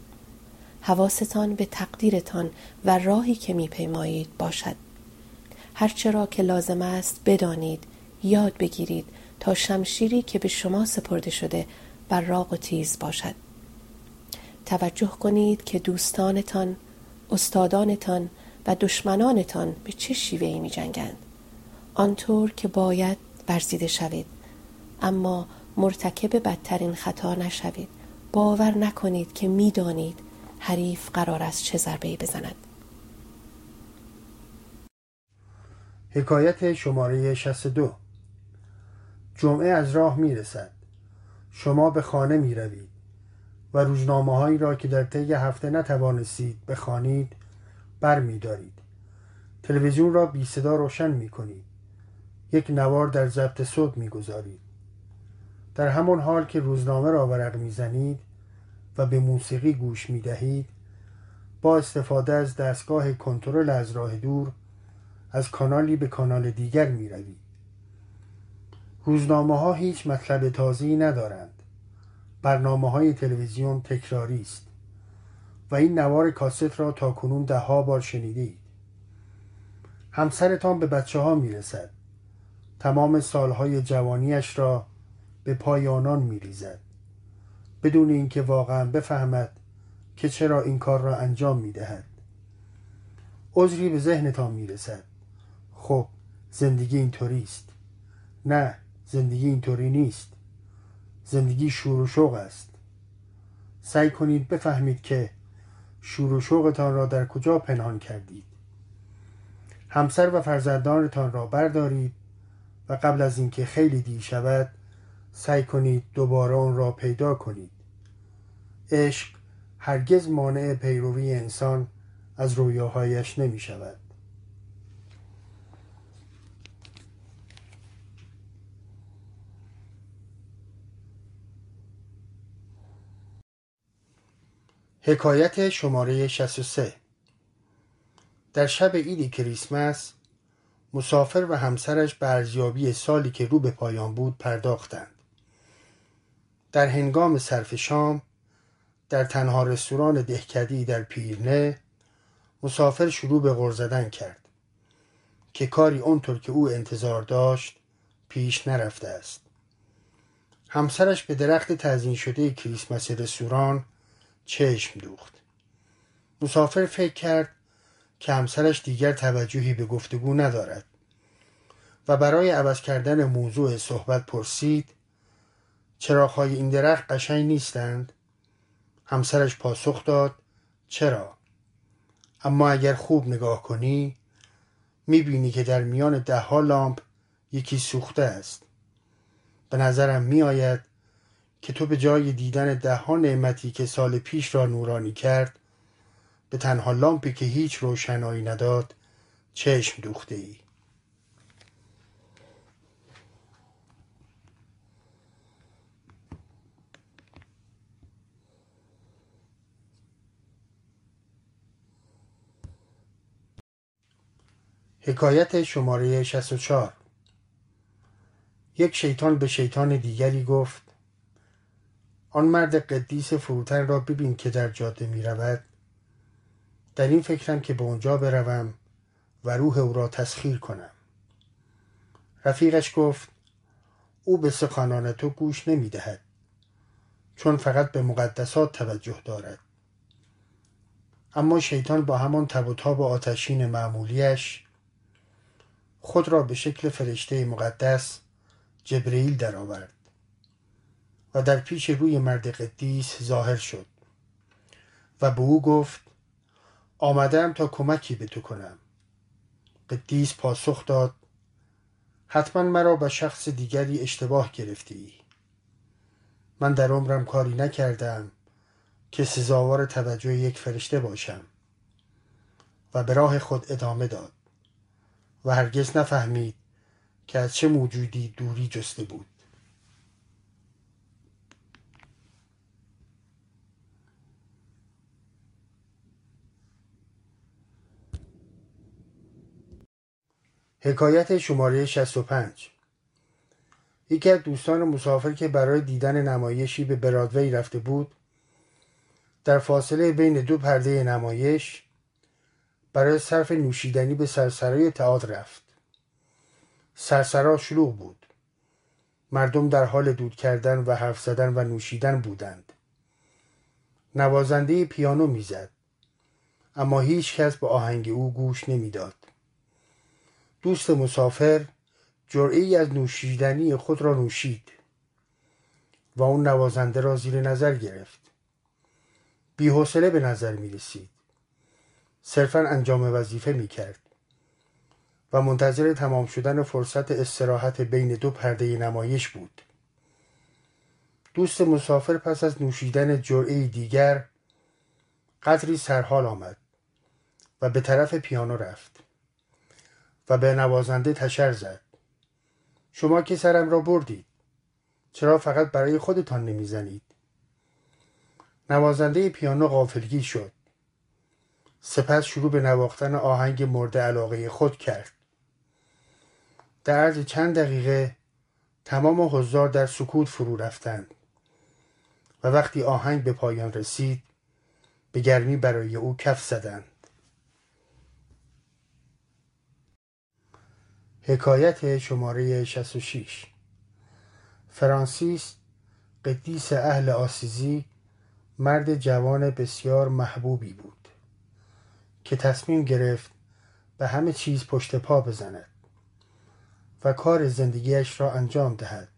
حواستان به تقدیرتان و راهی که میپیمایید باشد. هرچه را که لازم است بدانید، یاد بگیرید تا شمشیری که به شما سپرده شده براق و تیز باشد. توجه کنید که دوستانتان، استادانتان و دشمنانتان به چه شیوه‌ای می‌جنگند. آنطور که باید برزیده شوید، اما مرتکب بدترین خطا نشوید. باور نکنید که می‌دانید حریف قرار است چه ضربه‌ای بزند. حکایت شماره شصت و دو. جمعه از راه میرسد. شما به خانه میروید و روزنامه‌هایی را که در طی هفته نتوانستید بخوانید برمی‌دارید. تلویزیون را بی صدا روشن می‌کنید. یک نوار در ضبط صوت می‌گذارید. در همان حال که روزنامه را ورق می‌زنید و به موسیقی گوش می‌دهید، با استفاده از دستگاه کنترل از راه دور از کانالی به کانال دیگر می‌روید. روزنامه‌ها هیچ مطلب تازه‌ای ندارند. برنامه‌های تلویزیون تکراری است و این نوار کاست را تاکنون ده‌ها بار شنیدید. همسرتان به بچه‌ها می‌رسد. تمام سالهای جوانیش را به پای آنان می‌ریزد بدون اینکه واقعا بفهمد که چرا این کار را انجام می‌دهد. عذری به ذهنتان می‌رسد. خب زندگی اینطوری است. نه، زندگی اینطوری نیست. زندگی شور و شوق است. سعی کنید بفهمید که شور و شوقتان را در کجا پنهان کردید. همسر و فرزندانتان را بردارید و قبل از اینکه خیلی دیر شود سعی کنید دوباره آن را پیدا کنید. عشق هرگز مانع پیروی انسان از رویاهایش نمی شود. حکایت شماره شصت و سه. در شب عید کریسمس مسافر و همسرش به ارزیابی سالی که رو به پایان بود پرداختند. در هنگام صرف شام در تنها رستوران دهکدی در پیرنه مسافر شروع به غر زدن کرد که کاری اونطور که او انتظار داشت پیش نرفته است. همسرش به درخت تزیین شده کریسمس رستوران چشم دوخت. مسافر فکر کرد که همسرش دیگر توجهی به گفتگو ندارد و برای عوض کردن موضوع صحبت پرسید: چراغ‌های این درخت قشنگ نیستند؟ همسرش پاسخ داد: چرا؟ اما اگر خوب نگاه کنی میبینی که در میان ده ها لامپ یکی سوخته است. به نظرم میآید که تو به جای دیدن ده ها نعمتی که سال پیش را نورانی کرد به تنها لامپی که هیچ روشنایی نداد چشم دوخته ای. حکایت شماره شصت و چهار. یک شیطان به شیطان دیگری گفت: آن مرد قدیس فروتن را ببین که در جاده می رود. در این فکرم که به اونجا بروم و روح او را تسخیر کنم. رفیقش گفت: او به سخنان تو گوش نمی دهد چون فقط به مقدسات توجه دارد. اما شیطان با همان تب و تاب آتشین معمولیش خود را به شکل فرشته مقدس جبرئیل درآورد و در پیش روی مرد قدیس ظاهر شد و به او گفت: آمدم تا کمکی به تو کنم. قدیس پاسخ داد: حتما مرا به شخص دیگری اشتباه گرفتی. من در عمرم کاری نکردم که سزاوار توجه یک فرشته باشم. و به راه خود ادامه داد و هرگز نفهمید که از چه موجودی دوری جسته بود. حکایت شماره شصت و پنج. یکی از دوستان مسافر که برای دیدن نمایشی به برادوی رفته بود، در فاصله بین دو پرده نمایش برای صرف نوشیدنی به سرسرای تئاتر رفت. سرسرا شلوغ بود. مردم در حال دود کردن و حرف زدن و نوشیدن بودند. نوازنده پیانو میزد، اما هیچ کس به آهنگ او گوش نمیداد. دوست مسافر جرعه‌ای از نوشیدنی خود را نوشید و اون نوازنده را زیر نظر گرفت. بی‌حوصله به نظر می رسید. صرفاً انجام وظیفه می کرد و منتظر تمام شدن فرصت استراحت بین دو پرده نمایش بود. دوست مسافر پس از نوشیدن جرعه‌ای دیگر قدری سرحال آمد و به طرف پیانو رفت و به نوازنده تشر زد: شما که سرم را بردید، چرا فقط برای خودتان نمیزنید؟ نوازنده پیانو غافلگیر شد. سپس شروع به نواختن آهنگ مورد علاقه خود کرد. در عرض چند دقیقه تمام حضار در سکوت فرو رفتند و وقتی آهنگ به پایان رسید به گرمی برای او کف زدند. حکایت شماره شصت و شش. فرانسیس قدیس اهل آسیزی مرد جوان بسیار محبوبی بود که تصمیم گرفت به همه چیز پشت پا بزند و کار زندگیش را انجام دهد.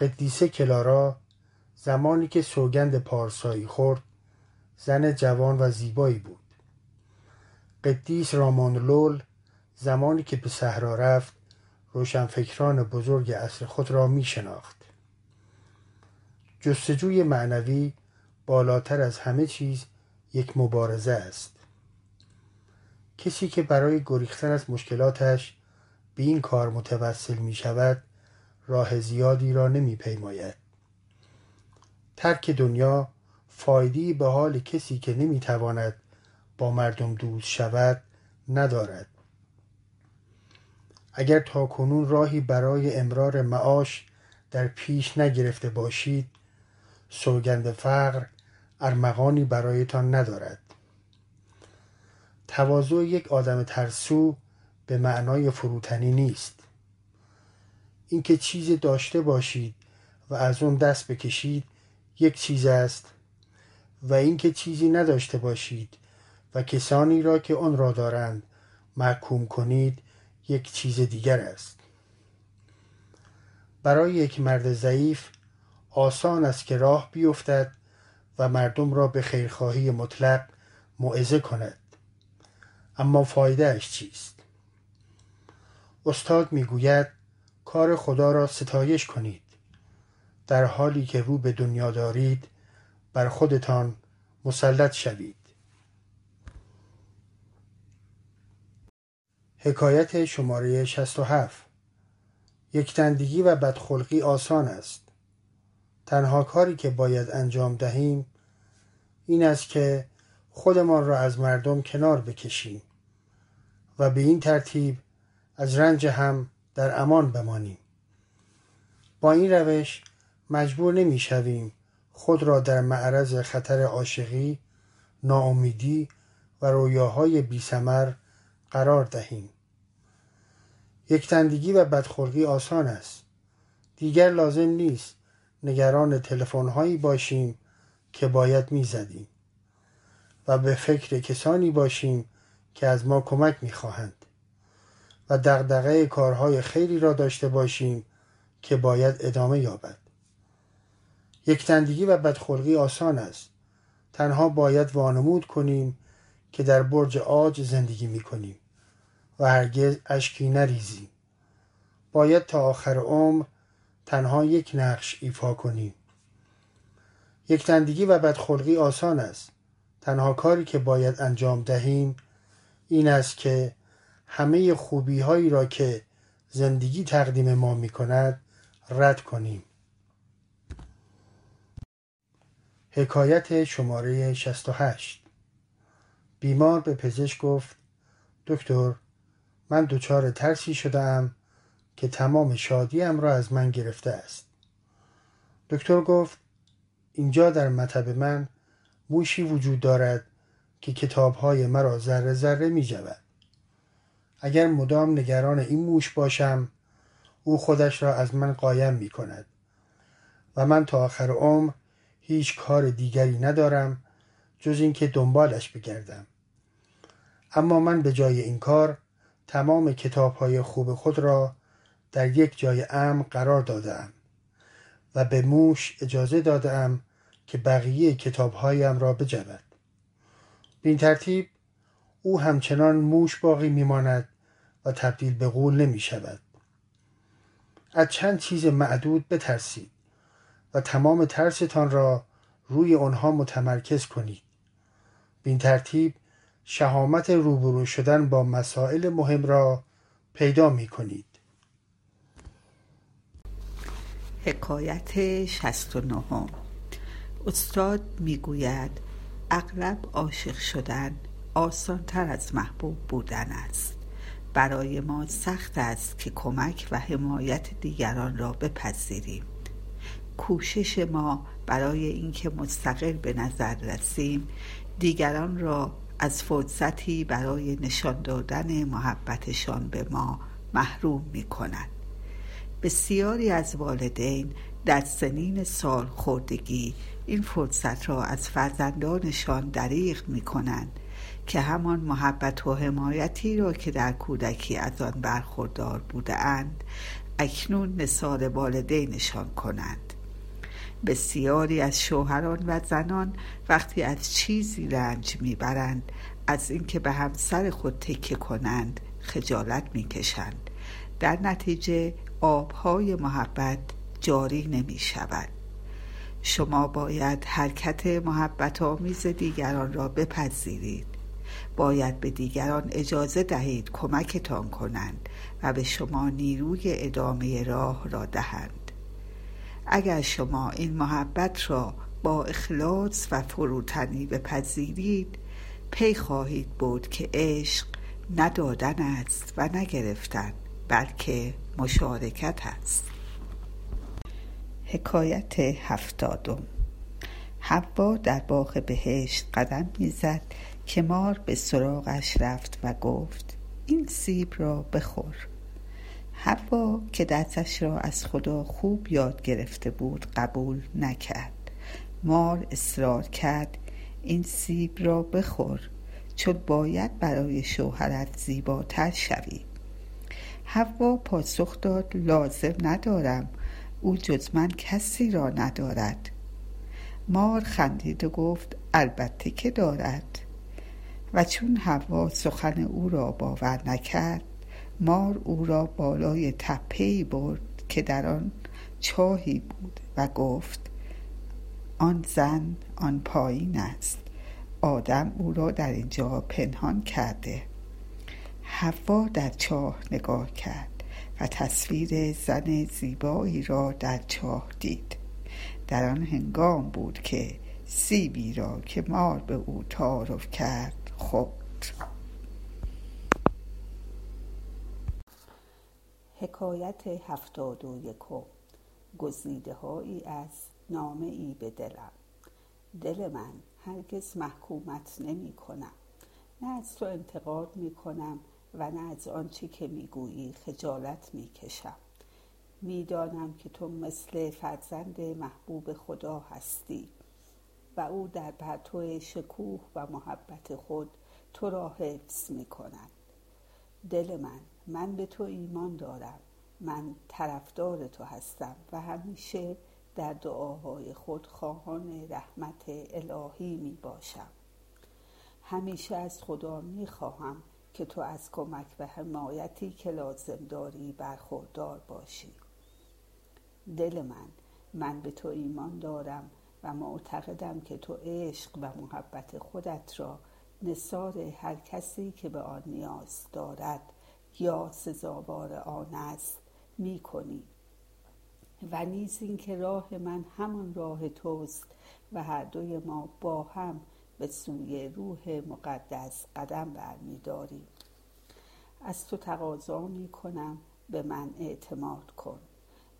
قدیسه کلارا زمانی که سوگند پارسایی خورد زن جوان و زیبایی بود. قدیس رامانلول زمانی که به صحرا رفت روشنفکران بزرگ عصر خود را می شناخت. جستجوی معنوی بالاتر از همه چیز یک مبارزه است. کسی که برای گریختن از مشکلاتش به این کار متوسل می شود راه زیادی را نمی پیماید. ترک دنیا فایده‌ای به حال کسی که نمی تواند با مردم دوست شود ندارد. اگر تا کنون راهی برای امرار معاش در پیش نگرفته باشید، سوگند فقر ارمغانی برایتان ندارد. تواضع یک آدم ترسو به معنای فروتنی نیست. اینکه چیزی داشته باشید و از اون دست بکشید یک چیز است، و اینکه چیزی نداشته باشید و کسانی را که آن را دارند محکوم کنید یک چیز دیگر است. برای یک مرد ضعیف آسان است که راه بیفتد و مردم را به خیرخواهی مطلق موعظه کند، اما فایده اش چیست؟ استاد میگوید کار خدا را ستایش کنید، در حالی که رو به دنیا دارید بر خودتان مسلط شوید. حکایت شماره شصت و هفت. یکتندگی و بدخلقی آسان است. تنها کاری که باید انجام دهیم این است که خودمان را از مردم کنار بکشیم و به این ترتیب از رنج هم در امان بمانیم. با این روش مجبور نمی شویم خود را در معرض خطر عاشقی، ناامیدی و رویاهای بی ثمر قرار دهیم. یکتندگی و بدخلقی آسان است. دیگر لازم نیست نگران تلفن‌هایی باشیم که باید می‌زدیم و به فکر کسانی باشیم که از ما کمک می‌خواهند و دغدغه کارهای خیری را داشته باشیم که باید ادامه یابد. یکتندگی و بدخلقی آسان است. تنها باید وانمود کنیم که در برج عاج زندگی می‌کنیم و هرگز اشکی نریزیم. باید تا آخر عمر تنها یک نقش ایفا کنیم. یکتندگی و بدخلقی آسان است. تنها کاری که باید انجام دهیم این است که همه خوبی هایی را که زندگی تقدیم ما می کند رد کنیم. حکایت شماره شصت و هشت. بیمار به پزشک گفت: دکتر، من دچار ترسی شده‌ام که تمام شادیم را از من گرفته است. دکتر گفت: اینجا در مطب من موشی وجود دارد که کتابهای مرا ذره ذره می جود. اگر مدام نگران این موش باشم، او خودش را از من قایم می کند و من تا آخر عمر هیچ کار دیگری ندارم جز این که دنبالش بگردم. اما من به جای این کار تمام کتابهای خوب خود را در یک جای امن قرار دادم و به موش اجازه دادم که بقیه کتابهایم را بجود. به این ترتیب او همچنان موش باقی میماند و تبدیل به غول نمی شود. از چند چیز معدود بترسید و تمام ترستان را روی آنها متمرکز کنید. به این ترتیب شهامت روبرو شدن با مسائل مهم را پیدا می کنید. حکایت شصت و نه. استاد میگوید اغلب عاشق شدن آسان تر از محبوب بودن است. برای ما سخت است که کمک و حمایت دیگران را بپذیریم. کوشش ما برای اینکه مستقل به نظر رسیم دیگران را از فرصتی برای نشان دادن محبتشان به ما محروم می‌کند. بسیاری از والدین در سنین سال خوردگی این فرصت را از فرزندانشان دریغ می کنند که همان محبت و حمایتی را که در کودکی از آن برخوردار بودند اکنون نثار والدینشان کنند. بسیاری از شوهران و زنان وقتی از چیزی رنج می برند از اینکه به همسر خود تکیه کنند خجالت می کشند. در نتیجه آبهای محبت جاری نمی شود. شما باید حرکت محبت آمیز دیگران را بپذیرید. باید به دیگران اجازه دهید کمکتان کنند و به شما نیروی ادامه راه را دهند. اگر شما این محبت را با اخلاص و فروتنی بپذیرید پی خواهید برد که عشق ندادن است و نگرفتن بلکه مشارکت هست. حکایت هفتادم. حوا در باغ بهشت قدم میزد که مار به سراغش رفت و گفت این سیب را بخور. حوا که دستش را از خدا خوب یاد گرفته بود قبول نکرد. مار اصرار کرد این سیب را بخور چون باید برای شوهرت زیباتر شوی. حوا پاسخ داد لازم ندارم، او جز من کسی را ندارد. مار خندید و گفت البته که دارد. و چون حوا سخن او را باور نکرد، مار او را بالای تپه‌ای برد که در آن چاهی بود و گفت آن زن آن پایین است، آدم او را در اینجا پنهان کرده. حوا در چاه نگاه کرد و تصویر زن زیبایی را در چاه دید. در آن هنگام بود که سیبی را که مار به او تعارف کرد خورد. حکایت هفتاد و یکم. گزیده هایی از نامه ای به دلم. دل من هرگز محکومت نمی کنم، نه از تو انتقاد می کنم و نه از آنچه که می گویی خجالت می کشم. می دانم که تو مثل فرزند محبوب خدا هستی و او در پرتو شکوه و محبت خود تو را حفظ می کند. دل من، من به تو ایمان دارم، من طرفدار تو هستم و همیشه در دعاهای خود خواهان رحمت الهی می باشم. همیشه از خدا می خواهم که تو از کمک و حمایتی که لازم داری برخوردار باشی. دل من، من به تو ایمان دارم و معتقدم که تو عشق و محبت خودت را نثار هر کسی که به آن نیاز دارد یا سزاوار آن است می کنی و نیز این که راه من همان راه توست و هر دوی ما با هم به سوی روح مقدس قدم برمی داریم. از تو تقاضا می کنم به من اعتماد کن،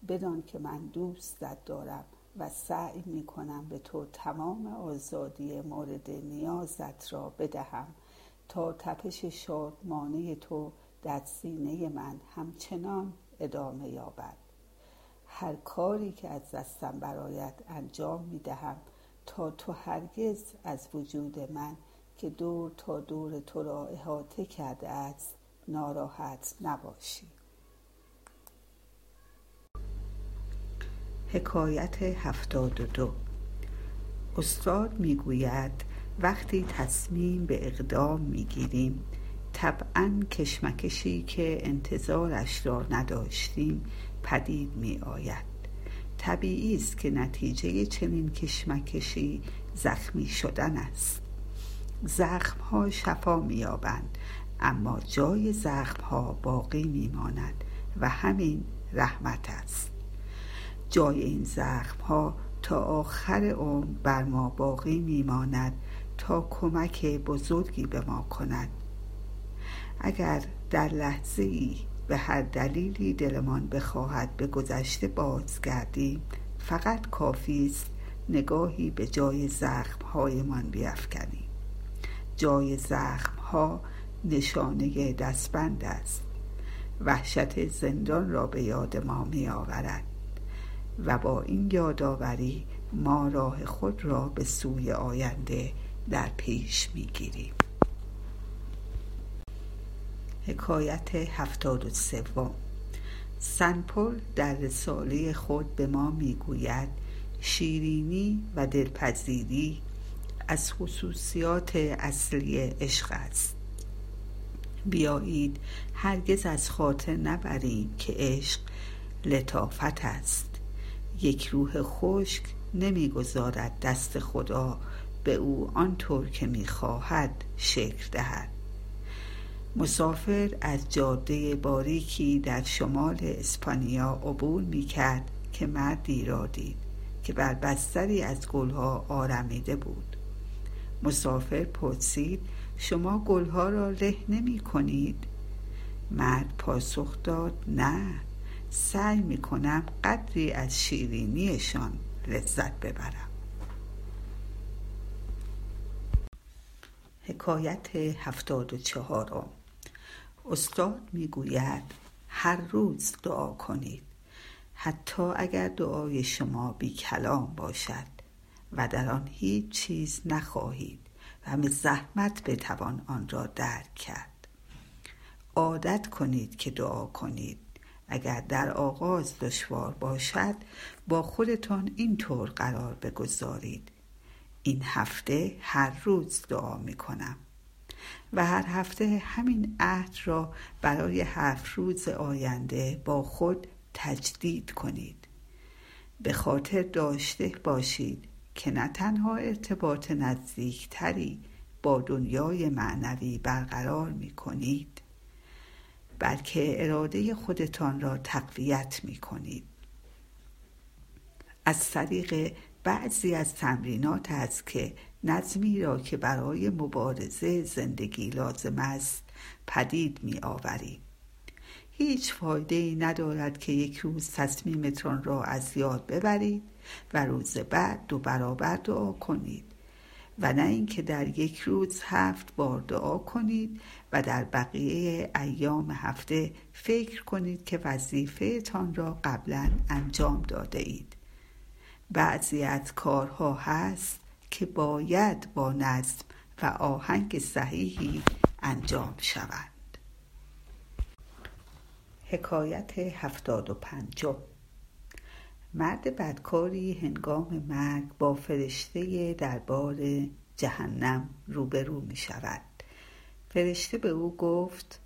بدان که من دوستت دارم و سعی می کنم به تو تمام آزادی مورد نیازت را بدهم تا تپش شادمانه تو در سینه من همچنان ادامه یابد. هر کاری که از دستم برایت انجام می دهم تا تو هرگز از وجود من که دور تا دور تو را احاطه کرده است ناراحت نباشی. حکایت هفتاد و دو. استاد می گوید وقتی تصمیم به اقدام می گیریم طبعاً کشمکشی که انتظارش را نداشتیم پدید می آید. طبیعی است که نتیجه چنین کشمکشی زخمی شدن است. زخم‌ها شفا می‌یابند اما جای زخم‌ها باقی می‌ماند و همین رحمت است. جای این زخم‌ها تا آخر عمر بر ما باقی می‌ماند تا کمک بزرگی به ما کند. اگر در لحظه‌ای به هر دلیلی دلمان بخواهد به گذشته بازگردیم، فقط کافی است نگاهی به جای زخم‌هایمان بیفکنیم. جای زخم‌ها نشانه دستبند است. وحشت زندان را به یاد ما می‌آورد و با این یادآوری ما راه خود را به سوی آینده در پیش می‌گیریم. حکایت هفتاد و سوم. سنپل در رساله خود به ما میگوید شیرینی و دلپذیری از خصوصیات اصلی عشق است. بیایید هرگز از خاطر نبریم که عشق لطافت است. یک روح خشک نمیگذارد دست خدا به او آنطور که میخواهد شکل دهد. مسافر از جاده باریکی در شمال اسپانیا عبور می‌کرد که مردی را دید که بر بستری از گلها آرمیده بود. مسافر پرسید شما گلها را له نمی‌کنید؟ مرد پاسخ داد: نه، سعی میکنم قدری از شیرینیشان لذت ببرم. حکایت هفتاد و چهارم. استاد میگوید هر روز دعا کنید، حتی اگر دعای شما بی کلام باشد و در آن هیچ چیز نخواهید و همه زحمت بتوان آن را درک کرد. عادت کنید که دعا کنید. اگر در آغاز دشوار باشد با خودتان اینطور قرار بگذارید: این هفته هر روز دعا میکنم، و هر هفته همین عهد را برای هر روز آینده با خود تجدید کنید. به خاطر داشته باشید که نه تنها ارتباط نزدیکتری با دنیای معنوی برقرار میکنید، بلکه اراده خودتان را تقویت میکنید. از طریق بعضی از تمرینات هست که نظمی را که برای مبارزه زندگی لازم است پدید می آورید. هیچ فایده‌ای ندارد که یک روز تصمیمتان را از یاد ببرید و روز بعد دو برابر دعا کنید، و نه اینکه در یک روز هفت بار دعا کنید و در بقیه ایام هفته فکر کنید که وظیفه‌تان را قبلا انجام داده اید. بعضی از کارها هست که باید با نظم و آهنگ صحیحی انجام شود. حکایت هفتاد و پنجم. مرد بدکاری هنگام مرگ با فرشته دربار جهنم روبرو می شود. فرشته به او گفت: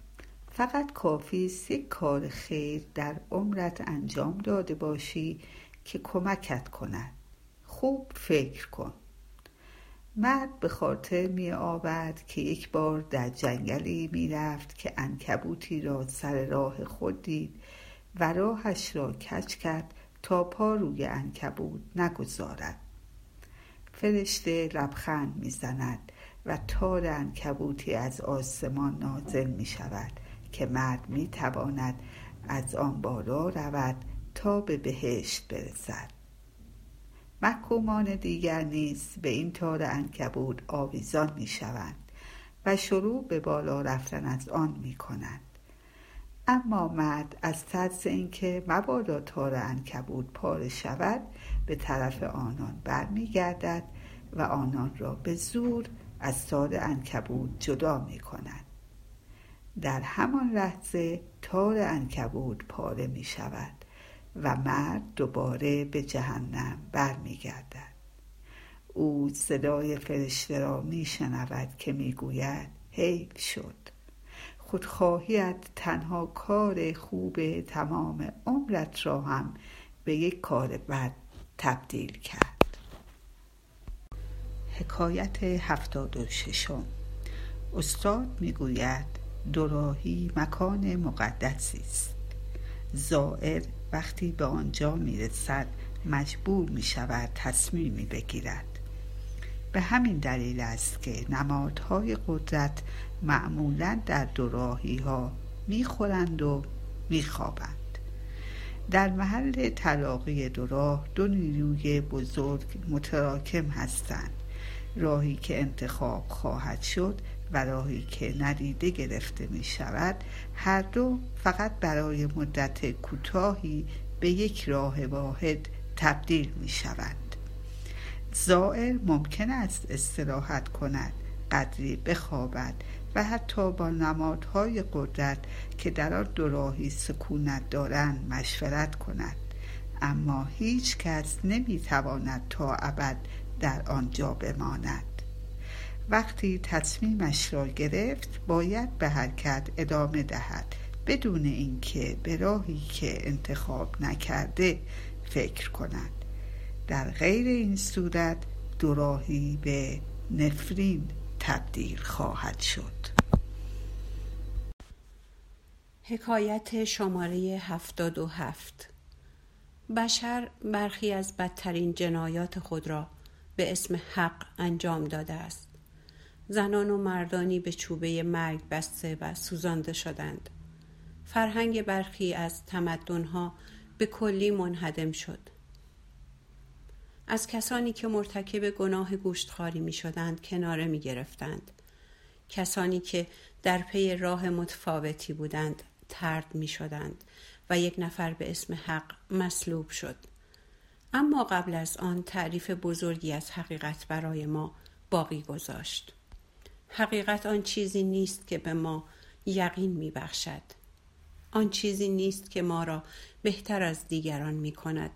فقط کافی است یک کار خیر در عمرت انجام داده باشی که کمکت کند. خوب فکر کن. مرد به خاطر می آورد که یک بار در جنگلی می رفت که عنکبوتی را سر راه خود دید و راهش را کج کرد تا پا روی عنکبوت نگذارد. فرشته لبخند می زند و تار عنکبوتی از آسمان نازل می شود که مرد می تواند از آن بالا رود تا به بهشت برسد. محکومان دیگر نیز به این تار عنکبوت آویزان می شوند و شروع به بالا رفتن از آن می کنند. اما مرد از ترس اینکه مبادا تار عنکبوت پاره شود به طرف آنان برمیگردد و آنان را به زور از تار عنکبوت جدا می کنند. در همان لحظه تار عنکبوت پاره می شود و مرد دوباره به جهنم برمیگردد. او صدای فرشته را میشنود که میگوید: حیف شد، خودخواهیت تنها کار خوب تمام عمرت را هم به یک کار بد تبدیل کرد. حکایت هفتاد و ششم. استاد میگوید دوراهی مکان مقدسی است. زائر وقتی به آنجا میرسد مجبور میشود تصمیمی بگیرد. به همین دلیل است که نمادهای قدرت معمولا در دوراهی ها میخورند و میخوابند. در محل تلاقی دوراه دو نیروی بزرگ متراکم هستند: راهی که انتخاب خواهد شد و راهی که ندیده گرفته می شود. هر دو فقط برای مدت کوتاهی به یک راه واحد تبدیل می شوند. زائر ممکن است استراحت کند، قدری بخوابد و حتی با نمادهای قدرت که در آن دوراهی سکونت دارند مشورت کند، اما هیچ کس نمی تواند تا ابد در آنجا بماند. وقتی تصمیمش را گرفت باید به حرکت ادامه دهد بدون اینکه به راهی که انتخاب نکرده فکر کند. در غیر این صورت دوراهی به نفرین تبدیل خواهد شد. حکایت شماره هفتاد و هفت. بشر برخی از بدترین جنایات خود را به اسم حق انجام داده است. زنان و مردانی به چوبه مرگ بسته و سوزانده شدند. فرهنگ برخی از تمدن‌ها به کلی منهدم شد. از کسانی که مرتکب گناه گوشتخواری می‌شدند کناره می‌گرفتند. کسانی که در پی راه متفاوتی بودند طرد می‌شدند و یک نفر به اسم حق مصلوب شد. اما قبل از آن تعریف بزرگی از حقیقت برای ما باقی گذاشت. حقیقت آن چیزی نیست که به ما یقین می‌بخشد. آن چیزی نیست که ما را بهتر از دیگران می‌کند.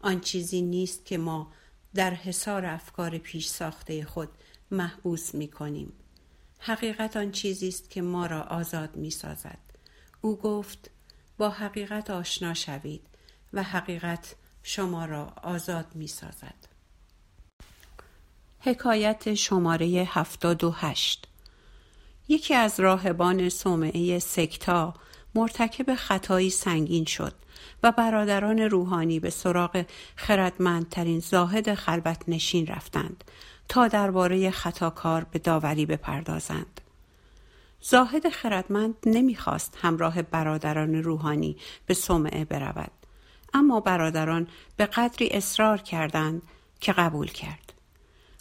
آن چیزی نیست که ما در حصار افکار پیش ساخته خود محبوس می‌کنیم. حقیقت آن چیزی است که ما را آزاد می‌سازد. او گفت: با حقیقت آشنا شوید و حقیقت شما را آزاد می‌سازد. حکایت شماره هفتاد و هشت. یکی از راهبان صومعه سکتا مرتکب خطایی سنگین شد و برادران روحانی به سراغ خردمندترین زاهد خلوت نشین رفتند تا درباره خطاکار به داوری بپردازند. زاهد خردمند نمیخواست همراه برادران روحانی به صومعه برود، اما برادران به قدری اصرار کردند که قبول کرد.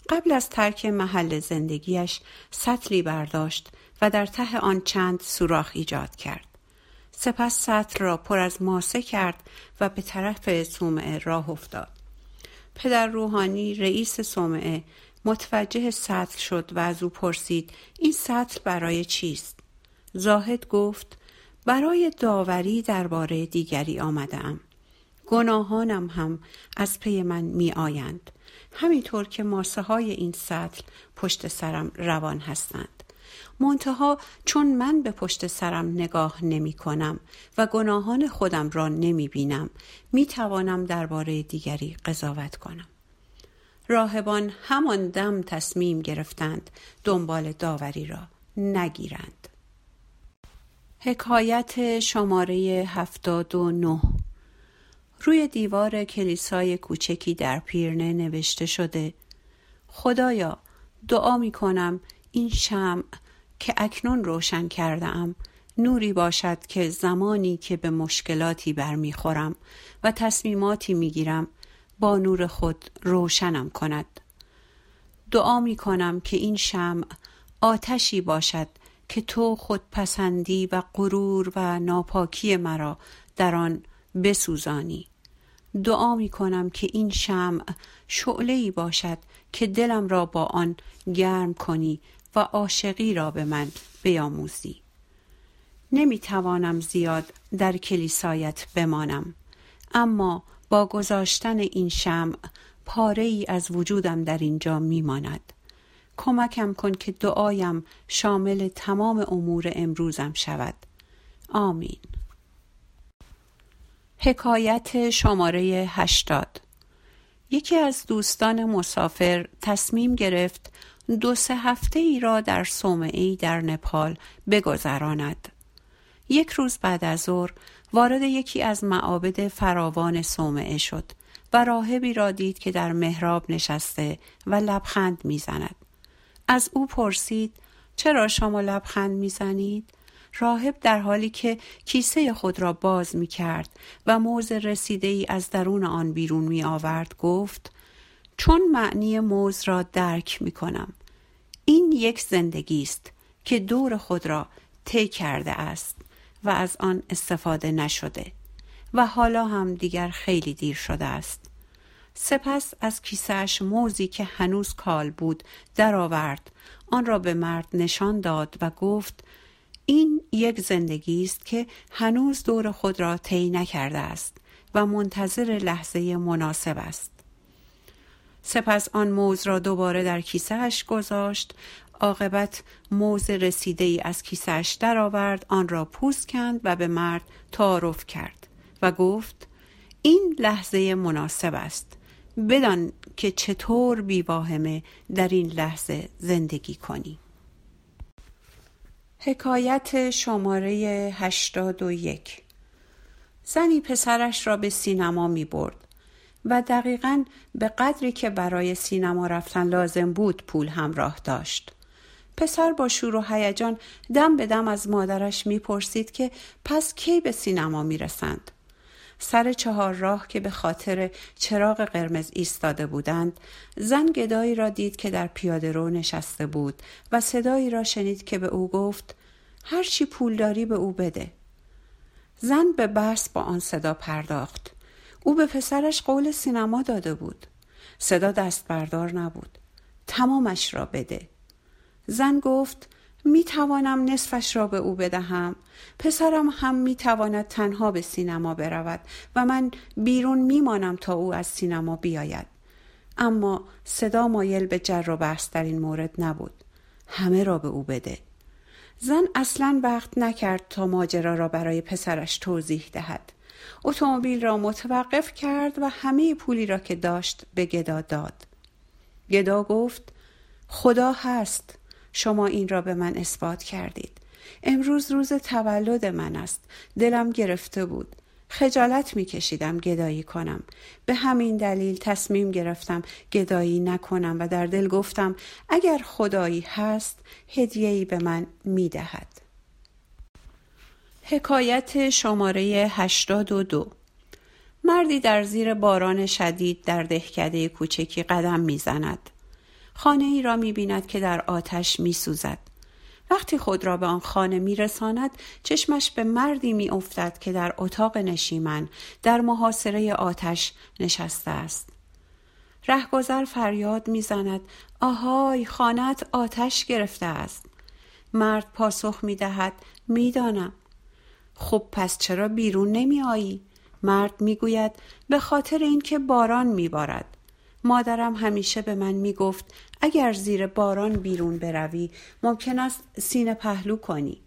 قبل از ترک محل زندگیش سطلی برداشت و در ته آن چند سوراخ ایجاد کرد. سپس سطل را پر از ماسه کرد و به طرف صومعه راه افتاد. پدر روحانی رئیس صومعه متوجه سطل شد و از او پرسید: این سطل برای چیست؟ زاهد گفت: برای داوری درباره دیگری آمدم. گناهانم هم از پی من می آیند، همینطور که ماسه های این سطل پشت سرم روان هستند. منتها چون من به پشت سرم نگاه نمی کنم و گناهان خودم را نمی بینم، می توانم درباره دیگری قضاوت کنم. راهبان همان دم تصمیم گرفتند دنبال داوری را نگیرند. حکایت شماره هفتاد و نه. روی دیوار کلیسای کوچکی در پیرنه نوشته شده: خدایا دعا می کنم این شمع که اکنون روشن کردم نوری باشد که زمانی که به مشکلاتی برمی خورم و تصمیماتی می گیرم با نور خود روشنم کند. دعا می کنم که این شمع آتشی باشد که تو خودپسندی و غرور و ناپاکی مرا در آن بسوزانی. دعا می کنم که این شمع شعله‌ای باشد که دلم را با آن گرم کنی و عاشقی را به من بیاموزی. نمی توانم زیاد در کلیسایت بمانم، اما با گذاشتن این شمع پاره‌ای از وجودم در اینجا می ماند. کمکم کن که دعایم شامل تمام امور امروزم شود. آمین. حکایت شماره هشتاد. یکی از دوستان مسافر تصمیم گرفت دو سه هفته ای را در صومعه‌ای در نپال بگذراند. یک روز بعد از ظهر وارد یکی از معابد فراوان صومعه شد و راهبی را دید که در محراب نشسته و لبخند میزند. از او پرسید: چرا شما لبخند میزنید؟ راهب در حالی که کیسه خود را باز می کرد و موز رسیده ای از درون آن بیرون می آورد گفت: چون معنی موز را درک می کنم. این یک زندگی است که دور خود را طی کرده است و از آن استفاده نشده و حالا هم دیگر خیلی دیر شده است. سپس از کیسه‌اش موزی که هنوز کال بود درآورد، آن را به مرد نشان داد و گفت: این یک زندگی است که هنوز دور خود را طی نکرده است و منتظر لحظه مناسب است. سپس آن موز را دوباره در کیسه‌اش گذاشت، عاقبت موز رسیده‌ای از کیسه‌اش درآورد، آن را پوست کند و به مرد تعارف کرد و گفت: این لحظه مناسب است. بدان که چطور بی‌واهمه در این لحظه زندگی کنی. حکایت شماره هشتاد و یک. زنی پسرش را به سینما می برد و دقیقاً به قدری که برای سینما رفتن لازم بود پول همراه داشت. پسر با شور و هیجان دم به دم از مادرش میپرسید که پس کی به سینما میرسند. سر چهار راه که به خاطر چراغ قرمز ایستاده بودند، زن گدایی را دید که در پیاده رو نشسته بود و صدایی را شنید که به او گفت هر چی پول داری به او بده. زن به بحث با آن صدا پرداخت. او به پسرش قول سینما داده بود. صدا دست بردار نبود. تمامش را بده. زن گفت می توانم نصفش را به او بدهم. پسرم هم می تواند تنها به سینما برود و من بیرون می مانم تا او از سینما بیاید. اما صدا مایل به جر و بحث در این مورد نبود. همه را به او بده. زن اصلاً وقت نکرد تا ماجرا را برای پسرش توضیح دهد. اتومبیل را متوقف کرد و همه پولی را که داشت به گدا داد. گدا گفت خدا هست. شما این را به من اثبات کردید. امروز روز تولد من است. دلم گرفته بود. خجالت می کشیدم گدایی کنم. به همین دلیل تصمیم گرفتم گدایی نکنم و در دل گفتم اگر خدایی هست هدیه‌ای به من می دهد. حکایت شماره هشتاد و دو. مردی در زیر باران شدید در دهکده کوچکی قدم می زند. خانه ای را می بیند که در آتش می سوزد. وقتی خود را به آن خانه می رساند، چشمش به مردی می افتد که در اتاق نشیمن در محاصره آتش نشسته است. رهگذر فریاد می زند، آهای خانه‌ات آتش گرفته است. مرد پاسخ می دهد، می دانم. خب پس چرا بیرون نمی آیی؟ مرد می گوید، به خاطر اینکه باران می بارد. مادرم همیشه به من میگفت اگر زیر باران بیرون بروی ممکن است سینه پهلو کنی.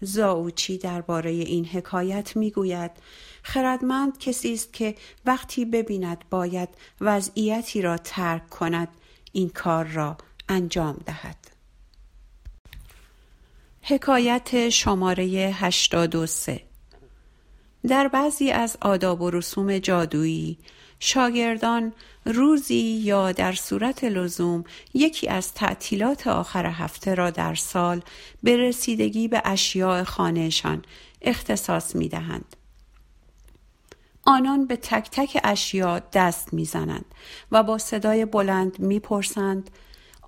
زاوچی درباره این حکایت میگوید خردمند کسی است که وقتی ببیند باید وضعیتی را ترک کند این کار را انجام دهد. حکایت شماره هشتاد و سه. در بعضی از آداب و رسوم جادویی شاگردان روزی یا در صورت لزوم یکی از تعطیلات آخر هفته را در سال به رسیدگی به اشیاء خانه‌شان اختصاص می‌دهند. آنان به تک تک اشیاء دست می‌زنند و با صدای بلند می‌پرسند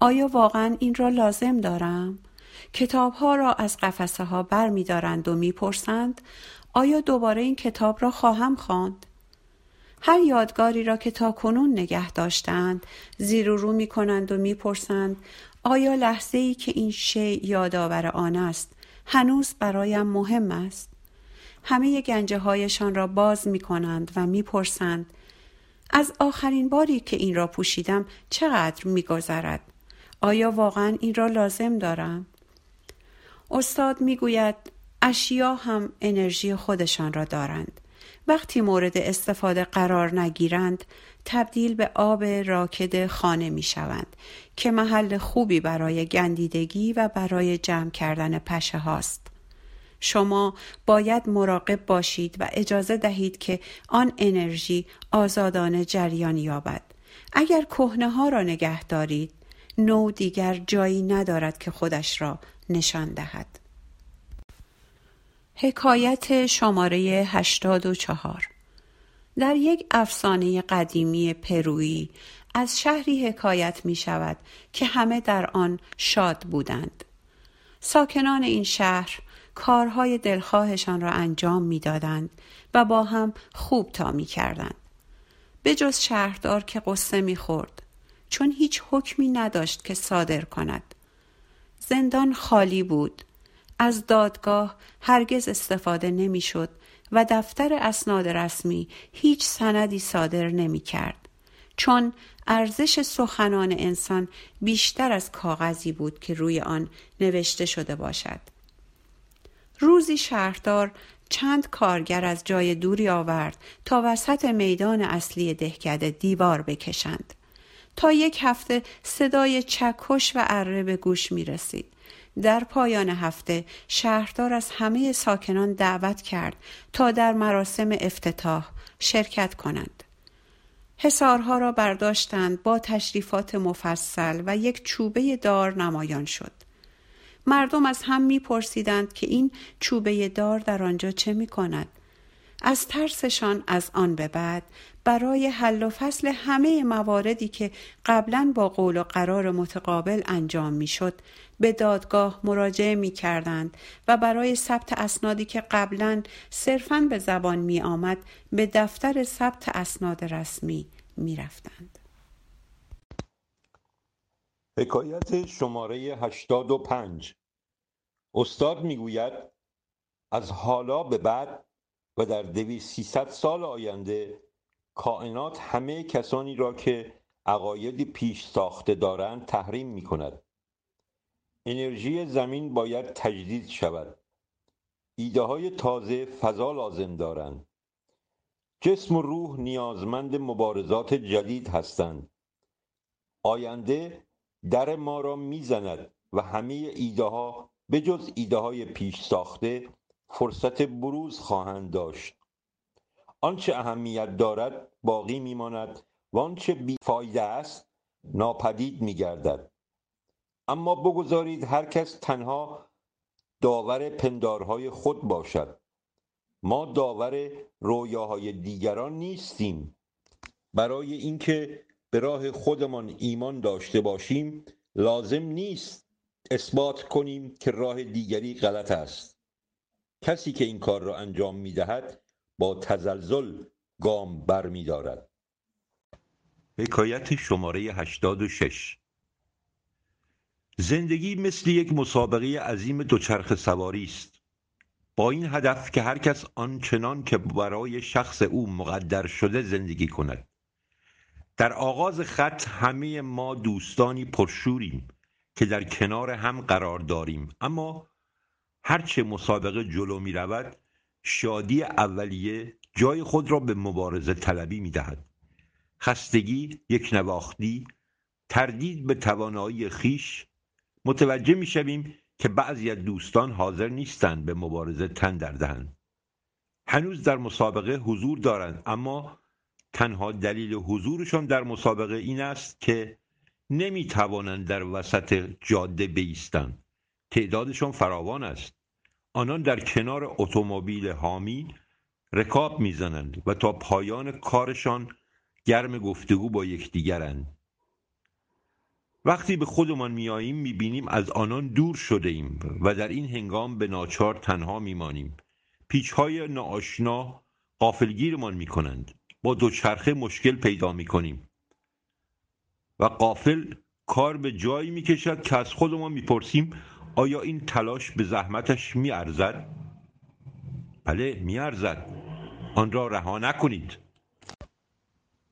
آیا واقعاً این را لازم دارم؟ کتاب‌ها را از قفسه‌ها برمی‌دارند و می‌پرسند آیا دوباره این کتاب را خواهم خواند؟ هر یادگاری را که تا کنون نگه داشتند زیر و رو می کنند و می پرسند آیا لحظه ای که این شیء یادآور آن است هنوز برایم مهم است؟ همه گنجه هایشان را باز می کنند و می پرسند از آخرین باری که این را پوشیدم چقدر می گذرد؟ آیا واقعا این را لازم دارم؟ استاد می گوید اشیا هم انرژی خودشان را دارند. وقتی مورد استفاده قرار نگیرند، تبدیل به آب راکد خانه می شوند که محل خوبی برای گندیدگی و برای جمع کردن پشه هاست. شما باید مراقب باشید و اجازه دهید که آن انرژی آزادانه جریان یابد. اگر کهنه ها را نگه دارید، نو دیگر جایی ندارد که خودش را نشان دهد. حکایت شماره هشتاد و چهار. در یک افسانه قدیمی پرویی از شهری حکایت می شود که همه در آن شاد بودند. ساکنان این شهر کارهای دلخواهشان را انجام می دادند و با هم خوب تا می کردند. به جز شهردار که قصه می خورد چون هیچ حکمی نداشت که صادر کند. زندان خالی بود. از دادگاه هرگز استفاده نمی شد و دفتر اسناد رسمی هیچ سندی صادر نمی کرد چون ارزش سخنان انسان بیشتر از کاغذی بود که روی آن نوشته شده باشد. روزی شهردار چند کارگر از جای دوری آورد تا وسط میدان اصلی دهکده دیوار بکشند. تا یک هفته صدای چکش و اره به گوش می رسید. در پایان هفته شهردار از همه ساکنان دعوت کرد تا در مراسم افتتاح شرکت کنند. حصارها را برداشتند، با تشریفات مفصل و یک چوبه دار نمایان شد. مردم از هم می‌پرسیدند که این چوبه دار در آنجا چه می‌کند. از ترسشان از آن به بعد برای حل و فصل همه مواردی که قبلاً با قول و قرار متقابل انجام می‌شد، به دادگاه مراجعه می‌کردند و برای ثبت اسنادی که قبلاً صرفاً به زبان می‌آمد، به دفتر ثبت اسناد رسمی می‌رفتند. حکایت شماره هشتاد و پنج. استاد میگوید از حالا به بعد و در دویست سیصد سال آینده کائنات همه کسانی را که عقاید پیش ساخته دارند تحریم میکند. انرژی زمین باید تجدید شود. ایده های تازه فضا لازم دارند. جسم و روح نیازمند مبارزات جدید هستند. آینده در ما را میزند و همه ایده ها به جز ایده های پیش ساخته فرصت بروز خواهند داشت. آنچه اهمیت دارد باقی میماند و آنچه بیفایده است ناپدید میگردد. اما بگذارید هر کس تنها داور پندارهای خود باشد. ما داور رویاهای دیگران نیستیم. برای اینکه به راه خودمان ایمان داشته باشیم لازم نیست اثبات کنیم که راه دیگری غلط است. کسی که این کار را انجام می‌دهد با تزلزل گام برمی‌دارد. حکایت شماره هشتاد و شش. زندگی مثل یک مسابقه عظیم دوچرخه سواری است، با این هدف که هر کس آنچنان که برای شخص او مقدر شده زندگی کند. در آغاز خط همه ما دوستانی پرشوریم که در کنار هم قرار داریم، اما هرچه مسابقه جلو می رود شادی اولیه جای خود را به مبارزه طلبی می دهد. خستگی، یک نواختی، تردید به توانایی خویش، متوجه می شویم که بعضی از دوستان حاضر نیستند به مبارزه تن در دهند. هنوز در مسابقه حضور دارند، اما تنها دلیل حضورشان در مسابقه این است که نمی توانند در وسط جاده بایستند. تعدادشان فراوان است. آنان در کنار اتومبیل حامی رکاب میزنند و تا پایان کارشان گرم گفتگو با یکدیگرند. وقتی به خودمان میاییم میبینیم از آنان دور شده ایم و در این هنگام به ناچار تنها میمانیم. پیچهای ناآشنا غافلگیرمان میکنند. با دوچرخه مشکل پیدا میکنیم و غافل کار به جایی میکشد که از خودمان میپرسیم آیا این تلاش به زحمتش میارزد؟ بله میارزد. آن را رها نکنید.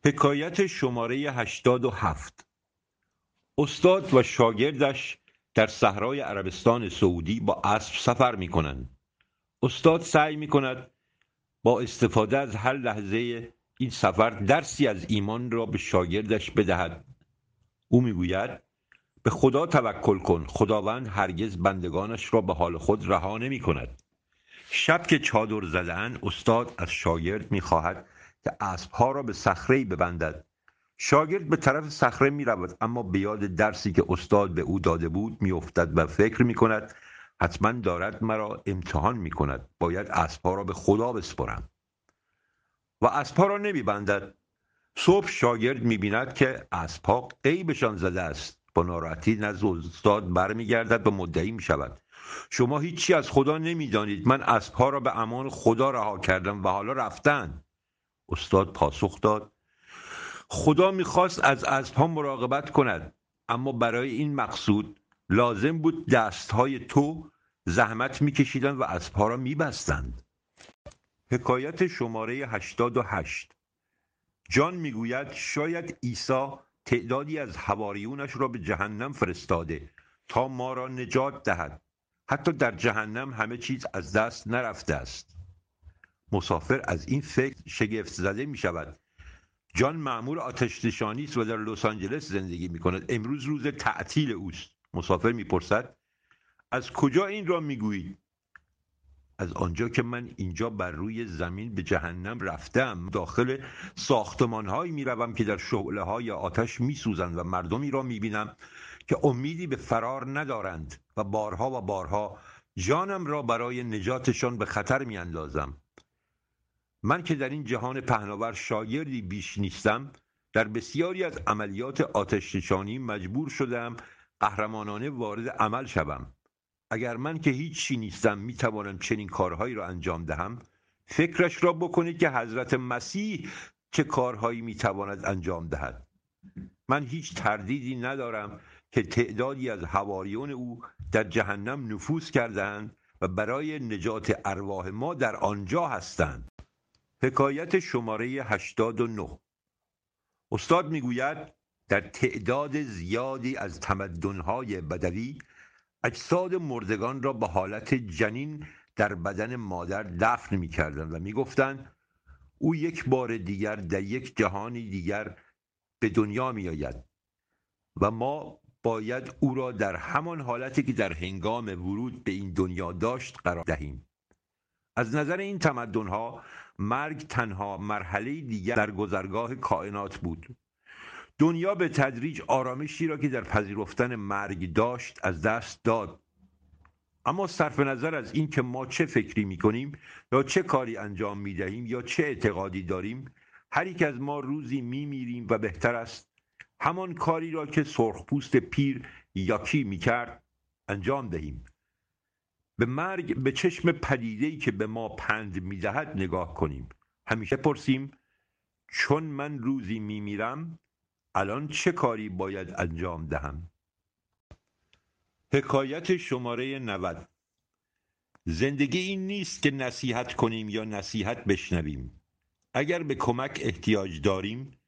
حکایت شماره هشتاد و هفت. استاد و شاگردش در صحرای عربستان سعودی با اسب سفر میکنند. استاد سعی میکند با استفاده از هر لحظه این سفر درسی از ایمان را به شاگردش بدهد. او میگوید به خدا توکل کن، خداوند هرگز بندگانش را به حال خود رها نمی کند. شب که چادر زدند، استاد از شاگرد میخواهد که اسبها را به صخره‌ای ببندد. شاگرد به طرف صخره می رود، اما به یاد درسی که استاد به او داده بود میافتد و فکر میکند حتما دارد مرا امتحان میکند، باید اسبها را به خدا بسپارم. و اسبها را نمی بندد. صبح شاگرد می بیند که اسبها غیبشان زده است. با ناراحتی نزد استاد برمی گردد و مدعی می شود شما هیچی از خدا نمی دانید. من اسبها را به امان خدا رها کردم و حالا رفتن. استاد پاسخ داد خدا می خواست از اسبها مراقبت کند، اما برای این مقصود لازم بود دستهای تو زحمت می کشیدند و اسبها را می بستند. حکایت شماره هشتاد و هشت. جان میگوید شاید عیسی تعدادی از حواریونش را به جهنم فرستاده تا ما را نجات دهد. حتی در جهنم همه چیز از دست نرفته است. مسافر از این فکر شگفت زده می شود. جان مأمور آتش نشانی است و در لس آنجلس زندگی می کند. امروز روز تعطیل اوست. مسافر میپرسد از کجا این را میگویی؟ از آنجا که من اینجا بر روی زمین به جهنم رفتم، داخل ساختمان هایی می روم که در شعله های آتش می سوزند و مردمی را می بینم که امیدی به فرار ندارند و بارها و بارها جانم را برای نجاتشان به خطر می اندازم. من که در این جهان پهناور شایردی بیش نیستم، در بسیاری از عملیات آتش‌نشانی مجبور شدم قهرمانانه وارد عمل شوم. اگر من که هیچی نیستم می توانم چنین کارهایی را انجام دهم، فکرش را بکنید که حضرت مسیح چه کارهایی می تواند انجام دهد. من هیچ تردیدی ندارم که تعدادی از حواریون او در جهنم نفوذ کردند و برای نجات ارواح ما در آنجا هستند. حکایت شماره هشتاد و نه. استاد میگوید در تعداد زیادی از تمدن‌های بدوی اجساد مردگان را به حالت جنین در بدن مادر دفن می‌کردند و می‌گفتند او یک بار دیگر در یک جهانی دیگر به دنیا می‌آید و ما باید او را در همان حالتی که در هنگام ورود به این دنیا داشت قرار دهیم. از نظر این تمدن‌ها مرگ تنها مرحله دیگر در گذرگاه کائنات بود. دنیا به تدریج آرامشی را که در پذیرفتن مرگ داشت از دست داد. اما صرف نظر از این که ما چه فکری می‌کنیم یا چه کاری انجام می‌دهیم یا چه اعتقادی داریم، هر یک از ما روزی می‌میریم و بهتر است همان کاری را که سرخپوست پیر یاکی می‌کرد انجام دهیم. به مرگ به چشم پدیده‌ای که به ما پند می‌دهد نگاه کنیم. همیشه پرسیم چون من روزی می‌میرم الان چه کاری باید انجام دهم؟ حکایت شماره نود. زندگی این نیست که نصیحت کنیم یا نصیحت بشنویم. اگر به کمک احتیاج داریم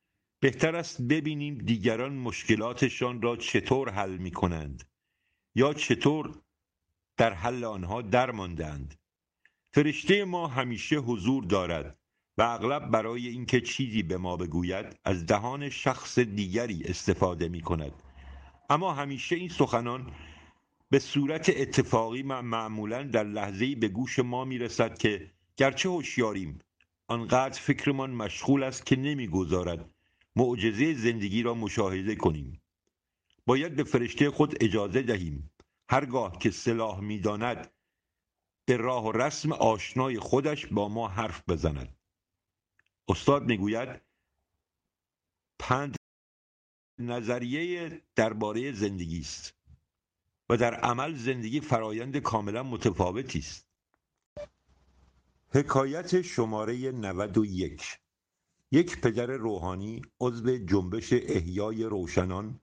بهتر است ببینیم دیگران مشکلاتشان را چطور حل می‌کنند یا چطور در حل آنها درماندند. فرشته ما همیشه حضور دارد و اغلب برای اینکه چیزی به ما بگوید از دهان شخص دیگری استفاده می‌کند، اما همیشه این سخنان به صورت اتفاقی و معمولاً در لحظه‌ای به گوش ما می‌رسد که گرچه هوشیاریم آنقدر فکرمان مشغول است که نمی‌گذارد معجزه زندگی را مشاهده کنیم. باید به فرشته خود اجازه دهیم هرگاه که سلاح می‌داند به راه و رسم آشنای خودش با ما حرف بزند. استاد میگوید پند نظریه درباره زندگی است و در عمل زندگی فرایند کاملا متفاوتی است. حکایت شماره نود و یک. یک پدر روحانی عضو جنبش احیای روشنان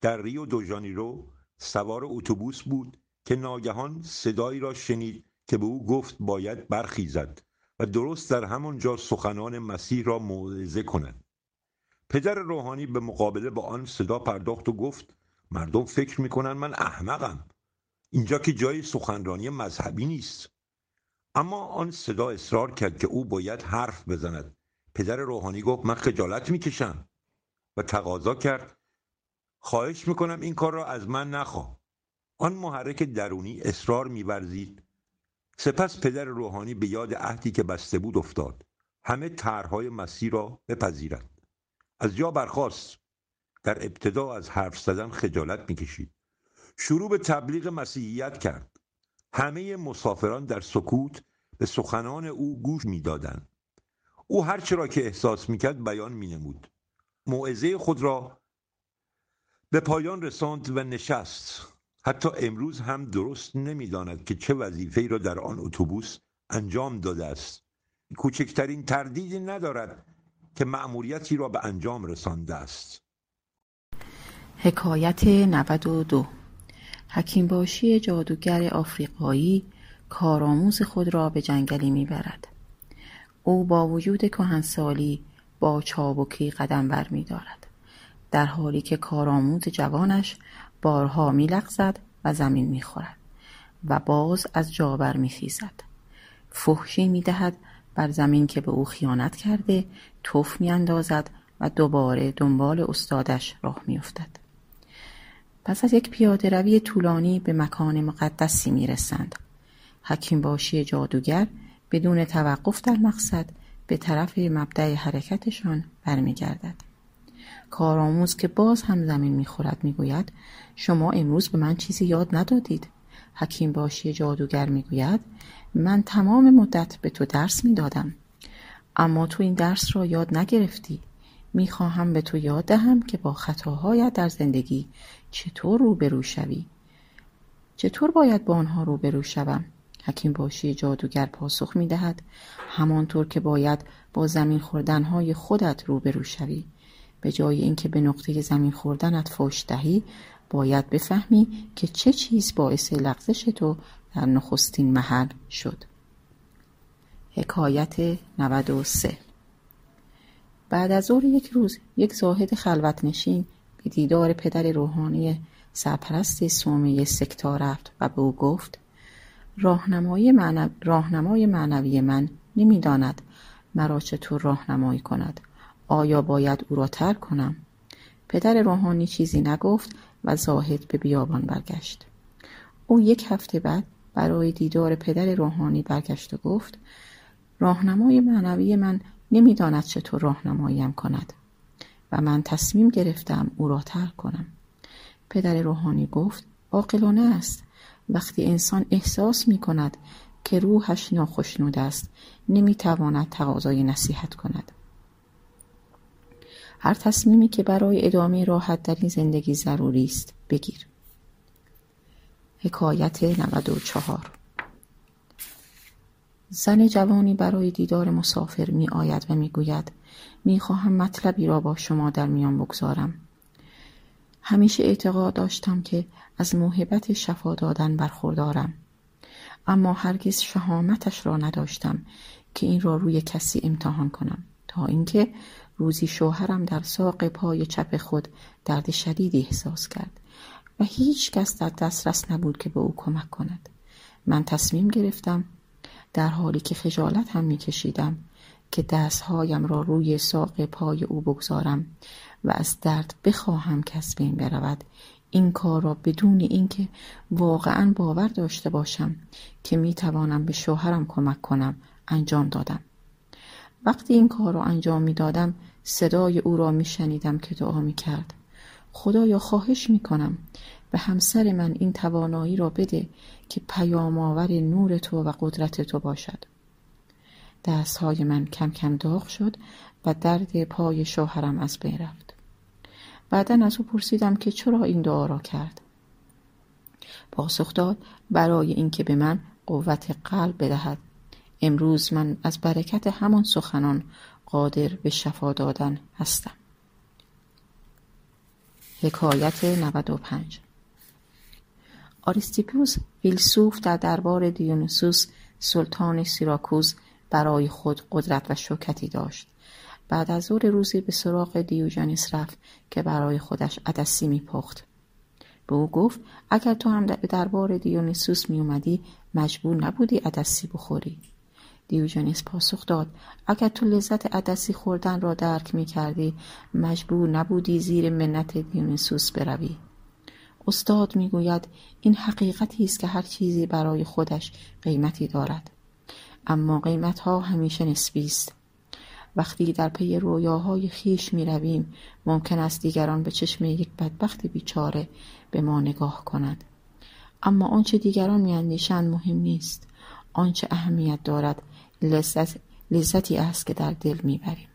در ریو دو ژانیرو سوار اتوبوس بود که ناگهان صدایی را شنید که به او گفت باید برخیزد و درست در همان جا سخنان مسیح را موعظه کند. پدر روحانی به مقابله با آن صدا پرداخت و گفت مردم فکر می‌کنند من احمقم، اینجا که جای سخنرانی مذهبی نیست. اما آن صدا اصرار کرد که او باید حرف بزند. پدر روحانی گفت من خجالت می‌کشم و تقاضا کرد خواهش می‌کنم این کار را از من نخواه. آن محرک درونی اصرار می‌ورزید. سپس پدر روحانی به یاد عهدی که بسته بود افتاد، همه طرح‌های مسیح را بپذیرند. از جا برخاست. در ابتدا از حرف زدن خجالت می‌کشید. شروع به تبلیغ مسیحیت کرد. همه مسافران در سکوت به سخنان او گوش می‌دادند. او هر چه را که احساس می‌کرد بیان می‌نمود. موعظه خود را به پایان رساند و نشست. حتی امروز هم درست نمی‌داند که چه وظیفه‌ای را در آن اتوبوس انجام داده است. کوچکترین تردیدی ندارد که مأموریتی را به انجام رسانده است. حکایت نود و دو. حکیم باشی جادوگر آفریقایی کارآموز خود را به جنگلی می‌برد. او با وجود کهنسالی با چابکی قدم بر می‌دارد، در حالی که کارآموز جوانش بارها می‌لغزد و زمین می‌خورد و باز از جا بر می‌خیزد. فحشی می‌دهد بر زمین که به او خیانت کرده، تف می‌اندازد و دوباره دنبال استادش راه می‌افتد. پس از یک پیاده‌روی طولانی به مکان مقدسی می‌رسند. حکیم باشی جادوگر بدون توقف در مقصد به طرف مبدأ حرکتشان برمی‌گردد. کارآموز که باز هم زمین میخورد میگوید شما امروز به من چیزی یاد ندادید. حکیم باشی جادوگر میگوید من تمام مدت به تو درس میدادم اما تو این درس را یاد نگرفتی. میخواهم به تو یاد دهم که با خطاهایت در زندگی چطور روبرو شوی. چطور باید با آنها روبرو شوم؟ حکیم باشی جادوگر پاسخ میدهد همانطور که باید با زمین خوردنهای خودت روبرو شوی. به جای اینکه به نقطه زمین خوردنت فوش دهی، باید بفهمی که چه چیز باعث لغزش تو در نخستین محل شد. حکایت نود و سه. بعد از ظهر یک روز یک زاهد خلوتنشین به دیدار پدر روحانی سرپرست صومعه سکتا رفت و به او گفت راهنمای معنوی راهنمای معنوی من نمیداند مرا چطور راهنمایی کند. آیا باید او را ترک کنم؟ پدر روحانی چیزی نگفت و زاهد به بیابان برگشت. او یک هفته بعد برای دیدار پدر روحانی برگشت و گفت راهنمای معنوی من نمیداند چطور راهنماییم کند و من تصمیم گرفتم او را ترک کنم. پدر روحانی گفت عاقلانه است. وقتی انسان احساس می کند که روحش ناخشنود است نمی تواند تقاضای نصیحت کند. هر تصمیمی که برای ادامه راحت در این زندگی ضروری است بگیر. حکایت نود و چهار. زن جوانی برای دیدار مسافر می آید و می گوید می خواهم مطلبی را با شما در میان بگذارم. همیشه اعتقاد داشتم که از موهبت شفا دادن برخوردارم، اما هرگز شهامتش را نداشتم که این را روی کسی امتحان کنم، تا اینکه روزی شوهرم در ساق پای چپ خود درد شدیدی احساس کرد و هیچ کس در دسترس نبود که به او کمک کند. من تصمیم گرفتم در حالی که خجالت هم می‌کشیدم که دستهایم را روی ساق پای او بگذارم و از درد بخواهم کس بین برود. این کار را بدون اینکه واقعا باور داشته باشم که میتوانم به شوهرم کمک کنم انجام دادم. وقتی این کار را انجام میدادم صدای او را میشنیدم که دعا میکرد خدایا خواهش میکنم به همسر من این توانایی را بده که پیام‌آور نور تو و قدرت تو باشد. دستهای من کم کم داغ شد و درد پای شوهرم از بین رفت. بعداً از او پرسیدم که چرا این دعا را کرد. پاسخ داد برای اینکه به من قوت قلب بدهد. امروز من از برکت همان سخنان قادر به شفا دادن هستم. حکایت نود و پنج. آریستیپوس فیلسوف در دربار دیونیسوس سلطان سیراکوز برای خود قدرت و شوکتی داشت. بعد از ظهر روزی به سراغ دیوژنیس رفت که برای خودش عدسی میپخت. به او گفت اگر تو هم به دربار دیونیسوس میومدی مجبور نبودی عدسی بخوری. دیوژنیس پاسخ داد اگر تو لذت عدسی خوردن را درک میکردی مجبور نبودی زیر منت دیونیسوس بروی. استاد میگوید این حقیقتی است که هر چیزی برای خودش قیمتی دارد، اما قیمت ها همیشه نسبی است. وقتی در پی رویاهای خیش می رویم ممکن است دیگران به چشم یک بدبخت بیچاره به ما نگاه کنند، اما آنچه دیگران می اندیشند مهم نیست. آنچه اهمیت دارد لذت لذتی است که در دل می بریم.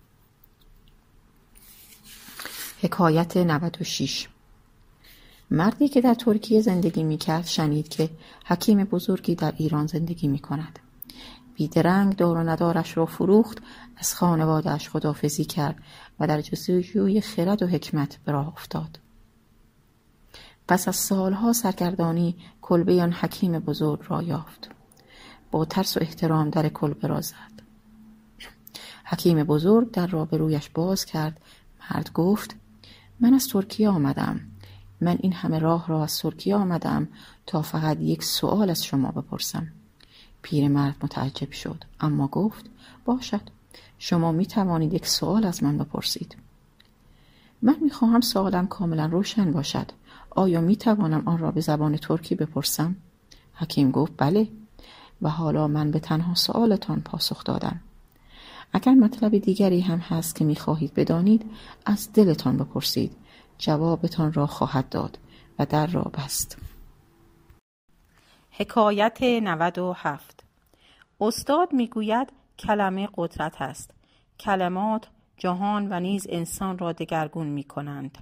حکایت نود و شش. مردی که در ترکیه زندگی می کرد شنید که حکیم بزرگی در ایران زندگی می کند. بیدرنگ دار و ندارش را فروخت، از خانواده‌اش خداحافظی کرد و در جستجوی خرد و حکمت به راه افتاد. پس از سالها سرگردانی کلبه آن حکیم بزرگ را یافت. با ترس و احترام در کلبه را زد. حکیم بزرگ در را به رویش باز کرد. مرد گفت من از ترکیه آمدم. من این همه راه را از ترکیه آمدم تا فقط یک سوال از شما بپرسم. پیرمرد متعجب شد اما گفت باشد، شما می توانید یک سوال از من بپرسید. من می خواهم سوالم کاملا روشن باشد. آیا می توانم آن را به زبان ترکی بپرسم؟ حکیم گفت بله، و حالا من به تنها سوالتان پاسخ دادم. اگر مطلب دیگری هم هست که می‌خواهید بدانید از دلتان بپرسید، جوابتان را خواهد داد و در را بست. حکایت نود و هفت. استاد میگوید کلمه قدرت است. کلمات جهان و نیز انسان را دگرگون میکنند.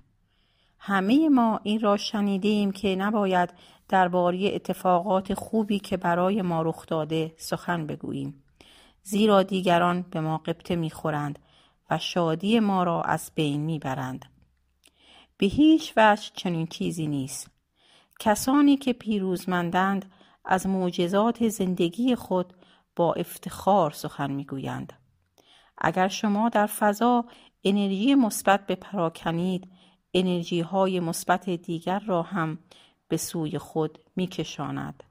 همه ما این را شنیدیم که نباید درباره اتفاقات خوبی که برای ما رخ داده سخن بگوییم، زیرا دیگران به ما غبطه میخورند و شادی ما را از بین میبرند. به هیچ وجه چنین چیزی نیست. کسانی که پیروزمندند از معجزات زندگی خود با افتخار سخن میگویند. اگر شما در فضا انرژی مثبت بپراکنید، انرژی های مثبت دیگر را هم به سوی خود میکشاند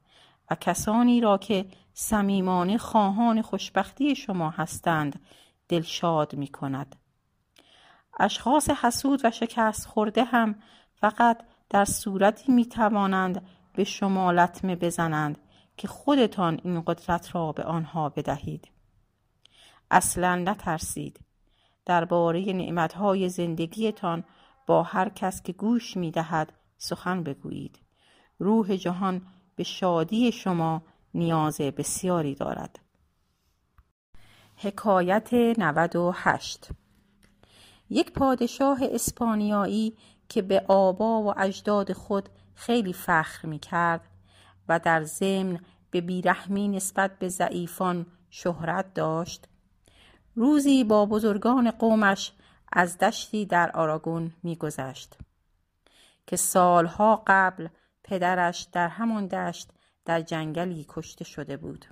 و کسانی را که صمیمانه خواهان خوشبختی شما هستند دلشاد میکند. اشخاص حسود و شکست خورده هم فقط در صورتی میتوانند به شما لطمه بزنند که خودتان این قدرت را به آنها بدهید. اصلاً نترسید. درباره نعمت‌های زندگیتان با هر کس که گوش می‌دهد سخن بگویید. روح جهان به شادی شما نیاز بسیاری دارد. حکایت نود و هشت. یک پادشاه اسپانیایی که به آبا و اجداد خود خیلی فخر می‌کرد و در ضمن به بیرحمی نسبت به ضعیفان شهرت داشت، روزی با بزرگان قومش از دشتی در آراگون می‌گذشت که سالها قبل پدرش در همان دشت در جنگلی کشته شده بود.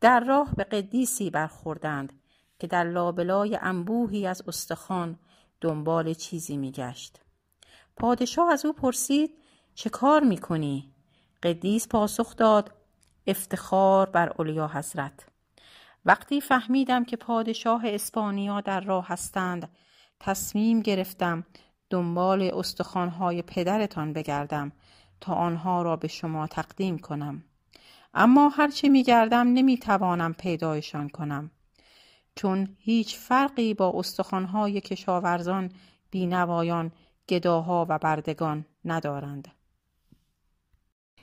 در راه به قدیسی برخوردند که در لابلای انبوهی از استخوان دنبال چیزی می‌گشت. پادشاه از او پرسید چه کار می‌کنی؟ قدیس پاسخ داد افتخار بر علیا حضرت. وقتی فهمیدم که پادشاه اسپانیا در راه هستند، تصمیم گرفتم دنبال استخوان‌های پدرتان بگردم تا آنها را به شما تقدیم کنم. اما هرچه می‌گردم نمی‌توانم پیدایشان کنم، چون هیچ فرقی با استخوان‌های کشاورزان، بینوایان، گداها و بردگان ندارند.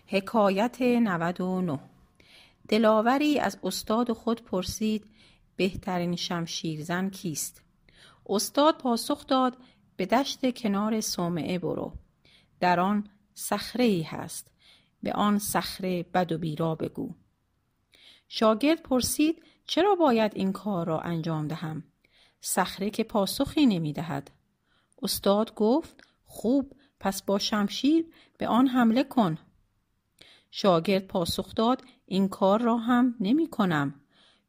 حکایت نود و نه. دلاوری از استاد خود پرسید بهترین شمشیرزن کیست؟ استاد پاسخ داد به دشت کنار صومعه برو. در آن صخره‌ای هست. به آن صخره بد و بیرا بگو. شاگرد پرسید چرا باید این کار را انجام دهم؟ صخره که پاسخی نمی دهد. استاد گفت خوب، پس با شمشیر به آن حمله کن. شاگرد پاسخ داد این کار را هم نمی کنم.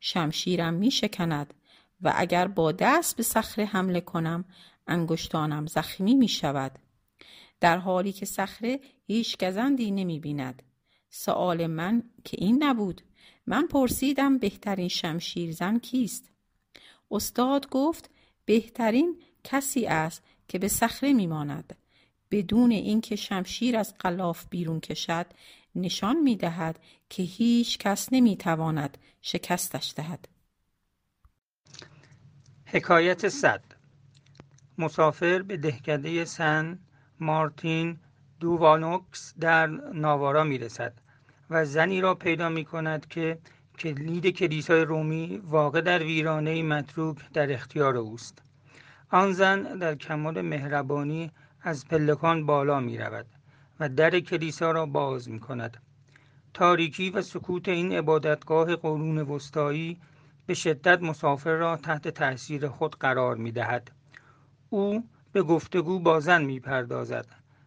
شمشیرم می شکند و اگر با دست به صخره حمله کنم انگشتانم زخمی می شود، در حالی که صخره هیچ گزندی نمی بیند. سؤال من که این نبود. من پرسیدم بهترین شمشیرزن کیست؟ استاد گفت بهترین کسی است که به صخره می ماند. بدون اینکه شمشیر از غلاف بیرون کشد نشان می دهد که هیچ کس نمی تواند شکستش دهد. حکایت صد. مسافر به دهکده سن مارتین دو وانوکس در ناوارا می رسد و زنی را پیدا می کند که کلید کلیسای رومی واقع در ویرانه متروک در اختیار اوست. آن زن در کمال مهربانی از پلکان بالا می رود و در کلیسا را باز می کند. تاریکی و سکوت این عبادتگاه قرون وسطایی به شدت مسافر را تحت تأثیر خود قرار می دهد. او به گفتگو با زن می پردازد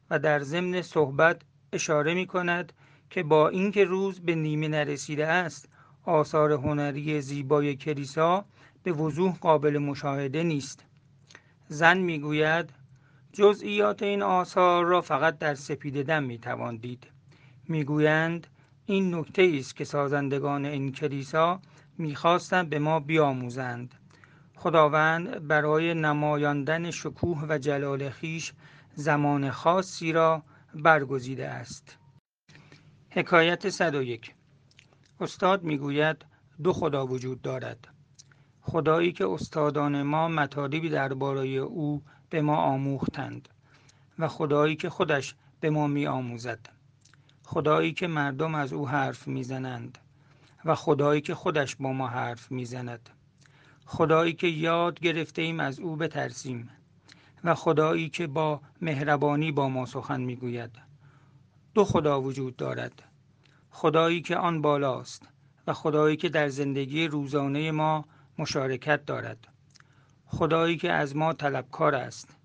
و در ضمن صحبت اشاره می کند که با اینکه روز به نیمه نرسیده است، آثار هنری زیبای کلیسا به وضوح قابل مشاهده نیست. زن می گوید جزئیات این آثار را فقط در سپیده‌دم میتوان دید. میگویند این نکته‌ای است که سازندگان این کلیسا میخواستند به ما بیاموزند. خداوند برای نمایاندن شکوه و جلال خویش زمان خاصی را برگزیده است. حکایت صد و یک. استاد میگوید دو خدا وجود دارد. خدایی که استادان ما مطالبی درباره او به ما آموختند و خدایی که خودش به ما می آموزد. خدایی که مردم از او حرف می زنند و خدایی که خودش با ما حرف می زند. خدایی که یاد گرفته ایم از او بترسیم و خدایی که با مهربانی با ما سخن می گوید. دو خدا وجود دارد. خدایی که آن بالاست و خدایی که در زندگی روزانه ما مشارکت دارد. خدایی که از ما طلبکار است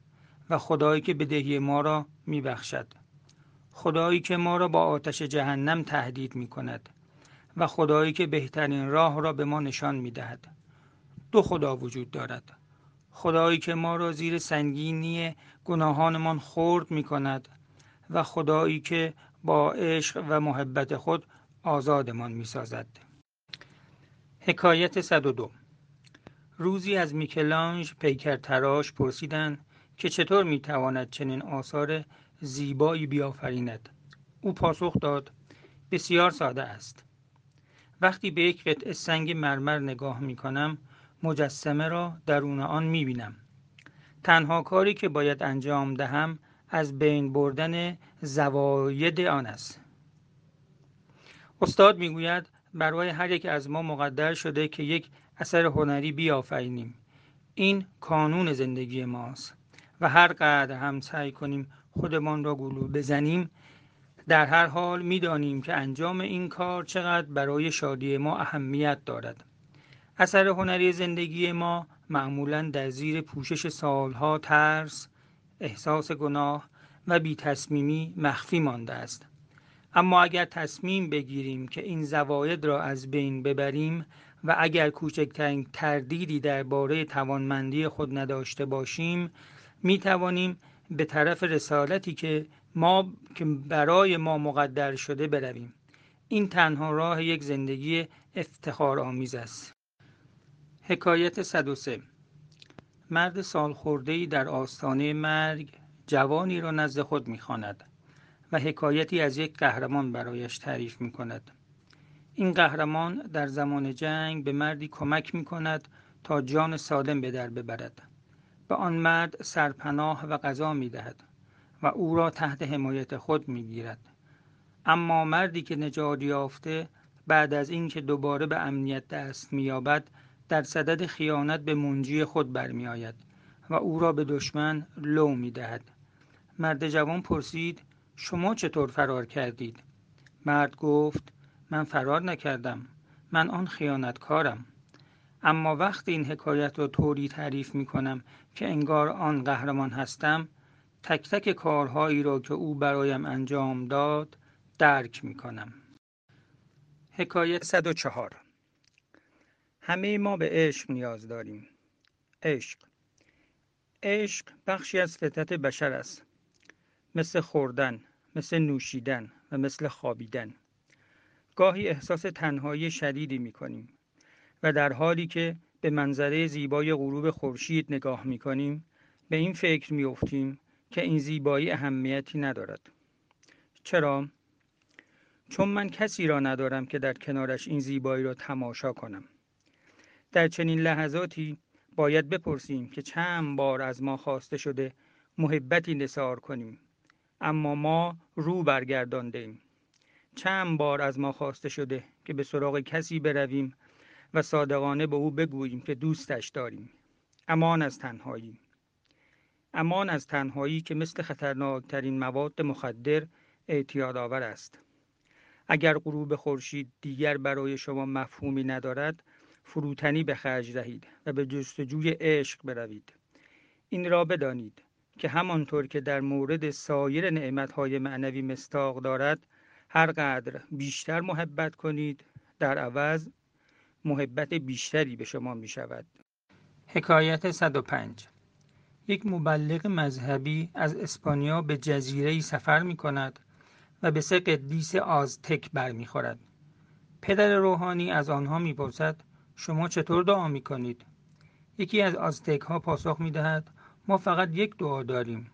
و خدایی که بدهی ما را می بخشد. خدایی که ما را با آتش جهنم تهدید می کند و خدایی که بهترین راه را به ما نشان می دهد. دو خدا وجود دارد. خدایی که ما را زیر سنگینی گناهانمان خرد می کند و خدایی که با عشق و محبت خود آزادمان می سازد. حکایت صد و دو. روزی از میکلانژ پیکر تراش پرسیدند که چطور می تواند چنین آثار زیبایی بیافریند. او پاسخ داد: بسیار ساده است. وقتی به یک قطعه سنگ مرمر نگاه می کنم، مجسمه را درون آن می بینم. تنها کاری که باید انجام دهم از بین بردن زواید آن است. استاد می گوید برای هر یک از ما مقدر شده که یک اثر هنری بیافرینیم. این کانون زندگی ماست و هر قدر هم سعی کنیم خودمان را گلو بزنیم، در هر حال می دانیم که انجام این کار چقدر برای شادی ما اهمیت دارد. اثر هنری زندگی ما معمولاً در زیر پوشش سالها ترس، احساس گناه و بی تصمیمی مخفی مانده است. اما اگر تصمیم بگیریم که این زواید را از بین ببریم و اگر کوچکترین تردیدی درباره توانمندی خود نداشته باشیم، می توانیم به طرف رسالتی که ما که برای ما مقدر شده برویم. این تنها راه یک زندگی افتخارآمیز است. حکایت صد و سه. مرد سالخورده‌ای در آستانه مرگ جوانی را نزد خود می‌خواند و حکایتی از یک قهرمان برایش تعریف می‌کند. این قهرمان در زمان جنگ به مردی کمک می‌کند تا جان سالم به در ببرد. به آن مرد سرپناه و غذا می‌دهد و او را تحت حمایت خود می‌گیرد. اما مردی که نجات یافته بعد از اینکه دوباره به امنیت دست می‌یابد، در صدد خیانت به منجی خود برمی آید و او را به دشمن لو می دهد. مرد جوان پرسید: شما چطور فرار کردید؟ مرد گفت: من فرار نکردم، من آن خیانتکارم. اما وقتی این حکایت را طوری تعریف می کنم که انگار آن قهرمان هستم، تک تک کارهایی را که او برایم انجام داد درک می کنم. حکایت صد و چهار. همه ما به عشق نیاز داریم. عشق عشق بخشی از فطرت بشر است، مثل خوردن، مثل نوشیدن و مثل خوابیدن. گاهی احساس تنهایی شدیدی می‌کنیم و در حالی که به منظره زیبای غروب خورشید نگاه می‌کنیم، به این فکر می‌افتیم که این زیبایی اهمیتی ندارد. چرا؟ چون من کسی را ندارم که در کنارش این زیبایی را تماشا کنم. در چنین لحظاتی باید بپرسیم که چند بار از ما خواسته شده محبتی نثار کنیم، اما ما رو برگردانده ایم. چند بار از ما خواسته شده که به سراغ کسی برویم و صادقانه به او بگوییم که دوستش داریم. امان از تنهایی. امان از تنهایی که مثل خطرناکترین مواد مخدر اعتیادآور است. اگر غروب خورشید دیگر برای شما مفهومی ندارد، فروتنی به خرج دهید و به جستجوی عشق بروید. این را بدانید که همانطور که در مورد سایر نعمت‌های معنوی مصداق دارد، هر قدر بیشتر محبت کنید، در عوض محبت بیشتری به شما می‌شود. حکایت صد و پنج. یک مبلغ مذهبی از اسپانیا به جزیره‌ای سفر می‌کند و به سه قدیس آزتک برمی‌خورد. پدر روحانی از آنها می‌پرسد: شما چطور دعا می کنید؟ یکی از آزتک ها پاسخ می دهد: ما فقط یک دعا داریم.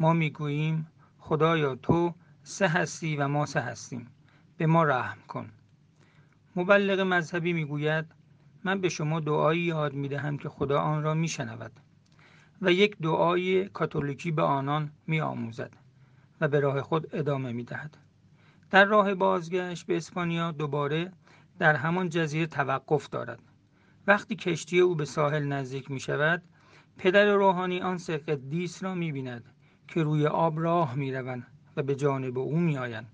ما می گوییم: خدایا تو سه هستی و ما سه هستیم، به ما رحم کن. مبلغ مذهبی می گوید: من به شما دعایی یاد می‌دهم که خدا آن را می‌شنود و یک دعای کاتولیکی به آنان می‌آموزد و به راه خود ادامه می‌دهد. در راه بازگشت به اسپانیا دوباره در همان جزیره توقف دارد. وقتی کشتی او به ساحل نزدیک می‌شود، پدر روحانی آن سه قدیس را می‌بیند که روی آب راه می‌روند و به جانب او می‌آیند.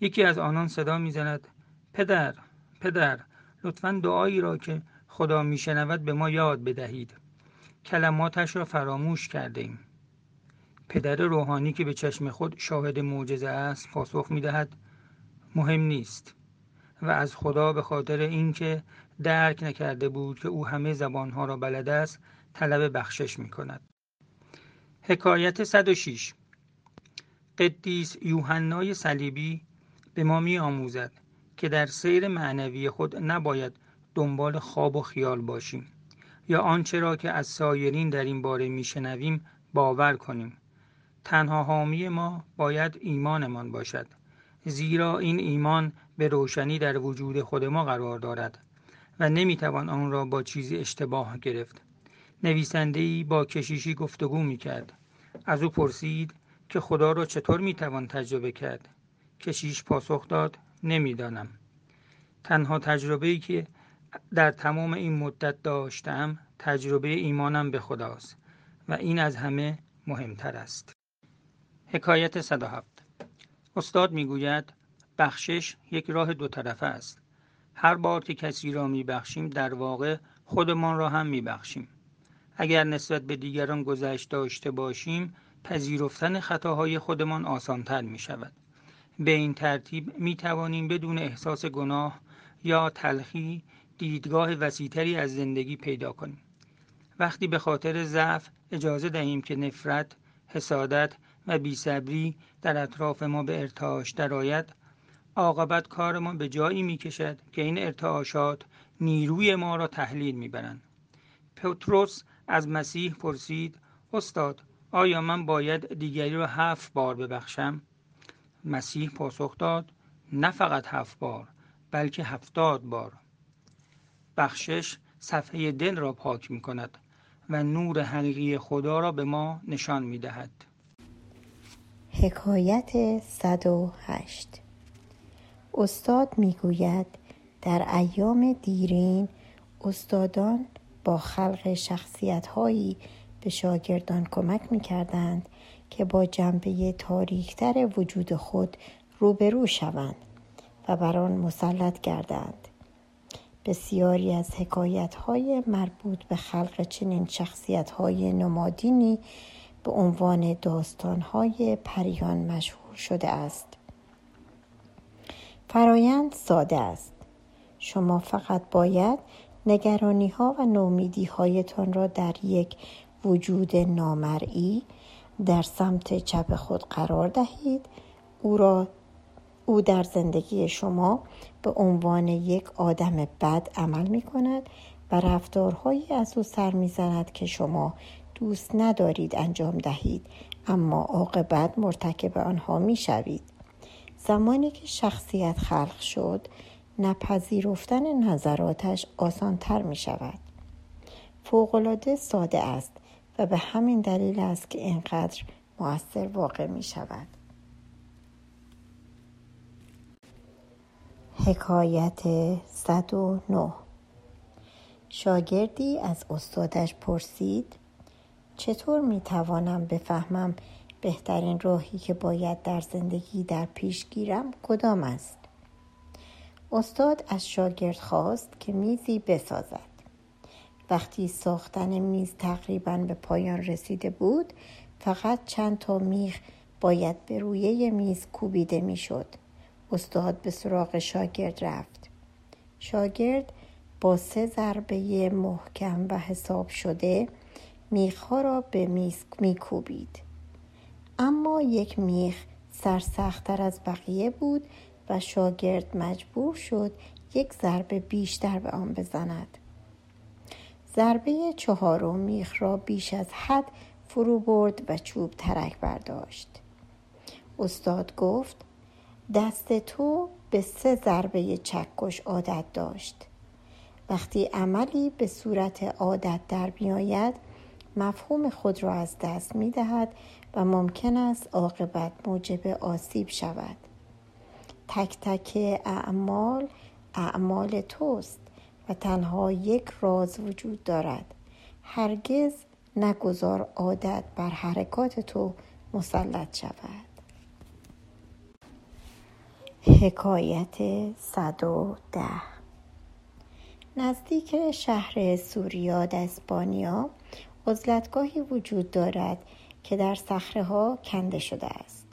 یکی از آنان صدا می‌زند: پدر، پدر، لطفاً دعایی را که خدا می‌شنود به ما یاد بدهید. کلماتش را فراموش کردیم. پدر روحانی که به چشم خود شاهد معجزه است پاسخ می‌دهد: مهم نیست. و از خدا به خاطر اینکه درک نکرده بود که او همه زبانها را بلد است طلب بخشش می‌کند. حکایت صد و شش. قدیس یوحنای صلیبی به ما می‌آموزد که در سیر معنوی خود نباید دنبال خواب و خیال باشیم یا آنچه را که از سایرین در این باره می‌شنویم باور کنیم. تنها حامی ما باید ایمانمان باشد، زیرا این ایمان به روشنی در وجود خود ما قرار دارد و نمیتوان آن را با چیزی اشتباه گرفت. نویسنده‌ای با کشیشی گفتگو میکرد. از او پرسید که خدا را چطور میتوان تجربه کرد؟ کشیش پاسخ داد: نمیدانم. تنها تجربه‌ای که در تمام این مدت داشتم تجربه ایمانم به خداست و این از همه مهمتر است. حکایت صد و هفت. استاد میگوید بخشش یک راه دو طرفه است. هر بار که کسی را میبخشیم در واقع خودمان را هم میبخشیم. اگر نسبت به دیگران گذشت داشته باشیم پذیرفتن خطاهای خودمان آسانتر میشود. به این ترتیب میتوانیم بدون احساس گناه یا تلخی دیدگاه وسیع‌تری از زندگی پیدا کنیم. وقتی به خاطر ضعف اجازه دهیم که نفرت، حسادت و بی‌صبری در اطراف ما به ارتعاش درآید، عاقبت کار ما به جایی می‌کشد که این ارتعاشات نیروی ما را تحلیل می‌برند. پطرس از مسیح پرسید: استاد، آیا من باید دیگری را هفت بار ببخشم؟ مسیح پاسخ داد: نه فقط هفت بار، بلکه هفتاد بار. بخشش صفحه دل را پاک می‌کند و نور حقیقی خدا را به ما نشان می‌دهد. حکایت صد و هشت. استاد میگوید در ایام دیرین استادان با خلق شخصیت‌هایی به شاگردان کمک می‌کردند که با جنبه تاریک‌تر وجود خود روبرو شوند و بر آن مسلط گردند. بسیاری از حکایت‌های مربوط به خلق چنین شخصیت‌های نمادینی به عنوان داستان‌های پریان مشهور شده است. فرایند ساده است. شما فقط باید نگرانی‌ها و نومیدی‌هایتان را در یک وجود نامرئی در سمت چپ خود قرار دهید. او را او در زندگی شما به عنوان یک آدم بد عمل می‌کند و رفتارهایی از او سر می‌زند که شما دوست ندارید انجام دهید، اما عاقبت مرتکب آنها می‌شوید. زمانی که شخصیت خلق شد، نپذیرفتن نظراتش آسان‌تر می‌شود. فوق‌العاده ساده است و به همین دلیل است که اینقدر مؤثر واقع می‌شود. حکایت صد و نه. شاگردی از استادش پرسید: چطور میتوانم بفهمم بهترین راهی که باید در زندگی در پیش گیرم کدام است؟ استاد از شاگرد خواست که میزی بسازد. وقتی ساختن میز تقریباً به پایان رسیده بود، فقط چند تا میخ باید به روی میز کوبیده میشد. استاد به سراغ شاگرد رفت. شاگرد با سه ضربه محکم و حساب شده میخ‌ها را به میز میکوبید. اما یک میخ سرسخت‌تر از بقیه بود و شاگرد مجبور شد یک ضربه بیشتر به آن بزند. ضربه چهارم میخ را بیش از حد فرو برد و چوب ترک برداشت. استاد گفت: دست تو به سه ضربه چکش عادت داشت وقتی عملی به صورت عادت در بیاید مفهوم خود را از دست می دهد و ممکن است عاقبت موجب آسیب شود. تک تک اعمال اعمال توست و تنها یک راز وجود دارد. هرگز نگذار عادت بر حرکات تو مسلط شود. حکایت صد و ده. نزدیک شهر سوریاد اسپانیا عزلتگاهی وجود دارد که در صخره‌ها کنده شده است.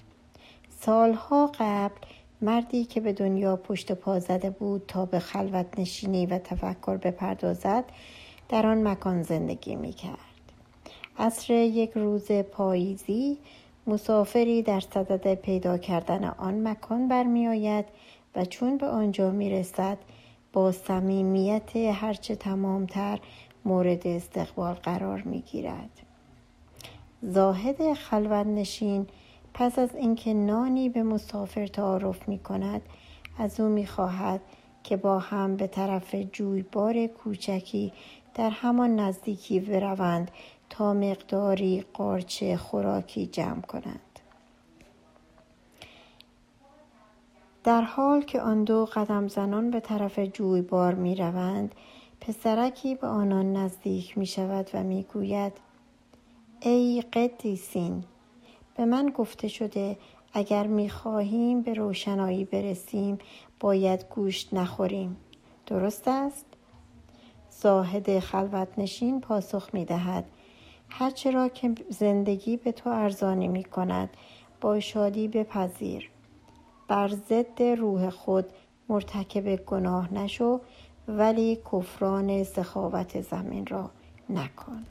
سالها قبل مردی که به دنیا پشت پا زده بود تا به خلوت نشینی و تفکر بپردازد در آن مکان زندگی می‌کرد. عصر یک روز پاییزی مسافری در صدد پیدا کردن آن مکان برمی‌آید و چون به آنجا می‌رسد با صمیمیت هرچه تمامتر مورد استقبال قرار می‌گیرد. زاهد خلوت نشین پس از اینکه نانی به مسافر تعارف می‌کند از او می‌خواهد که با هم به طرف جویبار کوچکی در همان نزدیکی بروند تا مقداری قارچه خوراکی جمع کنند. در حال که آن دو قدم زنان به طرف جویبار می روند، پسرکی به آنان نزدیک می شود و می گوید ای قدیسین، به من گفته شده اگر می خواهیم به روشنایی برسیم باید گوشت نخوریم. درست است؟ زاهد خلوت نشین پاسخ می دهد هرچرا که زندگی به تو ارزانی می کند با شادی بپذیر. بر ضد روح خود مرتکب گناه نشو ولی کفران سخاوت زمین را نکن.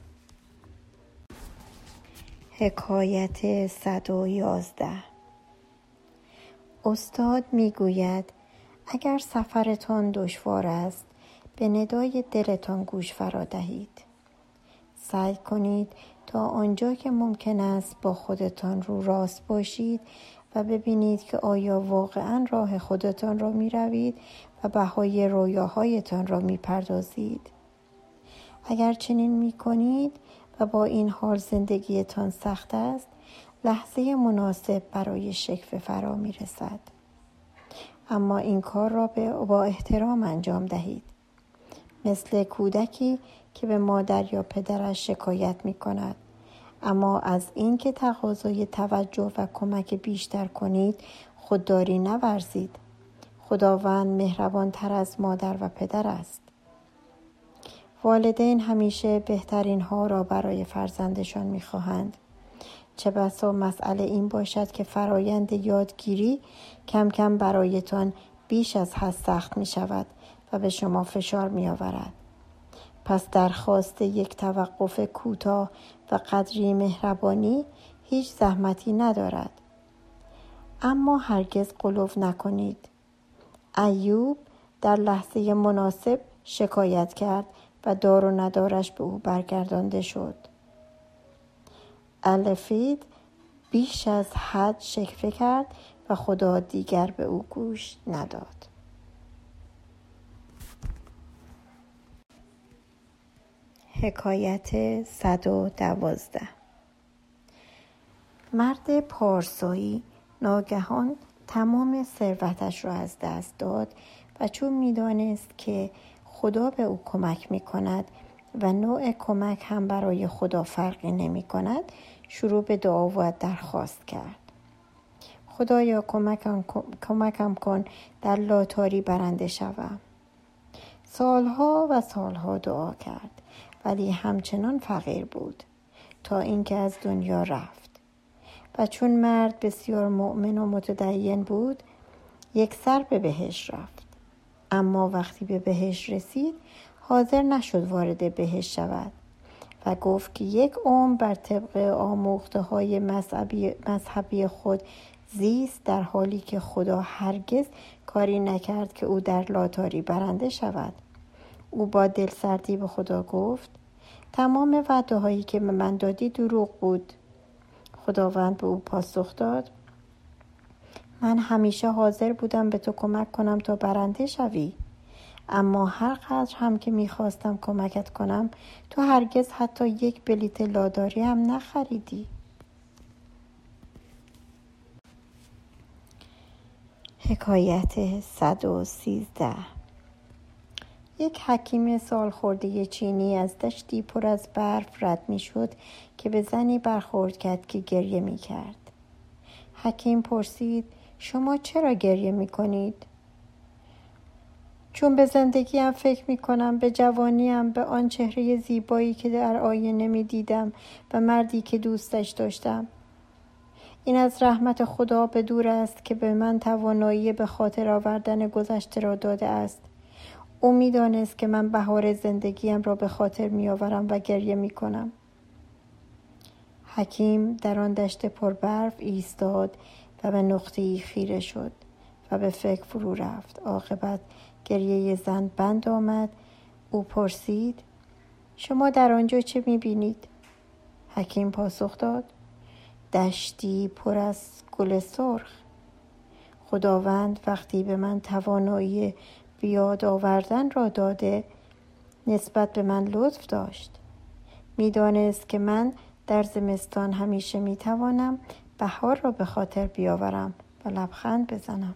حکایت صد و یازده. استاد می گوید اگر سفرتان دشوار است به ندای دلتان گوش فرا دهید. سعی کنید تا آنجا که ممکن است با خودتان رو راست باشید و ببینید که آیا واقعاً راه خودتان را می روید و بهای رویاهایتان را می پردازید. اگر چنین می کنید و با این حال زندگیتان سخت است، لحظه مناسب برای شکوه فرا می رسد. اما این کار را با احترام انجام دهید. مثل کودکی که به مادر یا پدرش شکایت می کند. اما از این که تقاضای توجه و کمک بیشتر کنید خودداری نورزید. خداوند مهربان تر از مادر و پدر است. والدین همیشه بهترین ها را برای فرزندشان می خواهند. چه بسا مسئله این باشد که فرایند یادگیری کم کم برایتان بیش از حد سخت می شود و به شما فشار می آورد. پس درخواست یک توقف کوتاه و قدری مهربانی هیچ زحمتی ندارد. اما هرگز قلو نکنید. ایوب در لحظه مناسب شکایت کرد و دار و ندارش به او برگردانده شد. الفید بیش از حد شکوه کرد و خدا دیگر به او گوش نداد. حکایت صد و دوازده. مرد پارسایی ناگهان تمام ثروتش را از دست داد و چون می‌دانست که خدا به او کمک می‌کند و نوع کمک هم برای خدا فرقی نمی‌کند، شروع به دعا و درخواست کرد. خدایا کمکم کمکم کن در لاتاری برنده شوم. سالها و سالها دعا کرد ولی همچنان فقیر بود تا اینکه از دنیا رفت. و چون مرد بسیار مؤمن و متدین بود یک سر به بهشت رفت. اما وقتی به بهشت رسید حاضر نشد وارد بهشت شود و گفت که یک عمر بر طبق آموخته های مذهبی, مذهبی خود زیست در حالی که خدا هرگز کاری نکرد که او در لاتاری برنده شود. او با دلسردی به خدا گفت تمام وعده هایی که به من دادی دروغ بود. خداوند به او پاسخ داد من همیشه حاضر بودم به تو کمک کنم تا برنده شوی اما هر قدر هم که میخواستم کمکت کنم تو هرگز حتی یک بلیت لاداری هم نخریدی. حکایت صد و سیزده. یک حکیم سالخورده چینی از دشتی پر از برف رد می شد که به زنی برخورد کرد که گریه می کرد. حکیم پرسید شما چرا گریه می کنید؟ چون به زندگیم فکر می کنم، به جوانیم، به آن چهره زیبایی که در آینه می دیدم و مردی که دوستش داشتم. این از رحمت خدا به دور است که به من توانایی به خاطر آوردن گذشته را داده است. او می دانست که من بهار زندگیم را به خاطر می آورم و گریه می کنم. حکیم در آن دشت پربرف ایستاد و به نقطه‌ای خیره شد و به فکر فرو رفت. عاقبت گریه زن بند آمد. او پرسید شما در آنجا چه می بینید؟ حکیم پاسخ داد دشتی پر از گل سرخ. خداوند وقتی به من توانایی بیاد آوردن را داده نسبت به من لطف داشت. می دانست که من در زمستان همیشه می توانم بهار را به خاطر بیاورم و لبخند بزنم.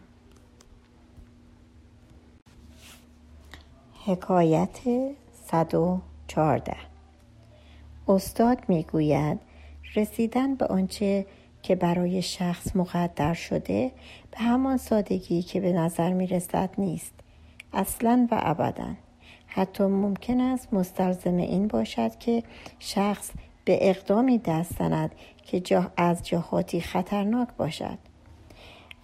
حکایت صد و چهارده. استاد می گوید رسیدن به آنچه که برای شخص مقدر شده به همان سادگی که به نظر می رسد نیست. اصلاً و ابداً. حتی ممکن است مستلزم این باشد که شخص به اقدامی دست زند که جا از جهاتی خطرناک باشد.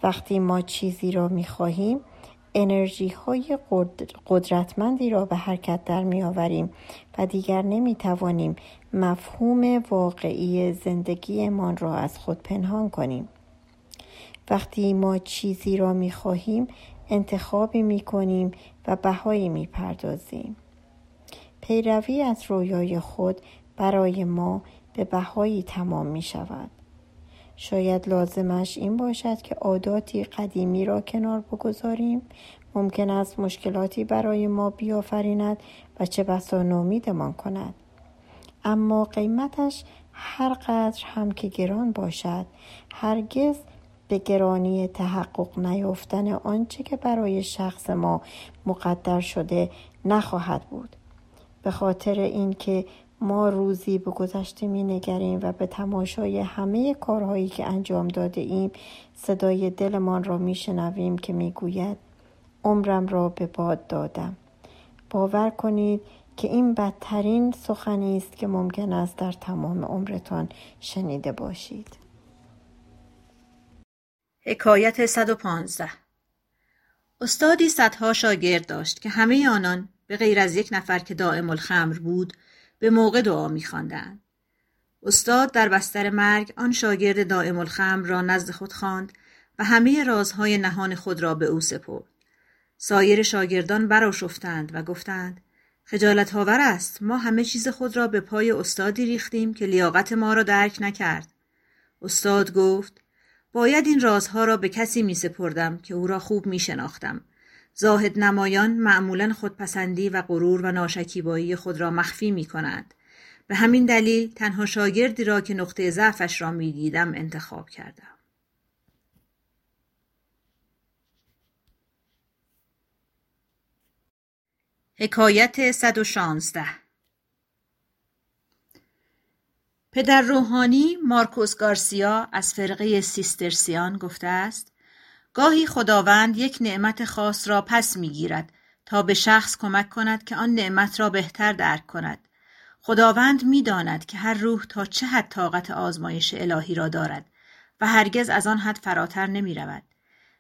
وقتی ما چیزی را می خواهیم، انرژی های قدرتمندی را به حرکت در می آوریم و دیگر نمی توانیم مفهوم واقعی زندگیمان را از خود پنهان کنیم. وقتی ما چیزی را می خواهیم، انتخابی می کنیم و بهایی می پردازیم. پیروی از رویای خود برای ما به بهایی تمام می شود. شاید لازمش این باشد که عاداتی قدیمی را کنار بگذاریم. ممکن است مشکلاتی برای ما بیافریند و چه بسا نومیدمان کند. اما قیمتش هر قدر هم که گران باشد، هرگز به گرانی تحقق نیافتن آنچه که برای شخص ما مقدر شده نخواهد بود. به خاطر اینکه ما روزی به گذشته می نگریم و به تماشای همه کارهایی که انجام داده ایم صدای دلمان را می شنویم که می گوید عمرم را به باد دادم. باور کنید که این بدترین سخنی است که ممکن است در تمام عمرتان شنیده باشید. حکایت صد و پانزده. استادی صدها شاگرد داشت که همه آنان به غیر از یک نفر که دائم الخمر بود به موقع دعا می‌خواندند. استاد در بستر مرگ آن شاگرد دائم الخمر را نزد خود خواند و همه رازهای نهان خود را به او سپرد. سایر شاگردان برآشفتند و گفتند خجالت‌آور است، ما همه چیز خود را به پای استادی ریختیم که لیاقت ما را درک نکرد. استاد گفت باید این رازها را به کسی می سپردم که او را خوب می شناختم. زاهد نمایان معمولاً خودپسندی و غرور و ناشکیبایی خود را مخفی می کنند. به همین دلیل تنها شاگردی را که نقطه ضعفش را می دیدم انتخاب کردم. حکایت صد و شانزده. پدر روحانی مارکوس گارسیا از فرقه سیسترسیان گفته است گاهی خداوند یک نعمت خاص را پس می‌گیرد تا به شخص کمک کند که آن نعمت را بهتر درک کند. خداوند می‌داند که هر روح تا چه حد طاقت آزمایش الهی را دارد و هرگز از آن حد فراتر نمی‌رود.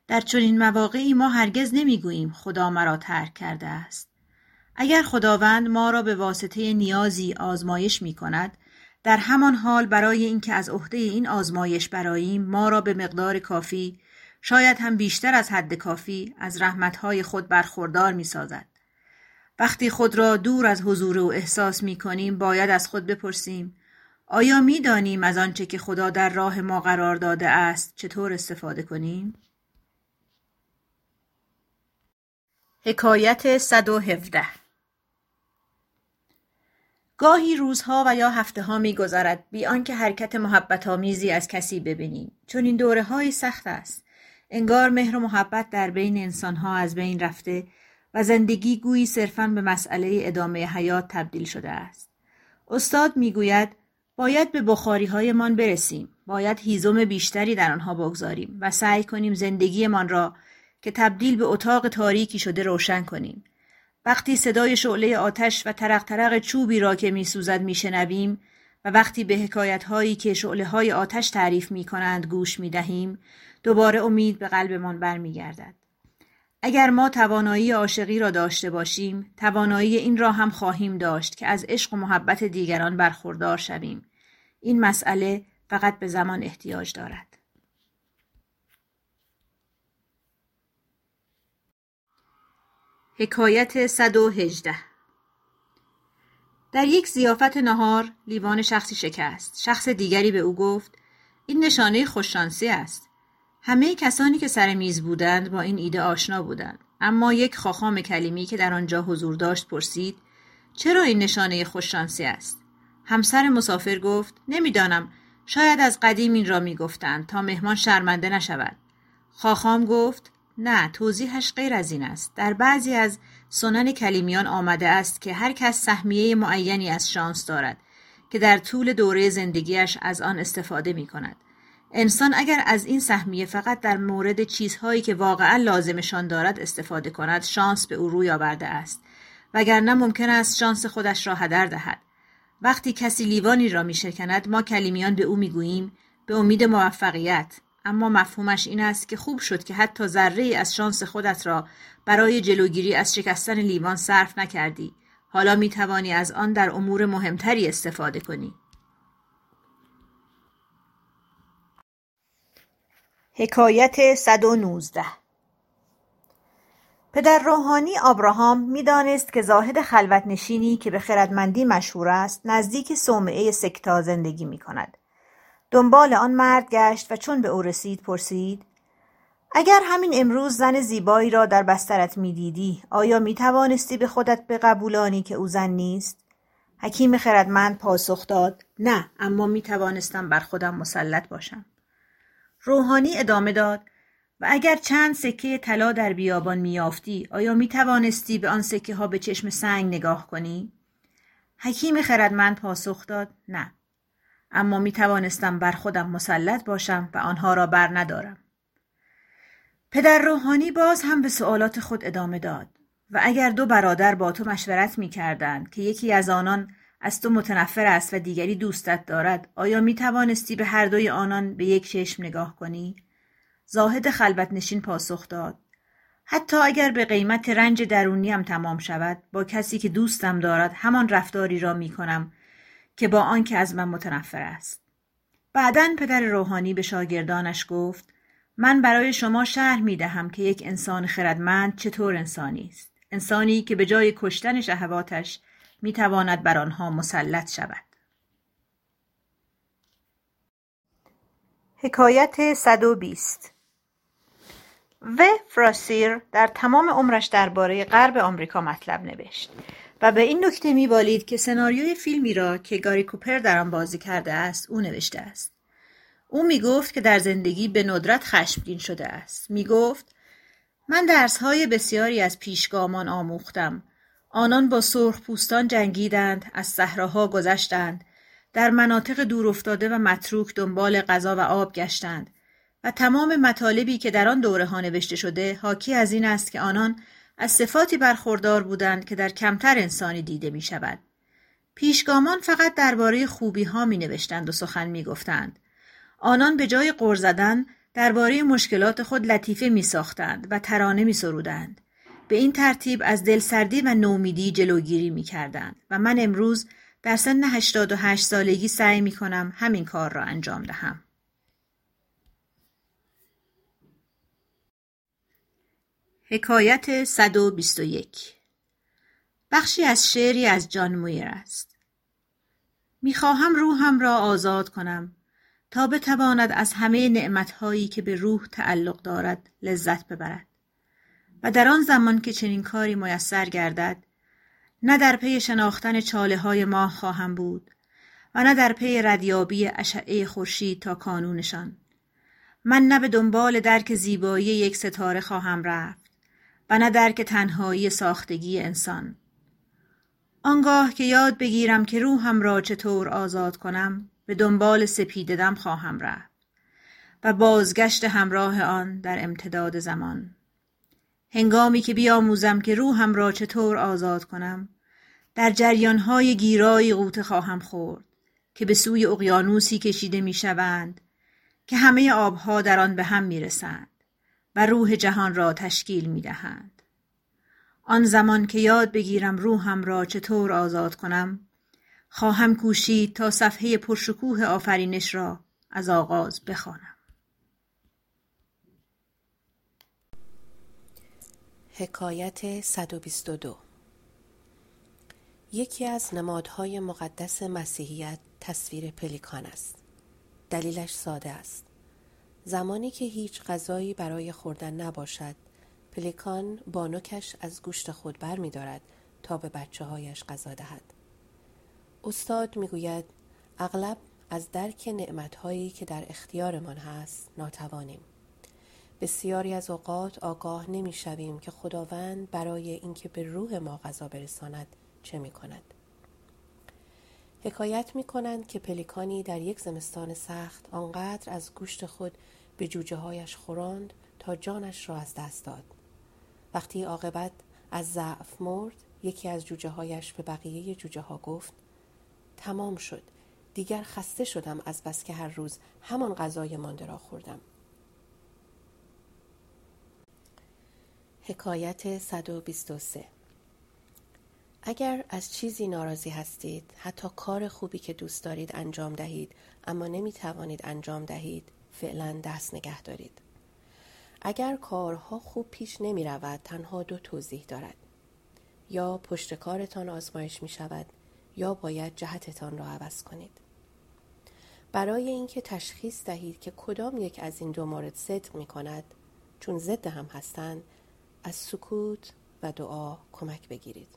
در چنین مواقعی ما هرگز نمی‌گوییم خدا مرا ترک کرده است. اگر خداوند ما را به واسطه نیازی آزمایش می‌کند، در همان حال برای اینکه از عهده این آزمایش براییم ما را به مقدار کافی، شاید هم بیشتر از حد کافی، از رحمت‌های خود برخوردار می‌سازد. وقتی خود را دور از حضور او احساس می‌کنیم، باید از خود بپرسیم آیا می‌دانیم از آنچه که خدا در راه ما قرار داده است چطور استفاده کنیم؟ حکایت صد و هفده. گاهی روزها و یا هفته‌ها می‌گذرد بی آنکه حرکت محبت‌آمیزی از کسی ببینیم، چون این دوره‌های سخت است. انگار مهر و محبت در بین انسان‌ها از بین رفته و زندگی گویی صرفاً به مسئله ادامه حیات تبدیل شده است. استاد می‌گوید باید به بخاری‌هایمان برسیم، باید هیزم بیشتری در آنها بگذاریم و سعی کنیم زندگی‌مان را که تبدیل به اتاق تاریکی شده روشن کنیم. وقتی صدای شعله آتش و ترق ترق چوبی را که می سوزد می شنویم و وقتی به حکایت هایی که شعله های آتش تعریف می کنند گوش می دهیم، دوباره امید به قلبمان برمی گردد. اگر ما توانایی عاشقی را داشته باشیم، توانایی این را هم خواهیم داشت که از عشق و محبت دیگران برخوردار شویم. این مسئله فقط به زمان احتیاج دارد. حکایت صد و هجده. در یک ضیافت نهار لیوان شخصی شکست. شخص دیگری به او گفت این نشانه خوششانسی است. همه کسانی که سر میز بودند با این ایده آشنا بودند، اما یک خاخام کلیمی که در آنجا حضور داشت پرسید چرا این نشانه خوششانسی است؟ همسر مسافر گفت نمیدانم، شاید از قدیم این را میگفتند تا مهمان شرمنده نشود. خاخام گفت نه، توضیحش غیر از این است. در بعضی از سنن کلیمیان آمده است که هر کس سهمیه معینی از شانس دارد که در طول دوره زندگیش از آن استفاده می کند. انسان اگر از این سهمیه فقط در مورد چیزهایی که واقعا لازمشان دارد استفاده کند، شانس به او روی آورده است، وگرنه ممکن است شانس خودش را هدر دهد. وقتی کسی لیوانی را می شکند، ما کلیمیان به او می گوییم به امید موفقیت، اما مفهومش این است که خوب شد که حتی ذره‌ای از شانس خودت را برای جلوگیری از شکستن لیوان صرف نکردی. حالا می توانی از آن در امور مهمتری استفاده کنی. حکایت صد و نوزده. پدر روحانی ابراهام می دانست که زاهد خلوت نشینی که به خردمندی مشهور است نزدیک صومعه سکتا زندگی می کند. دنبال آن مرد گشت و چون به او رسید پرسید اگر همین امروز زن زیبایی را در بسترت می دیدی، آیا می توانستی به خودت بقبولانی که او زن نیست؟ حکیم خردمند پاسخ داد نه، اما می توانستم بر خودم مسلط باشم. روحانی ادامه داد و اگر چند سکه طلا در بیابان می یافتی، آیا می توانستی به آن سکه ها به چشم سنگ نگاه کنی؟ حکیم خردمند پاسخ داد نه، اما می توانستم بر خودم مسلط باشم و آنها را بر ندارم. پدر روحانی باز هم به سوالات خود ادامه داد و اگر دو برادر با تو مشورت می کردند که یکی از آنان از تو متنفر است و دیگری دوستت دارد، آیا می توانستی به هر دوی آنان به یک چشم نگاه کنی؟ زاهد خلوت نشین پاسخ داد حتی اگر به قیمت رنج درونیم تمام شود، با کسی که دوستم دارد همان رفتاری را می کنم که با آن که از من متنفر است. بعداً پدر روحانی به شاگردانش گفت من برای شما شرح می دهم که یک انسان خردمند چطور انسانی است. انسانی که به جای کشتن شهواتش می تواند بر آنها مسلط شود. حکایت صد و بیست. و فراسیر در تمام عمرش درباره غرب آمریکا مطلب نوشت و به این نکته میبالید که سناریوی فیلمی را که گاری کوپر در آن بازی کرده است او نوشته است. او میگفت که در زندگی به ندرت خشمگین شده است. میگفت من درس‌های بسیاری از پیشگامان آموختم. آنان با سرخپوستان جنگیدند، از صحراها گذشتند، در مناطق دورافتاده و متروک دنبال غذا و آب گشتند و تمام مطالبی که در آن دوره‌ها نوشته شده حاکی از این است که آنان از صفاتی برخوردار بودند که در کمتر انسانی دیده می شود. پیشگامان فقط درباره خوبی ها می نوشتند و سخن می گفتند. آنان به جای غر زدن درباره مشکلات خود لطیفه می ساختند و ترانه می سرودند. به این ترتیب از دلسردی و نومیدی جلوگیری می کردند و من امروز در سن هشتاد و هشت سالگی سعی می کنم همین کار را انجام دهم. حکایت صد و بیست و یک. بخشی از شعری از جان مویر است. میخواهم روحم را آزاد کنم تا بتواند از همه نعمت‌هایی که به روح تعلق دارد لذت ببرد. و در آن زمان که چنین کاری میسر گردد، نه در پی شناختن چاله های ماه خواهم بود و نه در پی ردیابی اشعه خورشید تا کانونشان. من نه به دنبال درک زیبایی یک ستاره خواهم رفت و نه درک تنهایی ساختگی انسان. آنگاه که یاد بگیرم که روحم را چطور آزاد کنم، به دنبال سپیددم خواهم رفت و بازگشت همراه آن در امتداد زمان. هنگامی که بیاموزم که روحم را چطور آزاد کنم، در جریانهای گیرای غوطه خواهم خورد که به سوی اقیانوسی کشیده می شوند که همه آبها در آن به هم می رسند و روح جهان را تشکیل می دهند. آن زمان که یاد بگیرم روحم را چطور آزاد کنم، خواهم کوشید تا صفحه پرشکوه آفرینش را از آغاز بخوانم. حکایت صد و بیست و دو. یکی از نمادهای مقدس مسیحیت تصویر پلیکان است. دلیلش ساده است. زمانی که هیچ غذایی برای خوردن نباشد، پلیکان با نوکش از گوشت خود بر می دارد تا به بچه هایش غذا دهد. استاد می گوید اغلب از درک نعمتهایی که در اختیارمان هست ناتوانیم. بسیاری از اوقات آگاه نمی شویم که خداوند برای اینکه به روح ما غذا برساند چه می کند. حکایت می کنند که پلیکانی در یک زمستان سخت آنقدر از گوشت خود به جوجه هایش خوراند تا جانش را از دست داد. وقتی عاقبت از ضعف مرد، یکی از جوجه هایش به بقیه جوجه ها گفت تمام شد، دیگر خسته شدم از بس که هر روز همان غذای مانده را خوردم. حکایت صد و بیست و سه. اگر از چیزی ناراضی هستید، حتی کار خوبی که دوست دارید انجام دهید اما نمی توانید انجام دهید، فعلا دست نگه دارید. اگر کارها خوب پیش نمی رود، تنها دو توضیح دارد: یا پشت کارتان آزمایش می شود یا باید جهتتان را عوض کنید. برای اینکه تشخیص دهید که کدام یک از این دو مورد صدق می کند، چون ضد هم هستند، از سکوت و دعا کمک بگیرید.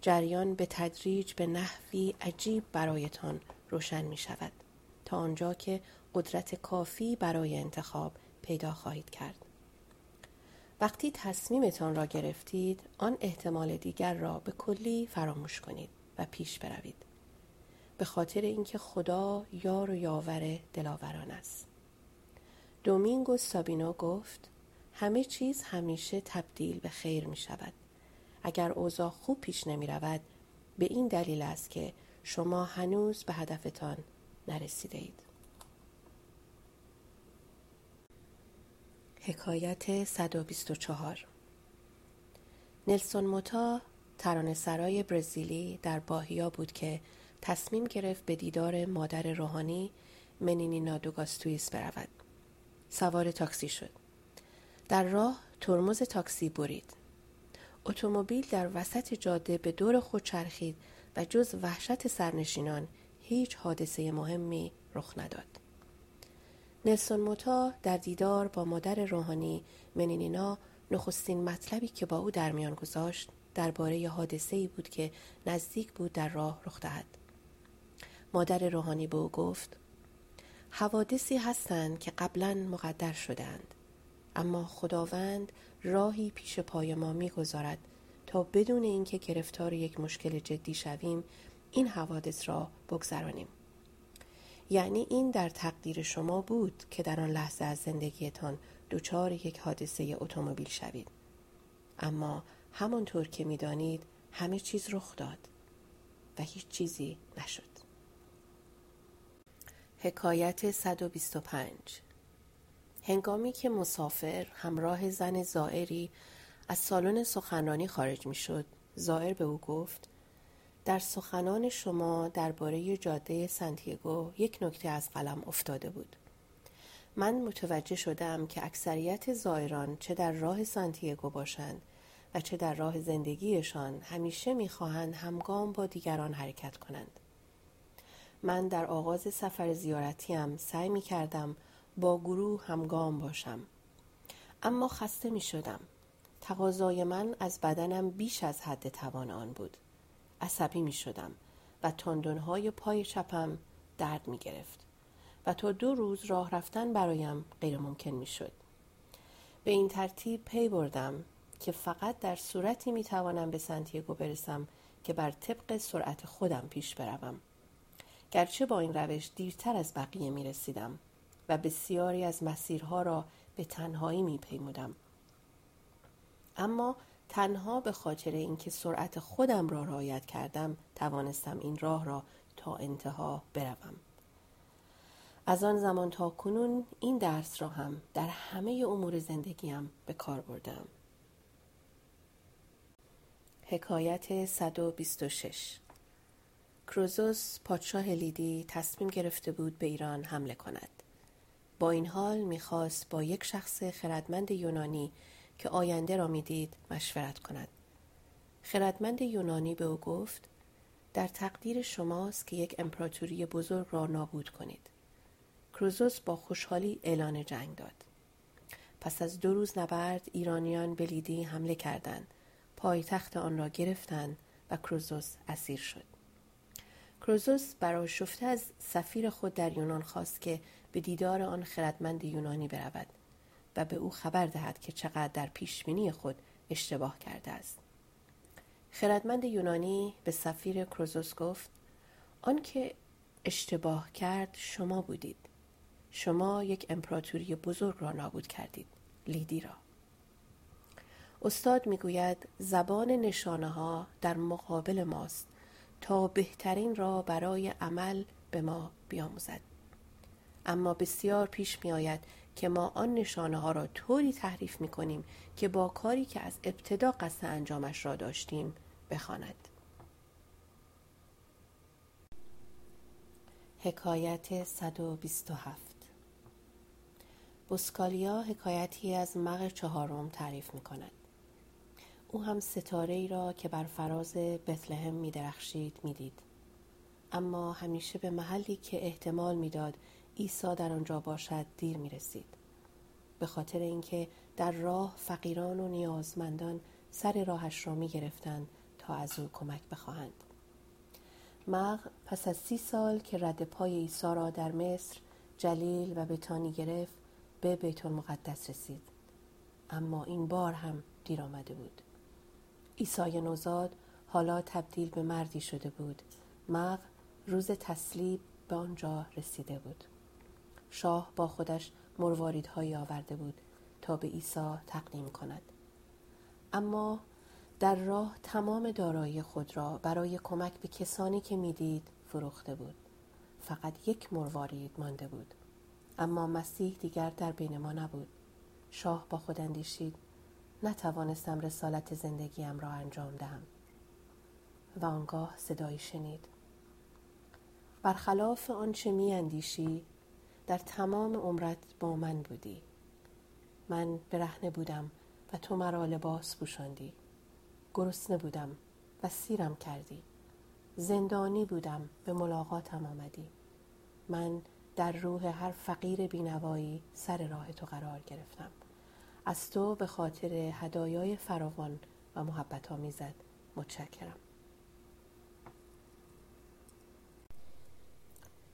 جریان به تدریج به نحوی عجیب برایتان روشن می شود تا آنجا که قدرت کافی برای انتخاب پیدا خواهید کرد. وقتی تصمیمتان را گرفتید، آن احتمال دیگر را به کلی فراموش کنید و پیش بروید، به خاطر اینکه خدا یار و یاور دلاوران است. دومینگو سابینو گفت همه چیز همیشه تبدیل به خیر می شود. اگر اوضاع خوب پیش نمی رود، به این دلیل است که شما هنوز به هدفتان نرسیده اید. حکایت صد و بیست و چهار. نلسون موتا، ترانه‌سرای برزیلی، در باهیا بود که تصمیم گرفت به دیدار مادر روحانی منینینا دوگاستویس برود. سوار تاکسی شد. در راه ترمز تاکسی برید. اتومبیل در وسط جاده به دور خود چرخید و جز وحشت سرنشینان هیچ حادثه مهمی رخ نداد. نلسون موتا در دیدار با مادر روحانی منینینا نخستین مطلبی که با او در میان گذاشت درباره حادثه‌ای بود که نزدیک بود در راه رخ دهد. مادر روحانی به او گفت حوادثی هستند که قبلا مقدر شدند، اما خداوند راهی پیش پای ما می‌گذارد تا بدون اینکه گرفتار یک مشکل جدی شویم، این حوادث را بگذرانیم. یعنی این در تقدیر شما بود که در آن لحظه از زندگیتان دچار یک حادثه اتومبیل شوید، اما همانطور که می‌دانید همه چیز رخ داد و هیچ چیزی نشد. حکایت صد و بیست و پنج. هنگامی که مسافر همراه زن زائری از سالن سخنرانی خارج می شد، زائر به او گفت در سخنان شما درباره جاده سانتیاگو یک نکته از قلم افتاده بود. من متوجه شدم که اکثریت زائران چه در راه سانتیاگو باشند و چه در راه زندگیشان همیشه می خواهند همگام با دیگران حرکت کنند. من در آغاز سفر زیارتیم سعی می کردم با گروه همگام باشم، اما خسته می شدم تقاضای من از بدنم بیش از حد توان آن بود. عصبی می شدم و تندونهای پای چپم درد می گرفت و تا دو روز راه رفتن برایم غیر ممکن می شد. به این ترتیب پی بردم که فقط در صورتی می توانم به سانتیاگو برسم که بر طبق سرعت خودم پیش بروم. گرچه با این روش دیرتر از بقیه می رسیدم و بسیاری از مسیرها را به تنهایی می پیمودم. اما تنها به خاطر اینکه سرعت خودم را رعایت کردم توانستم این راه را تا انتها بروم. از آن زمان تا کنون این درس را هم در همه امور زندگیم به کار بردم. حکایت صد و بیست و شش. کروزوس پادشاه لیدی تصمیم گرفته بود به ایران حمله کند. با این حال می‌خواست با یک شخص خردمند یونانی که آینده را می‌دید مشورت کند. خردمند یونانی به او گفت: در تقدیر شماست که یک امپراتوری بزرگ را نابود کنید. کروزوس با خوشحالی اعلان جنگ داد. پس از دو روز نبرد ایرانیان به لیدی حمله کردند. پایتخت آن را گرفتند و کروزوس اسیر شد. کروزوس برآشفته از سفیر خود در یونان خواست که به دیدار آن خردمند یونانی برود و به او خبر دهد که چقدر در پیشبینی خود اشتباه کرده است. خردمند یونانی به سفیر کروزوس گفت: آن که اشتباه کرد شما بودید. شما یک امپراتوری بزرگ را نابود کردید، لیدی را. استاد میگوید زبان نشانه ها در مقابل ماست تا بهترین را برای عمل به ما بیاموزد. اما بسیار پیش می آید که ما آن نشانه ها را طوری تحریف می کنیم که با کاری که از ابتدا قصد انجامش را داشتیم بخواند. حکایت صد و بیست و هفت. بوسکالیا حکایتی از مغ چهارم تعریف می کند. او هم ستاره‌ای را که بر فراز بتلهم می درخشید می دید. اما همیشه به محلی که احتمال می داد عیسی در آنجا باشد دیر می رسید. به خاطر اینکه در راه فقیران و نیازمندان سر راهش را می گرفتند تا از او کمک بخواهند. مغ پس از سی سال که رد پای عیسی را در مصر، جلیل و بتانی گرفت به بیت المقدس رسید. اما این بار هم دیر آمده بود. عیسی نوزاد حالا تبدیل به مردی شده بود. مغ روز تصلیب به آنجا رسیده بود. شاه با خودش مرواریدهایی آورده بود تا به عیسی تقدیم کند. اما در راه تمام دارایی خود را برای کمک به کسانی که می‌دید فروخته بود. فقط یک مروارید مانده بود. اما مسیح دیگر در بین ما نبود. شاه با خود اندیشید: نتوانستم رسالت زندگیم را انجام دهم. و آنگاه صدایی شنید: برخلاف آنچه می اندیشی در تمام عمرت با من بودی. من برهنه بودم و تو مرا لباس پوشاندی. گرسنه بودم و سیرم کردی. زندانی بودم به ملاقاتم آمدی. من در روح هر فقیر بینوایی سر راه تو قرار گرفتم. از تو به خاطر هدایای فراوان و محبت آمیزت متشکرم.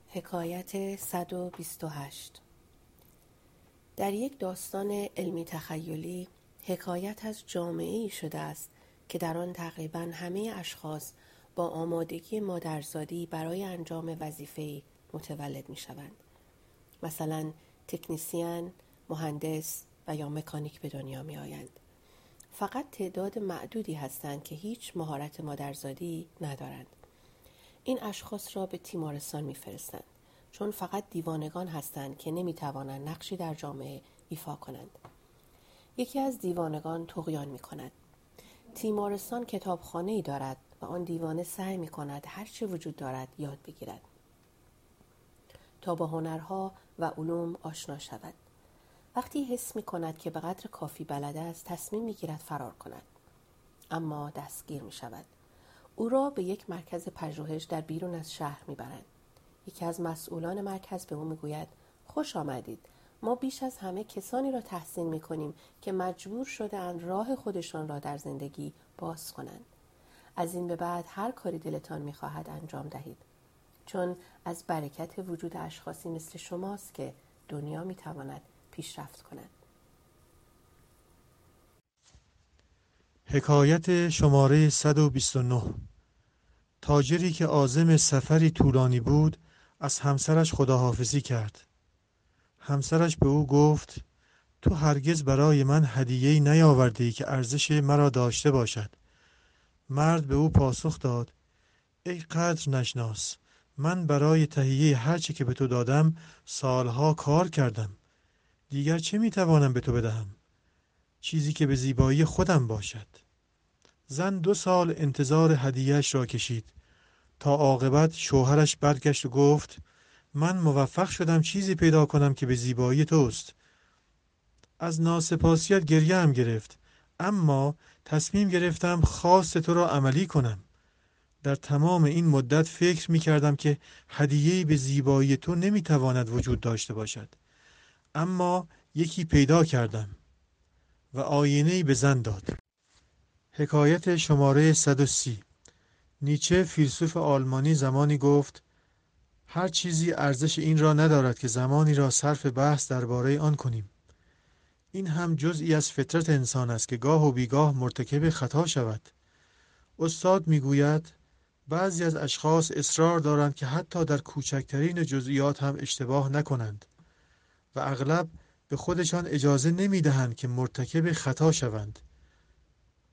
حکایت صد و بیست و هشت. در یک داستان علمی تخیلی حکایت از جامعه‌ای شده است که در آن تقریباً همه اشخاص با آمادگی مادرزادی برای انجام وظیفه‌ای متولد می‌شوند. مثلا تکنیسیان، مهندس و یا مکانیک به دنیا می‌آیند. فقط تعداد معدودی هستند که هیچ مهارت مادرزادی ندارند. این اشخاص را به تیمارستان می‌فرستند چون فقط دیوانگان هستند که نمی‌توانند نقشی در جامعه ایفا کنند. یکی از دیوانگان طغیان می‌کند. تیمارستان کتابخانه‌ای دارد و آن دیوانه سعی می‌کند هر چه وجود دارد یاد بگیرد تا با هنرها و علوم آشنا شود. وقتی حس می‌کند که به قدر کافی بلد است تصمیم می‌گیرد فرار کند، اما دستگیر می‌شود. او را به یک مرکز پژوهش در بیرون از شهر می‌برند. یکی از مسئولان مرکز به او می‌گوید: خوش آمدید، ما بیش از همه کسانی را تحسین می کنیم که مجبور شده‌اند راه خودشان را در زندگی باز کنند. از این به بعد هر کاری دلتان می خواهد انجام دهید. چون از برکت وجود اشخاصی مثل شماست که دنیا می تواند پیشرفت کند. حکایت شماره صد و بیست و نه. تاجری که عازم سفری طولانی بود از همسرش خداحافظی کرد. همسرش به او گفت تو هرگز برای من هدیه‌ای نیاوردی که ارزش مرا داشته باشد. مرد به او پاسخ داد ای قدر نشناس، من برای تهیه هرچی که به تو دادم سالها کار کردم، دیگر چه میتوانم به تو بدهم؟ چیزی که به زیبایی خودم باشد. زن دو سال انتظار هدیه‌اش را کشید تا عاقبت شوهرش برگشت و گفت من موفق شدم چیزی پیدا کنم که به زیبایی توست. از ناسپاسیت گریه هم گرفت، اما تصمیم گرفتم خواست تو را عملی کنم. در تمام این مدت فکر می کردم که هدیه‌ای به زیبایی تو نمی تواند وجود داشته باشد، اما یکی پیدا کردم و آینه‌ای به زن داد. حکایت شماره صد و سی. نیچه فیلسوف آلمانی زمانی گفت هر چیزی ارزش این را ندارد که زمانی را صرف بحث درباره آن کنیم. این هم جزئی از فطرت انسان است که گاه و بیگاه مرتکب خطا شود. استاد میگوید بعضی از اشخاص اصرار دارند که حتی در کوچکترین جزئیات هم اشتباه نکنند و اغلب به خودشان اجازه نمیدهند که مرتکب خطا شوند.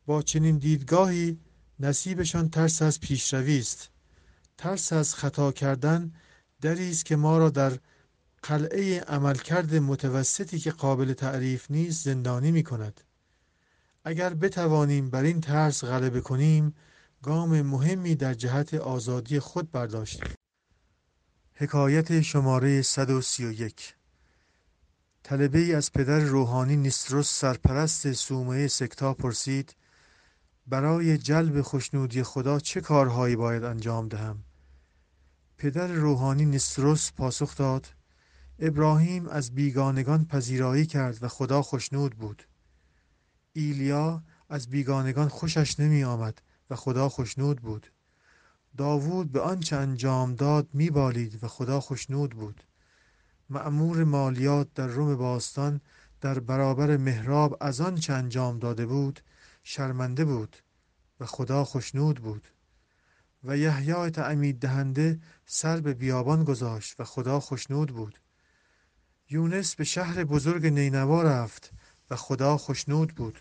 با چنین دیدگاهی نصیبشان ترس از پیشروی است. ترس از خطا کردن دری است که ما را در قلعه عملکرد متوسطی که قابل تعریف نیست زندانی می کند. اگر بتوانیم بر این ترس غلبه کنیم، گام مهمی در جهت آزادی خود برداشتیم. حکایت شماره صد و سی و یک. طلبه‌ای از پدر روحانی نیستروس سرپرست صومعه سکتا پرسید برای جلب خشنودی خدا چه کارهایی باید انجام دهم؟ پدر روحانی نیستروس پاسخ داد ابراهیم از بیگانگان پذیرایی کرد و خدا خشنود بود. ایلیا از بیگانگان خوشش نمی آمد و خدا خشنود بود. داوود به آنچه انجام داد می بالید و خدا خشنود بود. مأمور مالیات در روم باستان در برابر محراب از آنچه انجام داده بود شرمنده بود و خدا خشنود بود. و یحیی تعمید دهنده سر به بیابان گذاشت و خدا خشنود بود. یونس به شهر بزرگ نینوا رفت و خدا خشنود بود.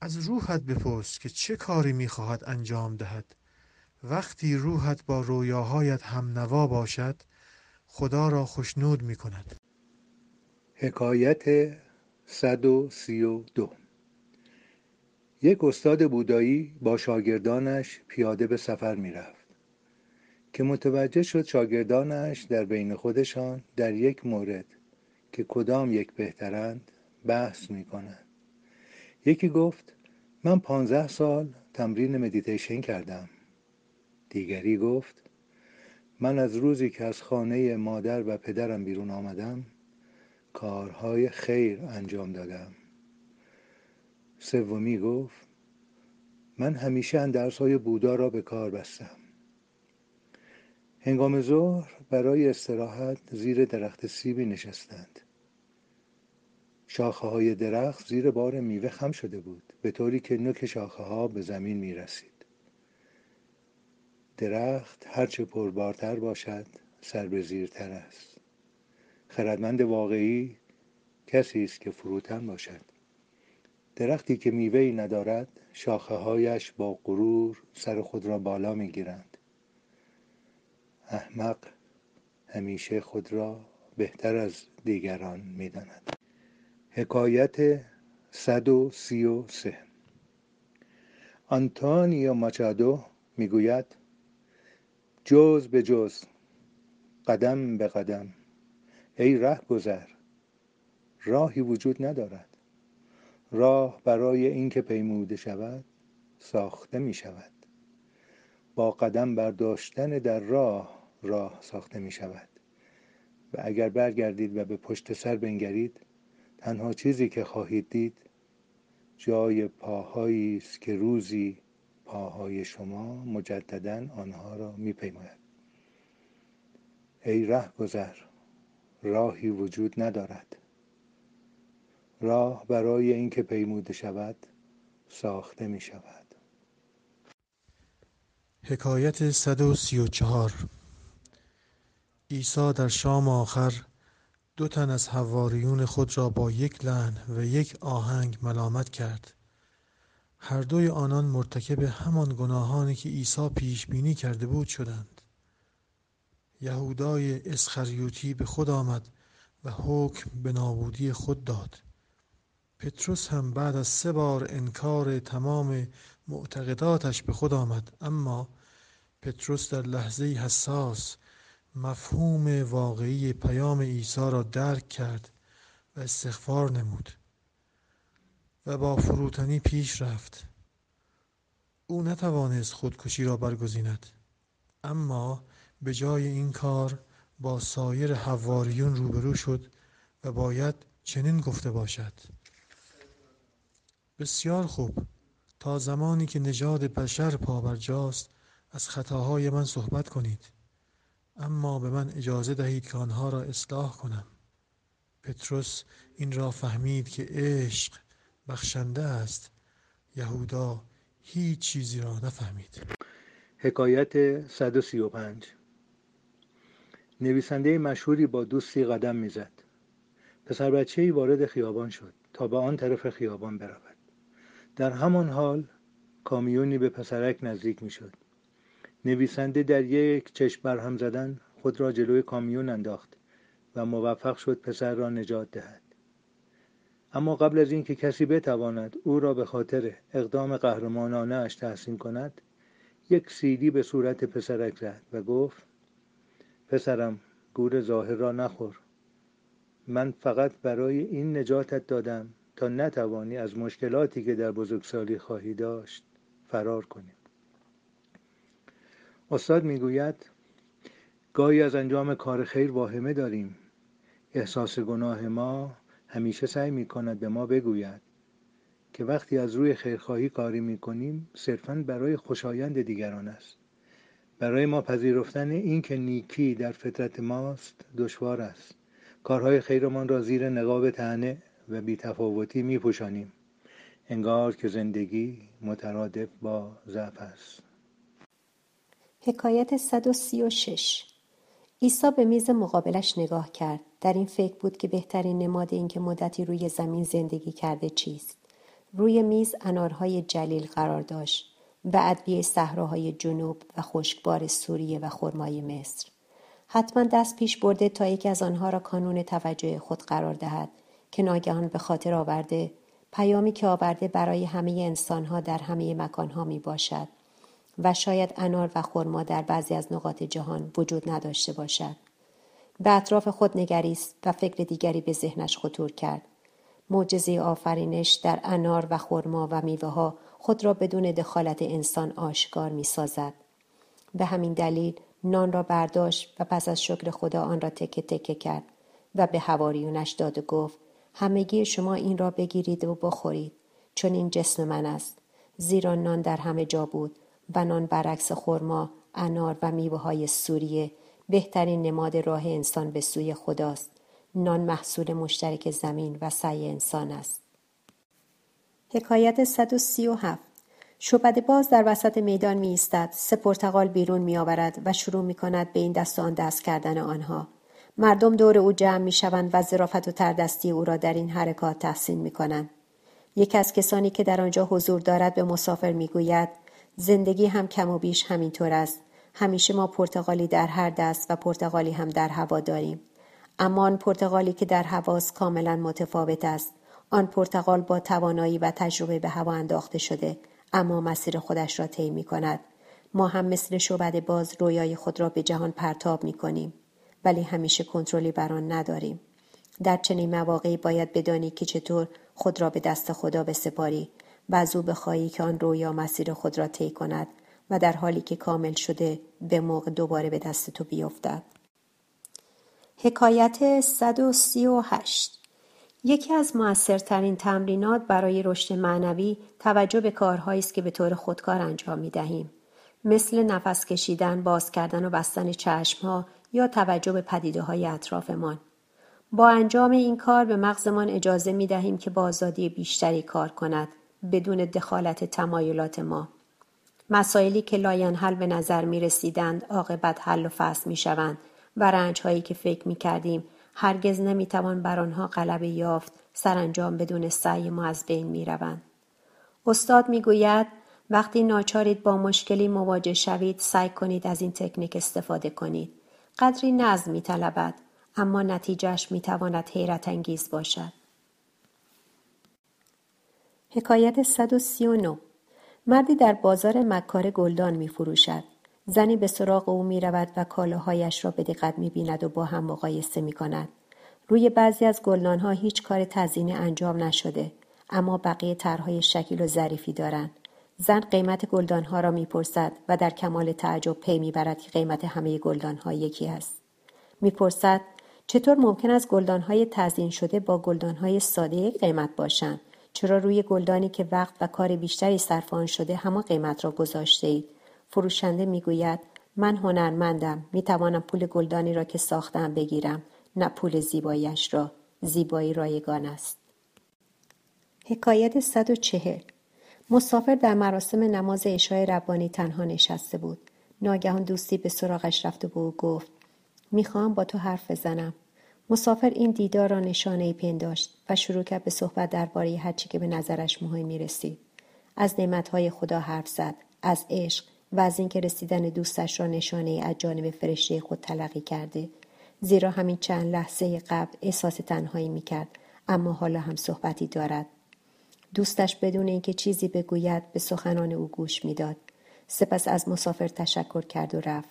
از روحت بپرس که چه کاری می‌خواهد انجام دهد. وقتی روحت با رویاهایت هم نوا باشد خدا را خشنود می‌کند. حکایت صد و سی و دو. یک استاد بودایی با شاگردانش پیاده به سفر می‌رفت که متوجه شد شاگردانش در بین خودشان در یک مورد که کدام یک بهترند بحث می‌کنند. یکی گفت من پانزده سال تمرین مدیتیشن کردم. دیگری گفت من از روزی که از خانه مادر و پدرم بیرون آمدم کارهای خیر انجام دادم. سومی گفت من همیشه درس‌های بودا را به کار بستم. هنگام ظهر برای استراحت زیر درخت سیبی نشستند. شاخه‌های درخت زیر بار میوه خم شده بود به طوری که نوک شاخه‌ها به زمین می‌رسید. درخت هرچه پربارتر باشد سر به زیرتر است. خردمند واقعی کسی است که فروتن باشد. درختی که میوه‌ای ندارد شاخه‌هایش با غرور سر خود را بالا می‌گیرند. احمق همیشه خود را بهتر از دیگران می‌داند. حکایت صد و سی و سه. آنتونیو ماچادو می‌گوید جز به جز، قدم به قدم، ای رهگذر، راهی وجود ندارد. راه برای اینکه پیموده شود ساخته می شود. با قدم برداشتن در راه راه ساخته می شود و اگر برگردید و به پشت سر بنگرید، تنها چیزی که خواهید دید جای پاهایی است که روزی پاهای شما مجدداً آنها را می‌پیماید. ای رهگذر، راهی وجود ندارد. راه برای اینکه پیموده شود ساخته می شود. حکایت صد و سی و چهار. عیسی در شام آخر دو تن از حواریون خود را با یک لحن و یک آهنگ ملامت کرد. هر دوی آنان مرتکب همان گناهانی که عیسی پیش بینی کرده بود شدند. یهودای اسخریوتی به خود آمد و حکم به نابودی خود داد. پتروس هم بعد از سه بار انکار تمام معتقداتش به خود آمد، اما پتروس در لحظه حساس مفهوم واقعی پیام عیسی را درک کرد و استغفار نمود و با فروتنی پیش رفت. او نتوانست خودکشی را برگزیند، اما به جای این کار با سایر حواریون روبرو شد و باید چنین گفته باشد: بسیار خوب، تا زمانی که نژاد بشر پابرجاست از خطاهای من صحبت کنید، اما به من اجازه دهید که آنها را اصلاح کنم. پتروس این را فهمید که عشق بخشنده است. یهودا هیچ چیزی را نفهمید. حکایت صد و سی و پنج. نویسنده مشهوری با دوستی قدم میزد. پسر بچه‌ای وارد خیابان شد تا به آن طرف خیابان برود. در همان حال کامیونی به پسرک نزدیک میشد. نویسنده در یک چشم برهم زدن خود را جلوی کامیون انداخت و موفق شد پسر را نجات دهد. اما قبل از اینکه کسی بتواند او را به خاطر اقدام قهرمانانه اش تحسین کند، یک سیلی به صورت پسرک زد و گفت: پسرم، گور ظاهر را نخور. من فقط برای این نجاتت دادم تا نتوانی از مشکلاتی که در بزرگسالی خواهی داشت فرار کنی. استاد میگوید گاهی از انجام کار خیر واهمه داریم. احساس گناه ما همیشه سعی میکند به ما بگوید که وقتی از روی خیرخواهی کاری میکنیم صرفاً برای خوشایند دیگران است. برای ما پذیرفتن این که نیکی در فطرت ماست دشوار است. کارهای خیرمان را زیر نقاب طعنه و بی‌تفاوتی میپوشانیم، انگار که زندگی مترادف با ضعف است. حکایت صد و سی و شش. عیسی به میز مقابلش نگاه کرد. در این فکر بود که بهترین نماد این که مدتی روی زمین زندگی کرده چیست. روی میز انارهای جلیل قرار داشت و ادویه صحراهای جنوب و خشکبار سوریه و خرمای مصر. حتما دست پیش برده تا یکی از آنها را کانون توجه خود قرار دهد که ناگهان به خاطر آورده پیامی که آورده برای همه انسانها در همه مکانها می باشد و شاید انار و خرما در بعضی از نقاط جهان وجود نداشته باشد. به اطراف خود نگریست و فکر دیگری به ذهنش خطور کرد. معجزه آفرینش در انار و خرما و میوه ها خود را بدون دخالت انسان آشکار می سازد. به همین دلیل نان را برداشت و پس از شکر خدا آن را تکه تکه کرد و به حواریونش داد و گفت: همگی شما این را بگیرید و بخورید، چون این جسم من است. زیرا نان در همه جا بود و نان برعکس خرما، انار و میوه‌های سوریه بهترین نماد راه انسان به سوی خداست. نان محصول مشترک زمین و سعی انسان است. حکایت صد و سی و هفت. شعبده باز در وسط میدان می ایستد، سه پرتقال بیرون می آورد و شروع می کند به این دست و آن دست کردن آنها. مردم دور او جمع می شوند و ظرافت و تردستی او را در این حرکات تحسین می کنند. یکی از کسانی که در آنجا حضور دارد به مسافر می گوید: زندگی هم کم و بیش همینطور است. همیشه ما پرتقالی در هر دست و پرتقالی هم در هوا داریم. اما آن پرتقالی که در هواست کاملا متفاوت است. آن پرتقال با توانایی و تجربه به هوا انداخته شده، اما مسیر خودش را طی می‌کند. ما هم مثل شعبده باز رویای خود را به جهان پرتاب می‌کنیم، ولی همیشه کنترلی بر آن نداریم. در چنین مواقعی باید بدانی که چطور خود را به دست خدا بسپاری و از او بخواهی که آن رویا مسیر خود را طی کند و در حالی که کامل شده به موقع دوباره به دست تو بیفتد. حکایت صد و سی و هشت. یکی از موثرترین تمرینات برای رشد معنوی توجه به کارهایی است که به طور خودکار انجام می‌دهیم، مثل نفس کشیدن، باز کردن و بستن چشم‌ها یا توجه به پدیده‌های اطرافمان. با انجام این کار به مغزمان اجازه می‌دهیم که با آزادی بیشتری کار کند، بدون دخالت تمایلات ما. مسائلی که لاینحل به نظر می‌رسیدند، عاقبت حل و فصل می‌شوند و رنج‌هایی که فکر می‌کردیم هرگز نمیتوان بر آنها غلبه یافت، سرانجام بدون سعی ما از بین میروند. استاد میگوید وقتی ناچارید با مشکلی مواجه شوید، سعی کنید از این تکنیک استفاده کنید. قدری نظم میطلبد، اما نتیجهش میتواند حیرت انگیز باشد. حکایت صد و سی و نه. مردی در بازار مکار گلدان میفروشد. زنی به سراغ او می رود و کالاهایش را به دقت می بیند و با هم مقایسه می کند. روی بعضی از گلدانها هیچ کار تزیینی انجام نشده، اما بقیه طرحهای شکیل و ظریفی دارند. زن قیمت گلدانها را می پرسد و در کمال تعجب پی می برد که قیمت همه گلدانها یکی است. می پرسد چطور ممکن است گلدانهای تزیین شده با گلدانهای ساده یک قیمت باشند؟ چرا روی گلدانی که وقت و کار بیشتری صرف آن شده همان قیمت را گذاشته اید؟ فروشنده میگوید من هنرمندم، میتوانم پول گلدانی را که ساختم بگیرم، نه پول زیباییش را. زیبایی رایگان است. حکایت صد و چهل. مسافر در مراسم نماز عشای ربانی تنها نشسته بود. ناگهان دوستی به سراغش رفت و به او گفت میخوام با تو حرف بزنم. مسافر این دیدار را نشانه ای پنداشت و شروع کرد به صحبت درباره هر چیزی که به نظرش مهم میرسید. از نعمتهای خدا حرف زد، از عشق و از اینکه رسیدن دوستش را نشانه از جانب فرشته خود تلقی کرده، زیرا همین چند لحظه قبل احساس تنهایی میکرد، اما حالا هم صحبتی دارد. دوستش بدون اینکه چیزی بگوید به سخنان او گوش میداد. سپس از مسافر تشکر کرد و رفت.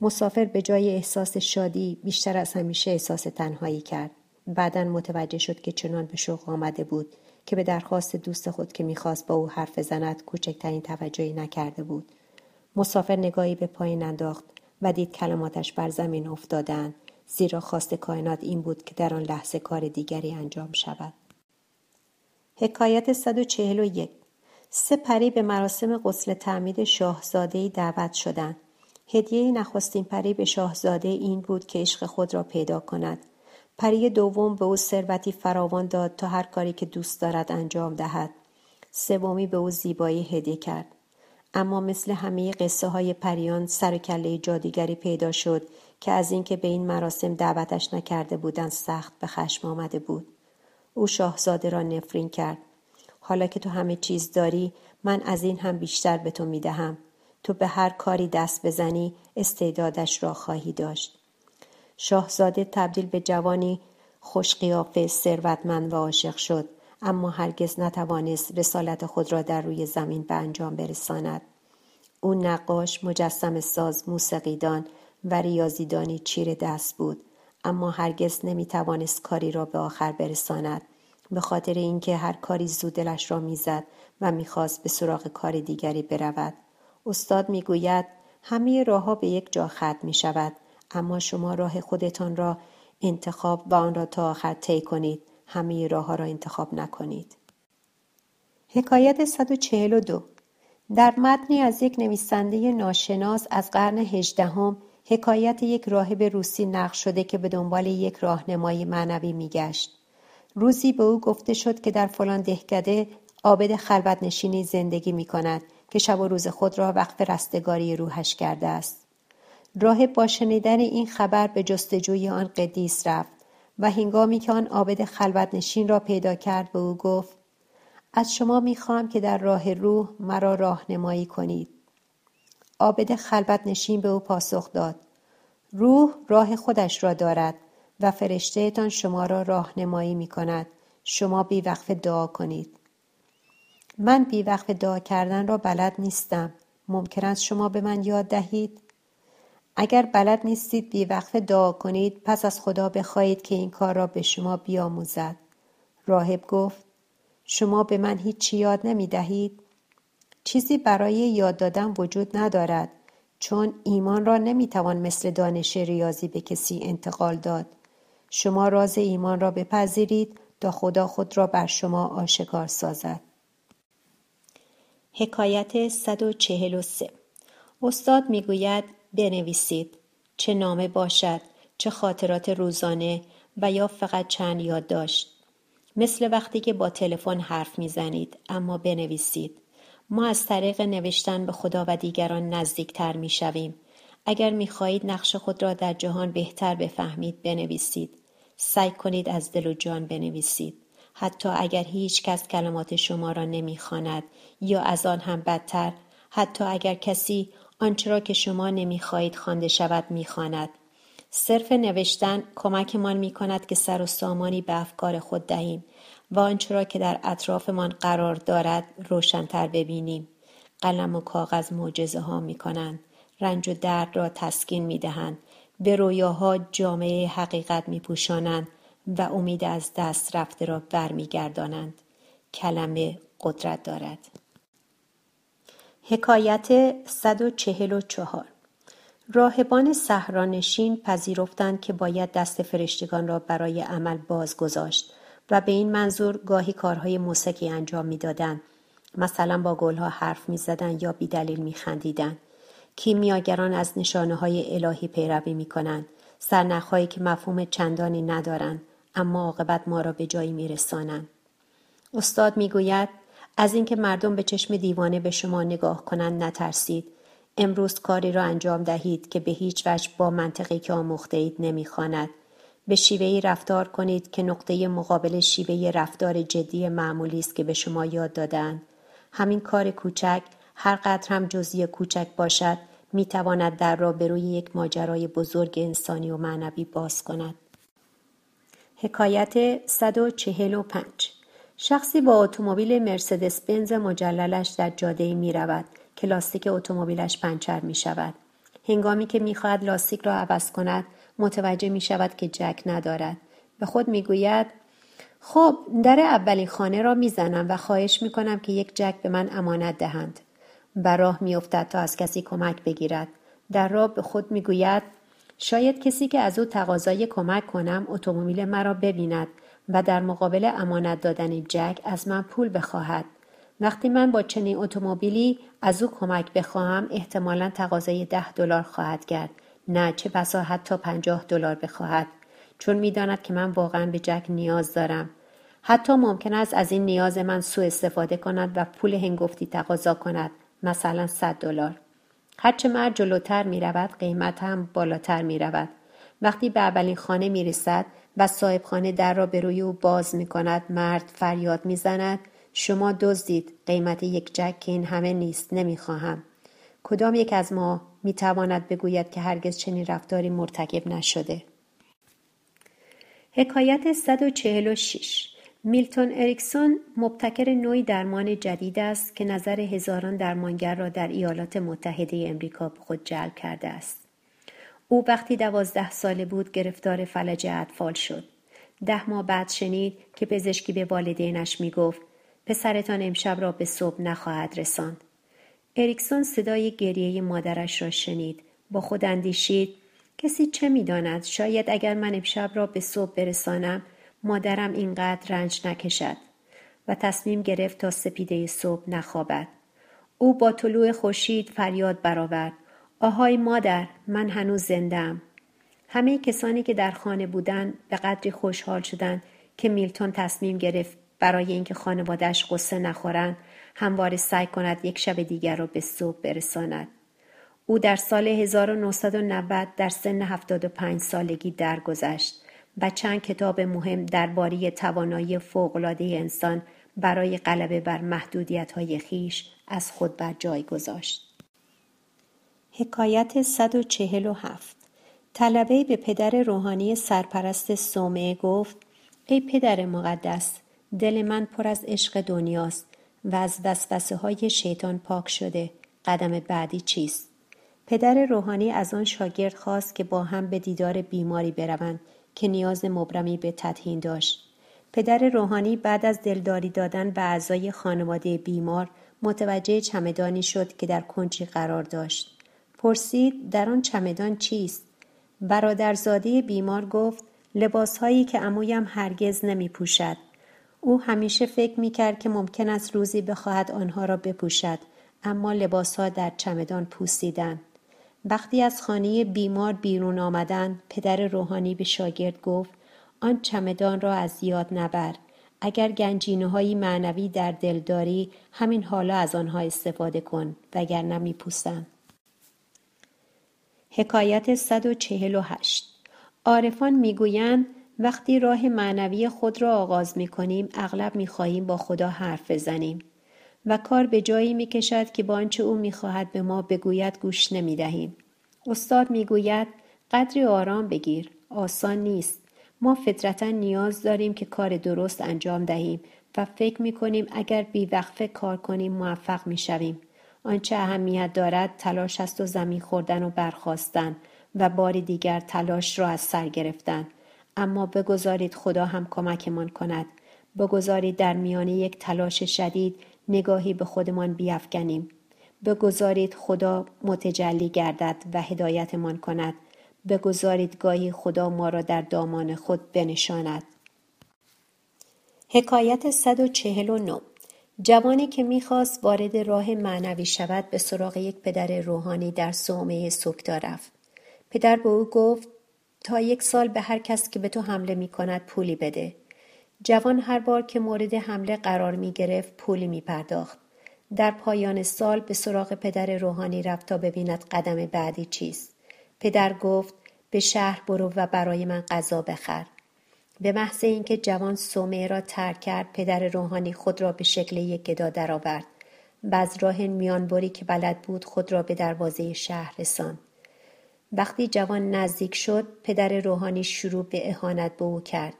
مسافر به جای احساس شادی بیشتر از همیشه احساس تنهایی کرد. بعداً متوجه شد که چنان به شوق آمده بود که به درخواست دوست خود که میخواست با او حرف بزند کوچکترین توجهی نکرده بود. مسافر نگاهی به پایین انداخت و دید کلماتش بر زمین افتادند، زیرا خواست کائنات این بود که در آن لحظه کار دیگری انجام شود. حکایت صد و چهل و یک. سه پری به مراسم غسل تعمید شاهزاده‌ای دعوت شدند. هدیه نخستین پری به شاهزاده این بود که عشق خود را پیدا کند. پری دوم به او ثروتی فراوان داد تا هر کاری که دوست دارد انجام دهد. سومی به او زیبایی هدیه کرد. اما مثل همه قصه های پریان، سر و کله جادوگری پیدا شد که از اینکه به این مراسم دعوتش نکرده بودند سخت به خشم آمده بود. او شاهزاده را نفرین کرد. حالا که تو همه چیز داری، من از این هم بیشتر به تو میدهم. تو به هر کاری دست بزنی استعدادش را خواهی داشت. شاهزاده تبدیل به جوانی خوش قیافه، ثروتمند و عاشق شد، اما هرگز نتوانست رسالت خود را در روی زمین به انجام برساند. او نقاش، مجسم ساز، موسیقیدان و ریاضیدانی چیره دست بود، اما هرگز نمیتوانست کاری را به آخر برساند، به خاطر اینکه هر کاری زود دلش را میزد و میخواست به سراغ کار دیگری برود. استاد میگوید همه راهها به یک جا ختم میشود، اما شما راه خودتان را انتخاب و آن را تا آخر طی کنید. همه راه‌ها را انتخاب نکنید. حکایت صد و چهل و دو. در متنی از یک نویسنده ناشناس از قرن هجدهم حکایت یک راهب روسی نقل شده که به دنبال یک راهنمای معنوی می‌گشت. روزی به او گفته شد که در فلان دهکده عابد خلوت‌نشینی زندگی می‌کند که شب و روز خود را وقف رستگاری روحش کرده است. راهب با شنیدن این خبر به جستجوی آن قدیس رفت و هنگامی که آن عابد خلوت‌نشین را پیدا کرد به او گفت از شما می‌خواهم که در راه روح مرا راهنمایی کنید. عابد خلوت‌نشین به او پاسخ داد روح راه خودش را دارد و فرشته‌تان شما را راهنمایی می‌کند. شما بی‌وقفه دعا کنید. من بی‌وقفه دعا کردن را بلد نیستم. ممکن است شما به من یاد دهید؟ اگر بلد نیستید بی‌وقفه دعا کنید، پس از خدا بخواهید که این کار را به شما بیاموزد. راهب گفت شما به من هیچ چیزی یاد نمی دهید؟ چیزی برای یاد دادن وجود ندارد، چون ایمان را نمیتوان مثل دانش ریاضی به کسی انتقال داد. شما راز ایمان را بپذیرید تا خدا خود را بر شما آشکار سازد. حکایت صد و چهل و سه. استاد میگوید بنویسید، چه نامه باشد، چه خاطرات روزانه و یا فقط چند یادداشت. مثل وقتی که با تلفن حرف میزنید، اما بنویسید. ما از طریق نوشتن به خدا و دیگران نزدیکتر میشویم. اگر میخواهید نقش خود را در جهان بهتر بفهمید، بنویسید. سعی کنید از دل و جان بنویسید. حتی اگر هیچ کس کلمات شما را نمیخواند، یا از آن هم بدتر، حتی اگر کسی آنچه را که شما نمیخواهید خوانده شود میخواند. صرف نوشتن کمکمان میکند که سر و سامانی به افکار خود دهیم و آنچه را که در اطرافمان قرار دارد روشن‌تر ببینیم. قلم و کاغذ معجزه ها میکنند، رنج و درد را تسکین میدهند، به رویاها جامعه حقیقت میپوشانند و امید از دست رفته را برمیگردانند. کلمه قدرت دارد. حکایت صد و چهل و چهار. راهبان صحرانشین پذیرفتند که باید دست فرشتگان را برای عمل باز گذاشت و به این منظور گاهی کارهای موسیقی انجام میدادند، مثلا با گلها حرف میزدند یا بی‌دلیل میخندیدند. کیمیاگران از نشانه‌های الهی پیروی میکنند، سرنخهایی که مفهوم چندانی ندارند اما عاقبت ما را به جایی میرسانند. استاد میگوید از اینکه مردم به چشم دیوانه به شما نگاه کنند نترسید. امروز کاری را انجام دهید که به هیچ وجه با منطقی که آموخته اید نمیخواند. به شیوهی رفتار کنید که نقطه مقابل شیوه رفتار جدی معمولی است که به شما یاد دادند. همین کار کوچک، هر قدر هم جزئی کوچک باشد، میتواند در را به روی یک ماجرای بزرگ انسانی و معنوی باز کند. حکایت صد و چهل و پنج. شخصی با اتومبیل مرسدس بنز مجللش در جاده می رود که لاستیک اتومبیلش پنچر می شود. هنگامی که می خواهد لاستیک را عوض کند، متوجه می شود که جک ندارد. به خود می گوید خب در اولین خانه را می زنم و خواهش می کنم که یک جک به من امانت دهند. بر راه می افتد تا از کسی کمک بگیرد. در راه به خود می گوید شاید کسی که از او تقاضای کمک کنم اتومبیل مرا ببیند و در مقابل امانت دادن جک از من پول بخواهد. وقتی من با چنین اتومبیلی از او کمک بخواهم احتمالاً تقاضای ده دلار خواهد کرد، نه چه بسا حتی پنجاه دلار بخواهد، چون میداند که من واقعاً به جک نیاز دارم. حتی ممکن است از این نیاز من سوء استفاده کند و پول هنگفتی تقاضا کند، مثلا صد دلار. هرچه مرد جلوتر می رود قیمت هم بالاتر می رود. وقتی به اولین خانه می رسد و صاحب خانه در را به روی او باز می کند، مرد فریاد می زند شما دزدید، قیمت یک جک که این همه نیست، نمی خواهم. کدام یک از ما می تواند بگوید که هرگز چنین رفتاری مرتکب نشده؟ حکایت صد و چهل و شش. میلتون اریکسون مبتکر نوعی درمان جدید است که نظر هزاران درمانگر را در ایالات متحده امریکا به خود جلب کرده است. او وقتی دوازده ساله بود گرفتار فلج اطفال شد. ده ماه بعد شنید که پزشکی به والدینش می گفت پسرتان امشب را به صبح نخواهد رساند. اریکسون صدای گریه مادرش را شنید. با خود اندیشید کسی چه می داند؟ شاید اگر من امشب را به صبح برسانم مادرم اینقدر رنج نکشد. و تصمیم گرفت تا سپیده صبح نخوابد. او با طلوع خورشید فریاد برآورد آهای مادر، من هنوز زنده‌ام. همه کسانی که در خانه بودند به قدری خوشحال شدند که میلتون تصمیم گرفت برای اینکه خانواده‌اش غصه نخورند همواره سعی کند یک شب دیگر را به صبح برساند. او در سال هزار و نهصد و نود در سن هفتاد و پنج سالگی درگذشت و چند کتاب مهم درباره توانایی فوق‌العاده انسان برای غلبه بر محدودیت‌های خویش از خود بر جای گذاشت. حکایت صد و چهل و هفت. طلبه‌ای به پدر روحانی سرپرست صومعه گفت ای پدر مقدس، دل من پر از عشق دنیاست و از وسوسه‌های شیطان پاک شده. قدم بعدی چیست؟ پدر روحانی از آن شاگرد خواست که با هم به دیدار بیماری بروند که نیاز مبرمی به تدهین داشت. پدر روحانی بعد از دلداری دادن به اعضای خانواده بیمار متوجه چمدانی شد که در کنجی قرار داشت. پرسید در آن چمدان چیست؟ برادرزاده بیمار گفت لباسهایی که عمویم هرگز نمی پوشد. او همیشه فکر می کرد که ممکن است روزی بخواهد آنها را بپوشد، اما لباسها در چمدان پوسیدند. وقتی از خانه بیمار بیرون آمدند، پدر روحانی به شاگرد گفت آن چمدان را از یاد نبر. اگر گنجینه‌های معنوی در دل داری، همین حالا از آنها استفاده کن، وگرنه میپوسند. حکایت صد و چهل و هشت. عارفان میگویند وقتی راه معنوی خود را آغاز میکنیم، اغلب میخواهیم با خدا حرف بزنیم و کار به جایی میکشد که با آنچه او میخواهد به ما بگوید گوش نمیدهیم. استاد میگوید قدری آرام بگیر، آسان نیست. ما فطرتاً نیاز داریم که کار درست انجام دهیم و فکر می‌کنیم اگر بی‌وقفه کار کنیم موفق می‌شویم. آنچه اهمیت دارد تلاش است و زمین خوردن و برخاستن و بار دیگر تلاش را از سر گرفتن. اما بگذارید خدا هم کمکمان کند. بگذارید در میان یک تلاش شدید نگاهی به خودمان بیفکنیم. بگذارید خدا متجلی گردد و هدایتمان کند. بگذارید گاهی خدا ما را در دامان خود بنشاند. حکایت صد و چهل و نه. جوانی که میخواست وارد راه معنوی شود به سراغ یک پدر روحانی در صومعه سکتا رفت. پدر به او گفت تا یک سال به هر کس که به تو حمله میکند پولی بده. جوان هر بار که مورد حمله قرار میگرفت پولی میپرداخت. در پایان سال به سراغ پدر روحانی رفت تا ببیند قدم بعدی چیست. پدر گفت به شهر برو و برای من غذا بخر. به محض اینکه جوان صومعه را ترک کرد، پدر روحانی خود را به شکل یک گدا درآورد و از راه میانبری که بلد بود خود را به دروازه شهر رساند. وقتی جوان نزدیک شد، پدر روحانی شروع به اهانت به او کرد.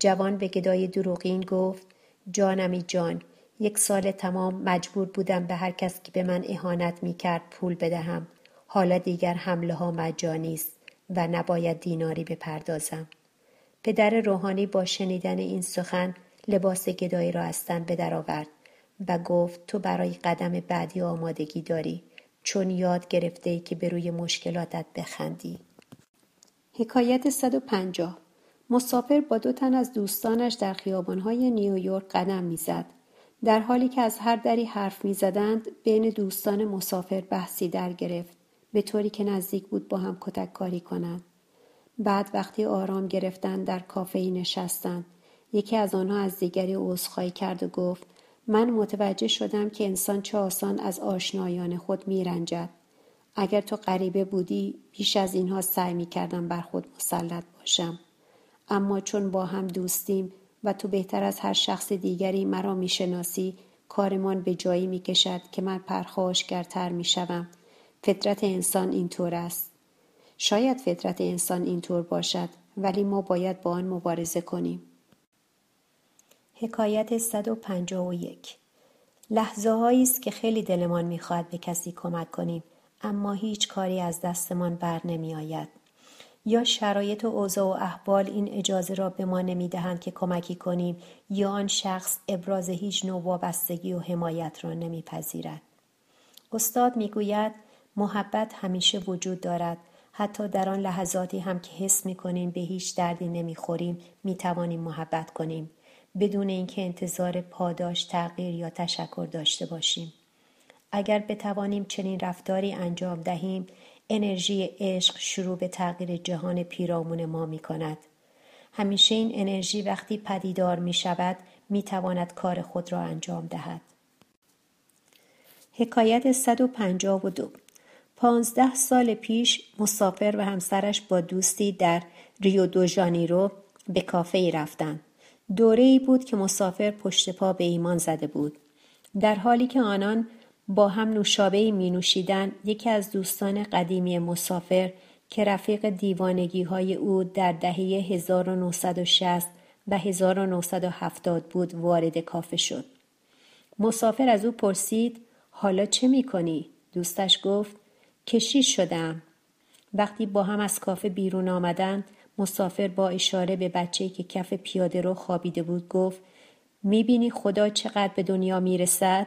جوان به گدای دروغین گفت جانمی جان، یک سال تمام مجبور بودم به هر کس که به من اهانت میکرد پول بدهم. حالا دیگر حمله ها مجانی است و نباید دیناری بپردازم. پدر روحانی با شنیدن این سخن لباس گدایی را از تن به در آورد و گفت تو برای قدم بعدی آمادگی داری، چون یاد گرفته ای که به روی مشکلاتت بخندی. حکایت صد و پنجاه. مسافر با دو تن از دوستانش در خیابان‌های نیویورک قدم می‌زد. در حالی که از هر دری حرف می‌زدند، بین دوستان مسافر بحثی در گرفت، به طوری که نزدیک بود با هم کتک کاری کنند. بعد وقتی آرام گرفتند در کافه‌ای نشستند. یکی از آنها از دیگری عذرخواهی کرد و گفت من متوجه شدم که انسان چه آسان از آشنایان خود میرنجد. اگر تو غریبه بودی بیش از اینها سعی میکردم بر خود مسلط باشم، اما چون با هم دوستیم و تو بهتر از هر شخص دیگری مرا میشناسی، کارمان به جایی میکشد که من پرخاشگرتر میشوم. فطرت انسان اینطور است. شاید فطرت انسان اینطور باشد، ولی ما باید با آن مبارزه کنیم. حکایت صد و پنجاه و یک. لحظه هایی است که خیلی دلمان میخواهد به کسی کمک کنیم، اما هیچ کاری از دستمان بر نمی آید. یا شرایط و اوضاع و احوال این اجازه را به ما نمی دهند که کمکی کنیم، یا آن شخص ابراز هیچ نوع وابستگی و حمایت را نمی پذیرد. استاد می گوید محبت همیشه وجود دارد. حتی در آن لحظاتی هم که حس می‌کنیم به هیچ دردی نمی‌خوریم، می‌توانیم محبت کنیم بدون اینکه انتظار پاداش، تغییر یا تشکر داشته باشیم. اگر بتوانیم چنین رفتاری انجام دهیم، انرژی عشق شروع به تغییر جهان پیرامون ما می‌کند. همیشه این انرژی وقتی پدیدار می‌شود، می‌تواند کار خود را انجام دهد. حکایت صد و پنجاه و دو. پانزده سال پیش مسافر و همسرش با دوستی در ریو دو ژانیرو به کافه‌ای رفتند. دوره‌ای بود که مسافر پشت پا به ایمان زده بود. در حالی که آنان با هم نوشابه‌ای می‌نوشیدند، یکی از دوستان قدیمی مسافر که رفیق دیوانگی‌های او در دهه هزار و نهصد و شصت و هزار و نهصد و هفتاد بود وارد کافه شد. مسافر از او پرسید حالا چه می‌کنی؟ دوستش گفت کشیش شدم. وقتی با هم از کافه بیرون آمدند، مسافر با اشاره به بچه‌ای که کف پیاده رو خوابیده بود گفت میبینی خدا چقدر به دنیا میرسد؟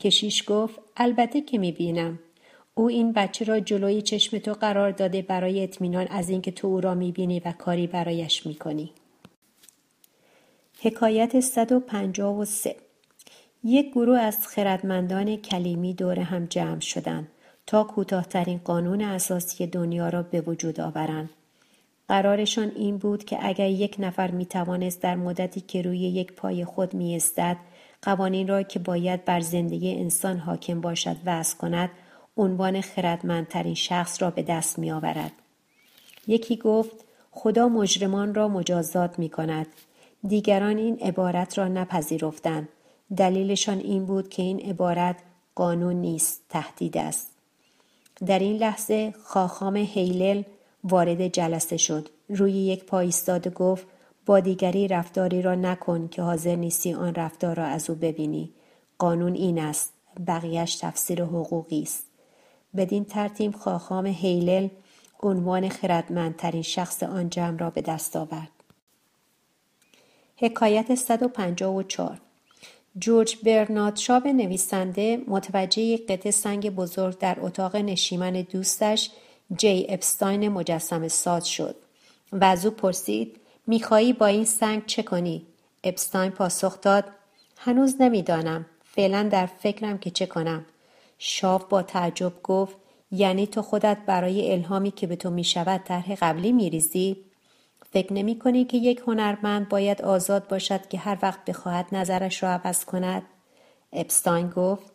کشیش گفت البته که میبینم. او این بچه را جلوی چشم تو قرار داده برای اطمینان از اینکه تو او را می‌بینی و کاری برایش می‌کنی. حکایت صد و پنجاه و سه. یک گروه از خردمندان کلیمی دور هم جمع شدند تا کوتاه‌ترین قانون اساسی دنیا را به وجود آورند. قرارشان این بود که اگر یک نفر می‌توانست در مدتی که روی یک پای خود می‌ایستد قوانین را که باید بر زندگی انسان حاکم باشد وضع کند، عنوان خردمندترین شخص را به دست می‌آورد. یکی گفت خدا مجرمان را مجازات می‌کند. دیگران این عبارت را نپذیرفتند. دلیلشان این بود که این عبارت قانون نیست، تهدید است. در این لحظه خاخام هیلل وارد جلسه شد. روی یک پا ایستاد و گفت با دیگری رفتاری را نکن که حاضر نیستی آن رفتار را از او ببینی. قانون این است، بقیه‌اش تفسیر حقوقی است. بدین ترتیب خاخام هیلل عنوان خردمندترین شخص آن جمع را به دست آورد. حکایت صد و پنجاه و چهار. جورج برنارد شاو نویسنده متوجه قطعه سنگ بزرگ در اتاق نشیمن دوستش جی اپستاین مجسمه ساز شد و از او پرسید می‌خواهی با این سنگ چه کنی؟ اپستاین پاسخ داد هنوز نمی‌دانم، فعلا در فکرم که چه کنم. شاو با تعجب گفت یعنی تو خودت برای الهامی که به تو می‌شود طرح قبلی می‌ریزی؟ فکر نمی کنی که یک هنرمند باید آزاد باشد که هر وقت بخواهد نظرش را عوض کند؟ اپستاین گفت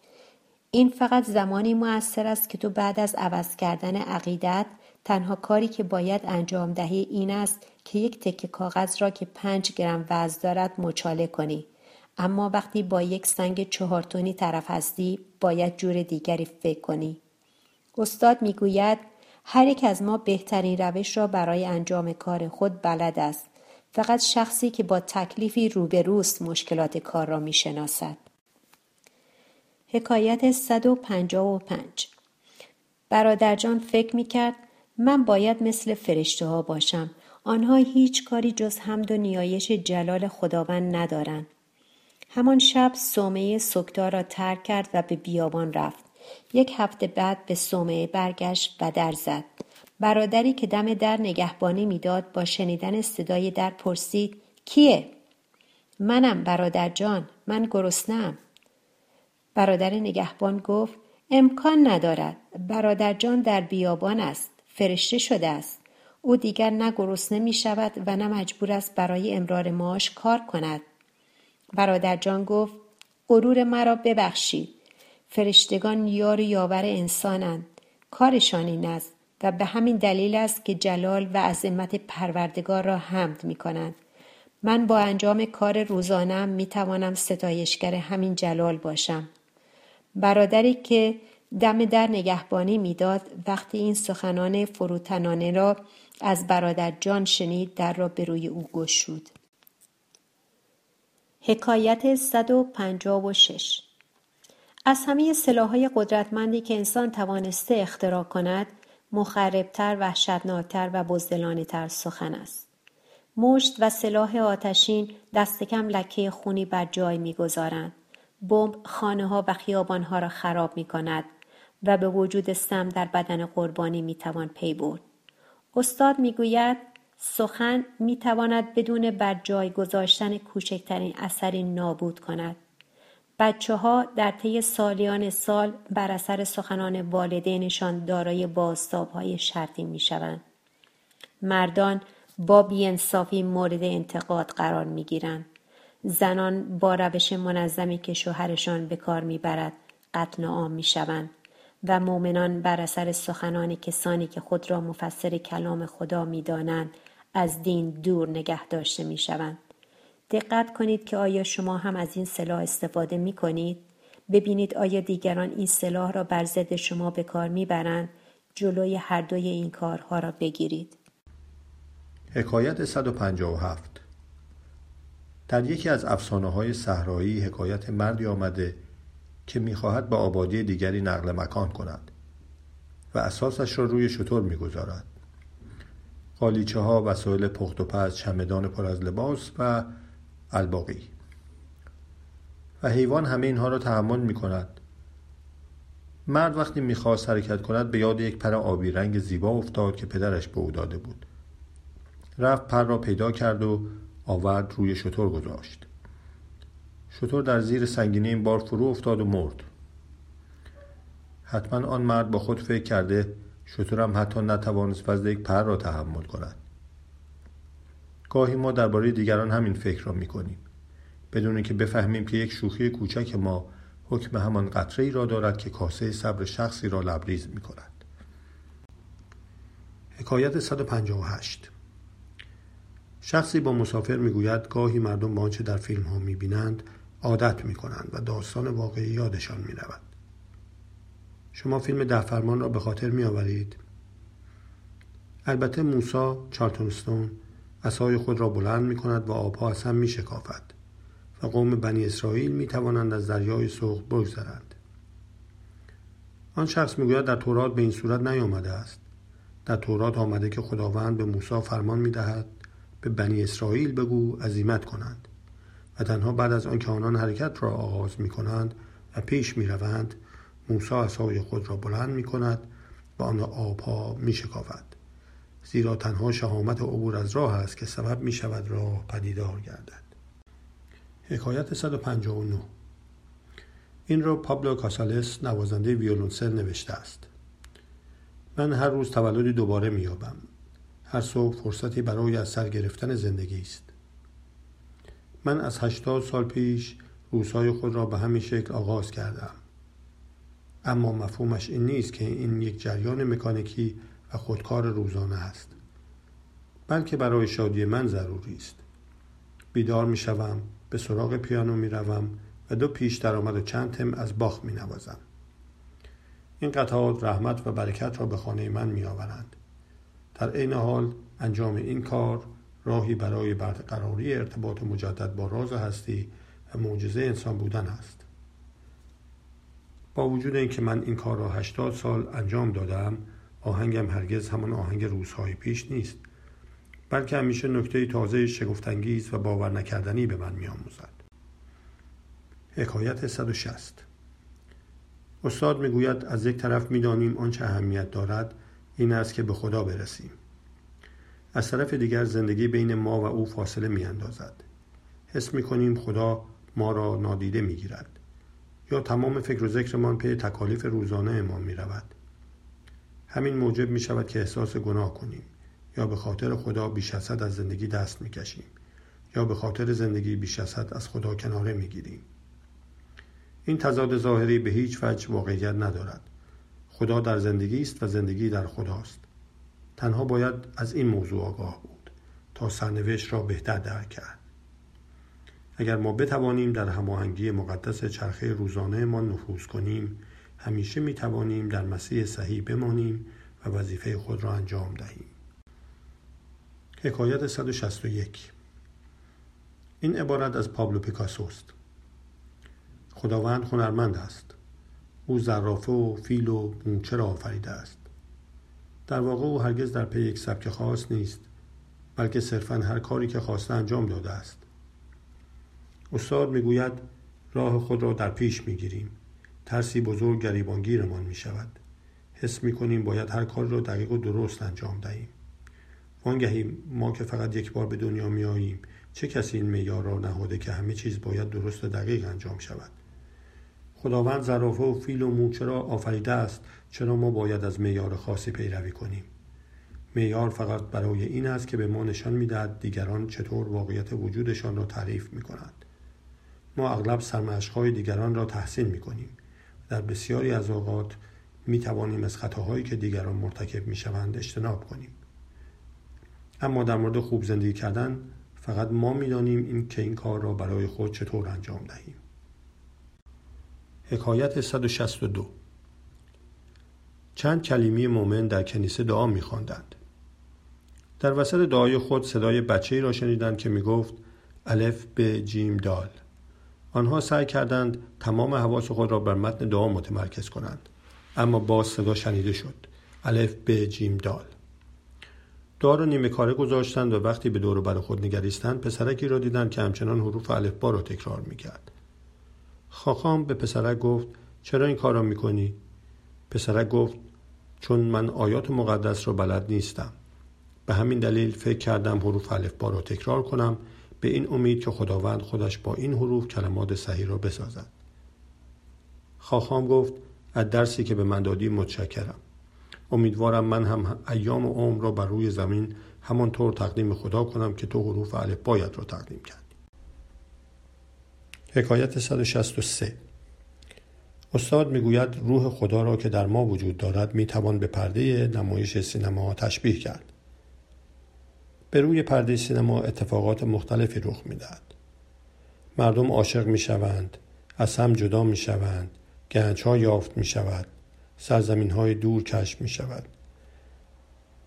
این فقط زمانی مؤثر است که تو بعد از عوض کردن عقیدت تنها کاری که باید انجام دهی این است که یک تکه کاغذ را که پنج گرم وزن دارد مچاله کنی. اما وقتی با یک سنگ چهار تنی طرف هستی باید جور دیگری فکر کنی. استاد می گوید هر یک از ما بهترین روش را برای انجام کار خود بلد است. فقط شخصی که با تکلیفی روبروست مشکلات کار را می شناسد. حکایت صد و پنجاه و پنج. برادر جان فکر می کرد من باید مثل فرشته ها باشم. آنها هیچ کاری جز حمد و نیایش جلال خداوند ندارند. همان شب صومعه سکتا را ترک کرد و به بیابان رفت. یک هفته بعد به صومعه برگشت و در زد. برادری که دم در نگهبانی میداد با شنیدن صدای در پرسید کیه؟ منم برادر جان، من گرسنه‌ام. برادر نگهبان گفت امکان ندارد، برادر جان در بیابان است، فرشته شده است. او دیگر نه گرسنه می شود و نه مجبور است برای امرار معاش کار کند. برادر جان گفت غرور مرا ببخشید. فرشتگان یار و یاور انسانند. کارشان این است و به همین دلیل است که جلال و عظمت پروردگار را حمد می کنند. من با انجام کار روزانه‌ام می توانم ستایشگر همین جلال باشم. برادری که دم در نگهبانی میداد وقتی این سخنان فروتنانه را از برادر جان شنید در را به روی او گشود. حکایت صد و پنجاه و شش. از همه سلاح‌های قدرتمندی که انسان توانسته اختراع کند، مخربتر، وحشتناکتر و بزدلانه‌تر سخن است. مشت و سلاح آتشین دست کم لکه خونی بر جای می‌گذارند. بمب خانه‌ها و خیابان‌ها را خراب می‌کند و به وجود سم در بدن قربانی می‌توان پی برد. استاد می‌گوید سخن می‌تواند بدون بر جای گذاشتن کوچکترین اثری نابود کند. بچه ها در طی سالیان سال بر اثر سخنان والدینشان دارای بازتاب‌های شرطی می‌شوند. مردان با بی‌انصافی مورد انتقاد قرار می‌گیرند. زنان با روش منظمی که شوهرشان به کار می‌برد قتل عام می‌شوند و مؤمنان بر اثر سخنان کسانی که خود را مفسر کلام خدا می‌دانند از دین دور نگه داشته می‌شوند. دقت کنید که آیا شما هم از این سلاح استفاده می کنید؟ ببینید آیا دیگران این سلاح را بر ضد شما به کار می برند؟ جلوی هر دوی این کارها را بگیرید. حکایت صد و پنجاه و هفت. در یکی از افسانه‌های صحرایی حکایت مردی آمده که می خواهد به آبادی دیگری نقل مکان کند و اساسش را روی شتر می گذارد. قالیچه ها، وسایل پخت و پز، چمدان پر از لباس و الباقی. و حیوان همه اینها را تحمل می کند. مرد وقتی میخواست حرکت کند به یاد یک پر آبی رنگ زیبا افتاد که پدرش به او داده بود. رفت پر را پیدا کرد و آورد روی شتر گذاشت. شتر در زیر سنگینی این بار فرو افتاد و مرد. حتما آن مرد با خود فکر کرده شترم حتی نتوانست وزن یک پر را تحمل کند. گاهی ما درباره دیگران همین فکر را میکنیم، بدون اینکه بفهمیم که یک شوخی کوچک ما حکم همان قطره ای را دارد که کاسه صبر شخصی را لبریز میکند. حکایت صد و پنجاه و هشت. شخصی با مسافر میگوید گاهی مردم با آنچه در فیلم ها میبینند عادت میکنند و داستان واقعی یادشان میرود. شما فیلم ده فرمان را به خاطر میآورید؟ البته موسی چارتونستون عصای خود را بلند میکند و آبها از هم میشکافد و قوم بنی اسرائیل میتوانند از دریای سوق بگذرند. آن شخص میگوید در تورات به این صورت نیامده است. در تورات آمده که خداوند به موسی فرمان میدهد به بنی اسرائیل بگو عزیمت کنند و تنها بعد از آن که آنان حرکت را آغاز میکنند و پیش میروند موسی عصای خود را بلند میکند و آن آبها میشکافد، زیرا تنها شهامت عبور از راه است که سبب می شود راه پدیدار گردد. حکایت صد و پنجاه و نه. این را پابلو کاسالس نوازنده ویولنسل نوشته است. من هر روز تولدی دوباره می یابم. هر صبح فرصتی برای از سر گرفتن زندگی است. من از هشتاد سال پیش روزهای خود را به همین شکل آغاز کردم. اما مفهومش این نیست که این یک جریان مکانیکی و خودکار روزانه است، بلکه برای شادی من ضروری است. بیدار می شوم، به سراغ پیانو می روم و دو پیش درآمد و چند تم از باخ می نوازم. این قطعات رحمت و برکت را به خانه من می آورند. در عین حال انجام این کار راهی برای برقراری ارتباط مجدد با راز هستی و معجزه انسان بودن است. با وجود اینکه من این کار را هشتاد سال انجام دادم، آهنگم هرگز همان آهنگ روزهای پیش نیست، بلکه همیشه نکته تازه شگفت‌انگیز و باور نکردنی به من می‌آموزد. حکایت صد و شصت. استاد می‌گوید از یک طرف می‌دانیم آنچه اهمیت دارد این است که به خدا برسیم. از طرف دیگر زندگی بین ما و او فاصله می‌اندازد. حس می‌کنیم خدا ما را نادیده می‌گیرد یا تمام فکر و ذکرمان پی تکالیف روزانه ما می‌رود. همین موجب می شود که احساس گناه کنیم یا به خاطر خدا بیش از حد از زندگی دست می کشیم یا به خاطر زندگی بیش از حد از خدا کناره می گیریم. این تضاد ظاهری به هیچ وجه واقعیت ندارد. خدا در زندگی است و زندگی در خداست. تنها باید از این موضوع آگاه بود تا سرنوشت را بهتر درک کرد. اگر ما بتوانیم در هماهنگی مقدس چرخه روزانه ما نفوذ کنیم، همیشه می توانیم در مسیر صحیح بمانیم و وظیفه خود را انجام دهیم. حکایت صد و شصت و یک. این عبارت از پابلو پیکاسو است. خداوند هنرمند است. او زرافه و فیل و مورچه را آفریده است. در واقع او هرگز در پی یک سبک خاص نیست، بلکه صرفاً هر کاری که خواسته انجام داده است. استاد می گوید راه خود را در پیش می گیریم. ترسی بزرگ گریبانگیرمان می شود. حس می کنیم باید هر کار را دقیق و درست انجام دهیم. وانگهی ما که فقط یک بار به دنیا می آییم، چه کسی این معیار را نهاده که همه چیز باید درست و دقیق انجام شود؟ خداوند زرافه و فیل و مورچه را آفریده است، چرا ما باید از معیار خاصی پیروی کنیم؟ معیار فقط برای این است که به ما نشان می دهد دیگران چطور واقعیت وجودشان را تعریف می کنند. ما اغلب سرمشق‌های دیگران را تحسین می کنیم. در بسیاری از اوقات می توانیم از خطاهایی که دیگران مرتکب می شوند اجتناب کنیم. اما در مورد خوب زندگی کردن فقط ما می دانیم این که این کار را برای خود چطور انجام دهیم. حکایت صد و شصت و دو. چند کلیمی مؤمن در کنیسه دعا می خواندند. در وسط دعای خود صدای بچه‌ای را شنیدند که می گفت الف به جیم دال. آنها سعی کردند تمام حواس خود را بر متن دعا متمرکز کنند، اما باز صدا شنیده شد الف به جیم دال. دعا را نیمه کاره گذاشتند و وقتی به دور و بر خود نگریستند پسرکی را دیدند که همچنان حروف الف با را تکرار میکرد. خاخام به پسرک گفت چرا این کار را میکنی؟ پسرک گفت چون من آیات مقدس رو بلد نیستم. به همین دلیل فکر کردم حروف الفبا رو تکرار کنم به این امید که خداوند خودش با این حروف کلمات صحیح رو بسازد. خاخام گفت از درسی که به من دادی متشکرم. امیدوارم من هم ایام و عمر را بر روی زمین همانطور تقدیم خدا کنم که تو حروف الفبایت را تقدیم کردی. حکایت صد و شصت و سه. استاد میگوید روح خدا را که در ما وجود دارد میتوان به پرده نمایش سینما تشبیه کرد. به روی پرده سینما اتفاقات مختلفی رخ میدهد. مردم عاشق میشوند، از هم جدا میشوند، گنج‌ها یافت میشود، سرزمین‌های دور کشف میشود.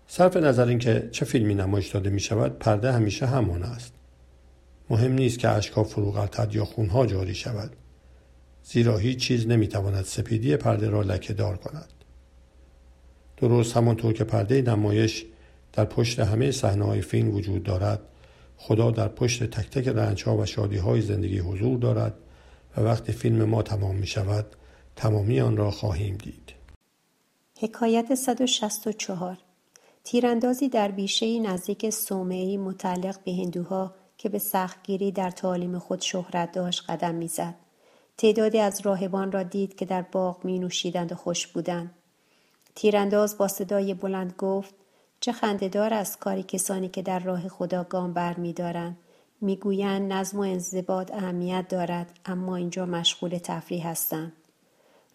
صرف نظر اینکه چه فیلمی نمایش داده میشود، پرده همیشه همان است. مهم نیست که اشک‌ها فروغ‌آلود یا خون‌ها جاری شود، زیرا هیچ چیز نمیتواند سپیدی پرده را لکه‌دار کند. درست همانطور که پرده نمایش در پشت همه صحنه‌های فیلم وجود دارد، خدا در پشت تک تک رنج‌ها و شادی‌های زندگی حضور دارد و وقتی فیلم ما تمام می‌شود، تمامی آن را خواهیم دید. حکایت صد و شصت و چهار. تیراندازی در بیشه‌ای نزدیک صومعه‌ای متعلق به هندوها که به سختگیری در تعالیم خود شهرت داشت قدم می‌زد. تعدادی از راهبان را دید که در باغ می نوشیدند و خوش بودند. تیرانداز با صدای بلند گفت چه خنده‌دار است کاری کسانی که در راه خدا گام بر می دارند. می گویند نظم و انضباط اهمیت دارد، اما اینجا مشغول تفریح هستند.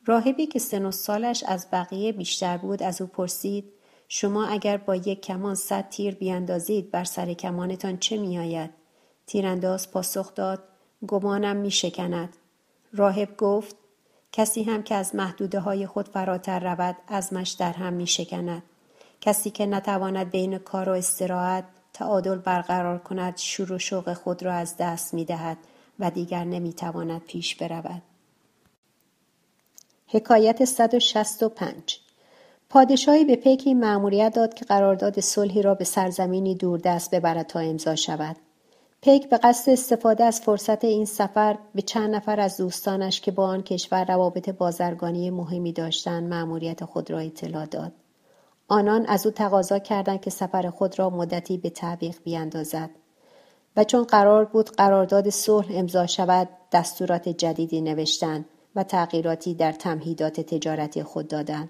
راهبی که سن و سالش از بقیه بیشتر بود از او پرسید شما اگر با یک کمان صد تیر بیاندازید بر سر کمانتان چه می آید؟ تیرانداز پاسخ داد گمانم می شکند. راهب گفت کسی هم که از محدوده های خود فراتر رود عزمش در هم می شکند. کسی که نتواند بین کار و استراحت تعادل برقرار کند شور و شوق خود را از دست می دهد و دیگر نمی تواند پیش برود. حکایت صد و شصت و پنج. پادشاهی به پیک این مأموریت داد که قرارداد صلحی را به سرزمینی دوردست ببرد تا امضا شود. پیک به قصد استفاده از فرصت این سفر به چند نفر از دوستانش که با آن کشور روابط بازرگانی مهمی داشتند مأموریت خود را اطلاع داد. آنان از او تقاضا کردند که سفر خود را مدتی به تعویق بیاندازد و چون قرار بود قرارداد صلح امضا شود دستورات جدیدی نوشتند و تغییراتی در تمهیدات تجارتی خود دادند.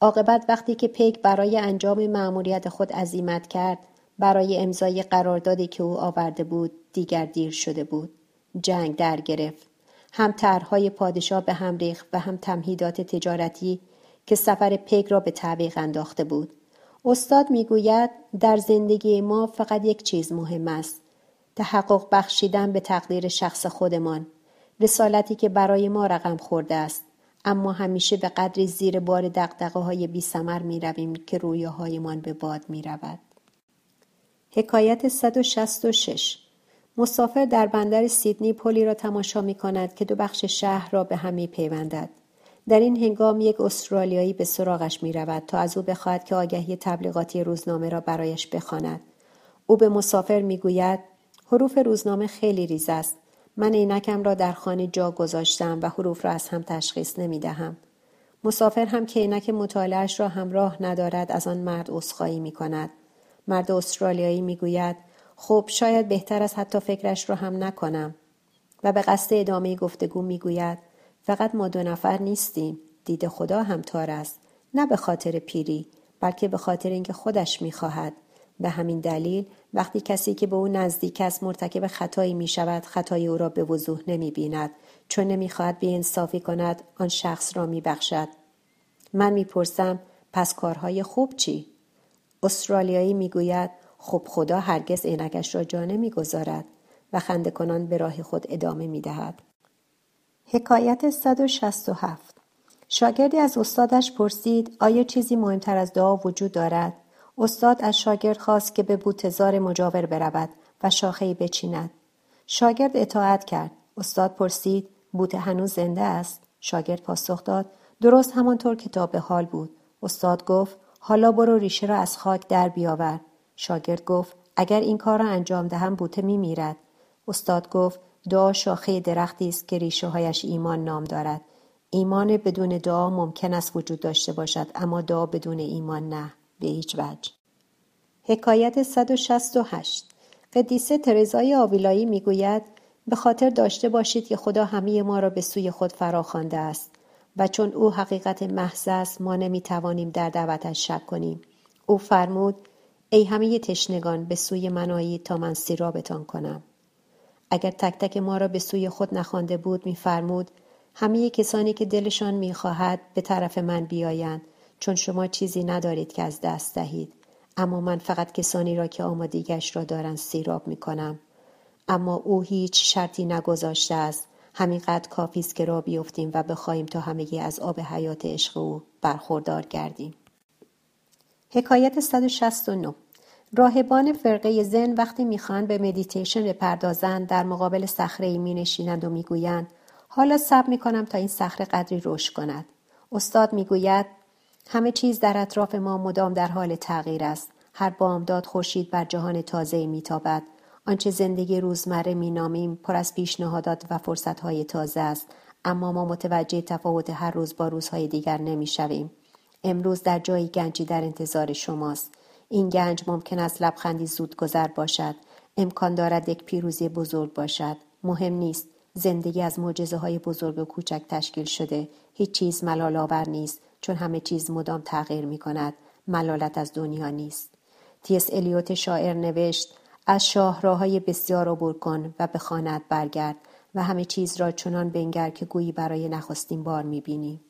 عاقبت وقتی که پیک برای انجام مأموریت خود عزیمت کرد برای امضای قراردادی که او آورده بود دیگر دیر شده بود. جنگ در گرفت. هم طرح‌های پادشاه به هم ریخت و هم تمهیدات تجارتی که سفر پیک را به تعویق انداخته بود. استاد میگوید در زندگی ما فقط یک چیز مهم است، تحقق بخشیدن به تقدیر شخص خودمان، رسالتی که برای ما رقم خورده است، اما همیشه به قدری زیر بار دغدغه‌های بی‌ثمر می‌رویم که رویاهایمان به باد می‌رود. حکایت صد و شصت و شش. مسافر در بندر سیدنی پلی را تماشا می کند که دو بخش شهر را به هم می پیوندد. در این هنگام یک استرالیایی به سراغش می رود تا از او بخواهد که آگهی تبلیغاتی روزنامه را برایش بخواند. او به مسافر می گوید حروف روزنامه خیلی ریز است. من عینکم را در خانه جا گذاشتم و حروف را از هم تشخیص نمی دهم. مسافر هم که عینک مطالعه‌اش را همراه ندارد از آن مرد عذرخواهی می کند. مرد استرالیایی میگوید خب شاید بهتر است حتی فکرش رو هم نکنم و به قصد ادامه گفتگو میگوید فقط ما دو نفر نیستیم، دید خدا هم تار است، نه به خاطر پیری بلکه به خاطر اینکه خودش میخواهد. به همین دلیل وقتی کسی که به او نزدیک است مرتکب خطایی میشود خطای او را به وضوح نمیبیند چون نمیخواهد بی انصافی کند آن شخص را میبخشد. من میپرسم پس کارهای خوب چی؟ استرالیایی میگوید خب خدا هرگز عینکش را جا نمیگذارد و خنده کنان به راه خود ادامه میدهد. حکایت صد و شصت و هفت. شاگردی از استادش پرسید آیا چیزی مهمتر از دعا وجود دارد؟ استاد از شاگرد خواست که به بوتزار مجاور برود و شاخه‌ای بچیند. شاگرد اطاعت کرد. استاد پرسید بوته هنوز زنده است؟ شاگرد پاسخ داد درست همانطور که تا به حال بود. استاد گفت حالا برو ریشه را از خاک در بیاور. شاگرد گفت اگر این کار را انجام دهم بوته می میرد. استاد گفت دعا شاخه درختی است که ریشه هایش ایمان نام دارد. ایمان بدون دعا ممکن است وجود داشته باشد، اما دعا بدون ایمان نه، به هیچ وجه. حکایت صد و شصت و هشت. قدیسه ترزای آویلایی میگوید: به خاطر داشته باشید که خدا همه ما را به سوی خود فراخوانده است و چون او حقیقت محض است ما نمیتوانیم در دعوتش شک کنیم. او فرمود: ای همه تشنگان به سوی من آیید تا من سیرابتان کنم. اگر تک تک ما را به سوی خود نخوانده بود، میفرمود: همه کسانی که دلشان میخواهد به طرف من بیایند، چون شما چیزی ندارید که از دست دهید، اما من فقط کسانی را که آمادگیش را دارند سیراب میکنم. اما او هیچ شرطی نگذاشته است، همینقدر کافی است که را بیفتیم و بخوایم تا همگی از آب حیات عشق او برخوردار گردیم. حکایت صد و شصت و نه. راهبان فرقه زن وقتی میخوان به مدیتیشن بپردازند، در مقابل صخره‌ای مینشینند و میگویند: حالا صبر میکنم تا این صخره قدری رشد کند. استاد میگوید: همه چیز در اطراف ما مدام در حال تغییر است. هر بامداد خورشید بر جهان تازه‌ای میتابد. آنچه زندگی روزمره مینامیم پر از پیشنهادات و فرصت‌های تازه است، اما ما متوجه تفاوت هر روز با روزهای دیگر نمیشویم. امروز در جایی گنجی در انتظار شماست. این گنج ممکن است لبخندی زودگذر باشد، امکان دارد یک پیروزی بزرگ باشد، مهم نیست. زندگی از معجزه‌های بزرگ و کوچک تشکیل شده. هیچ چیز ملال آور نیست، چون همه چیز مدام تغییر می‌کند. ملالت از دنیا نیست. تی اس الیوت شاعر نوشت: از شاهراه‌های بسیار عبور کن و به خانه‌ات برگرد و همه چیز را چنان بنگر که گویی برای نخستین بار می‌بینی.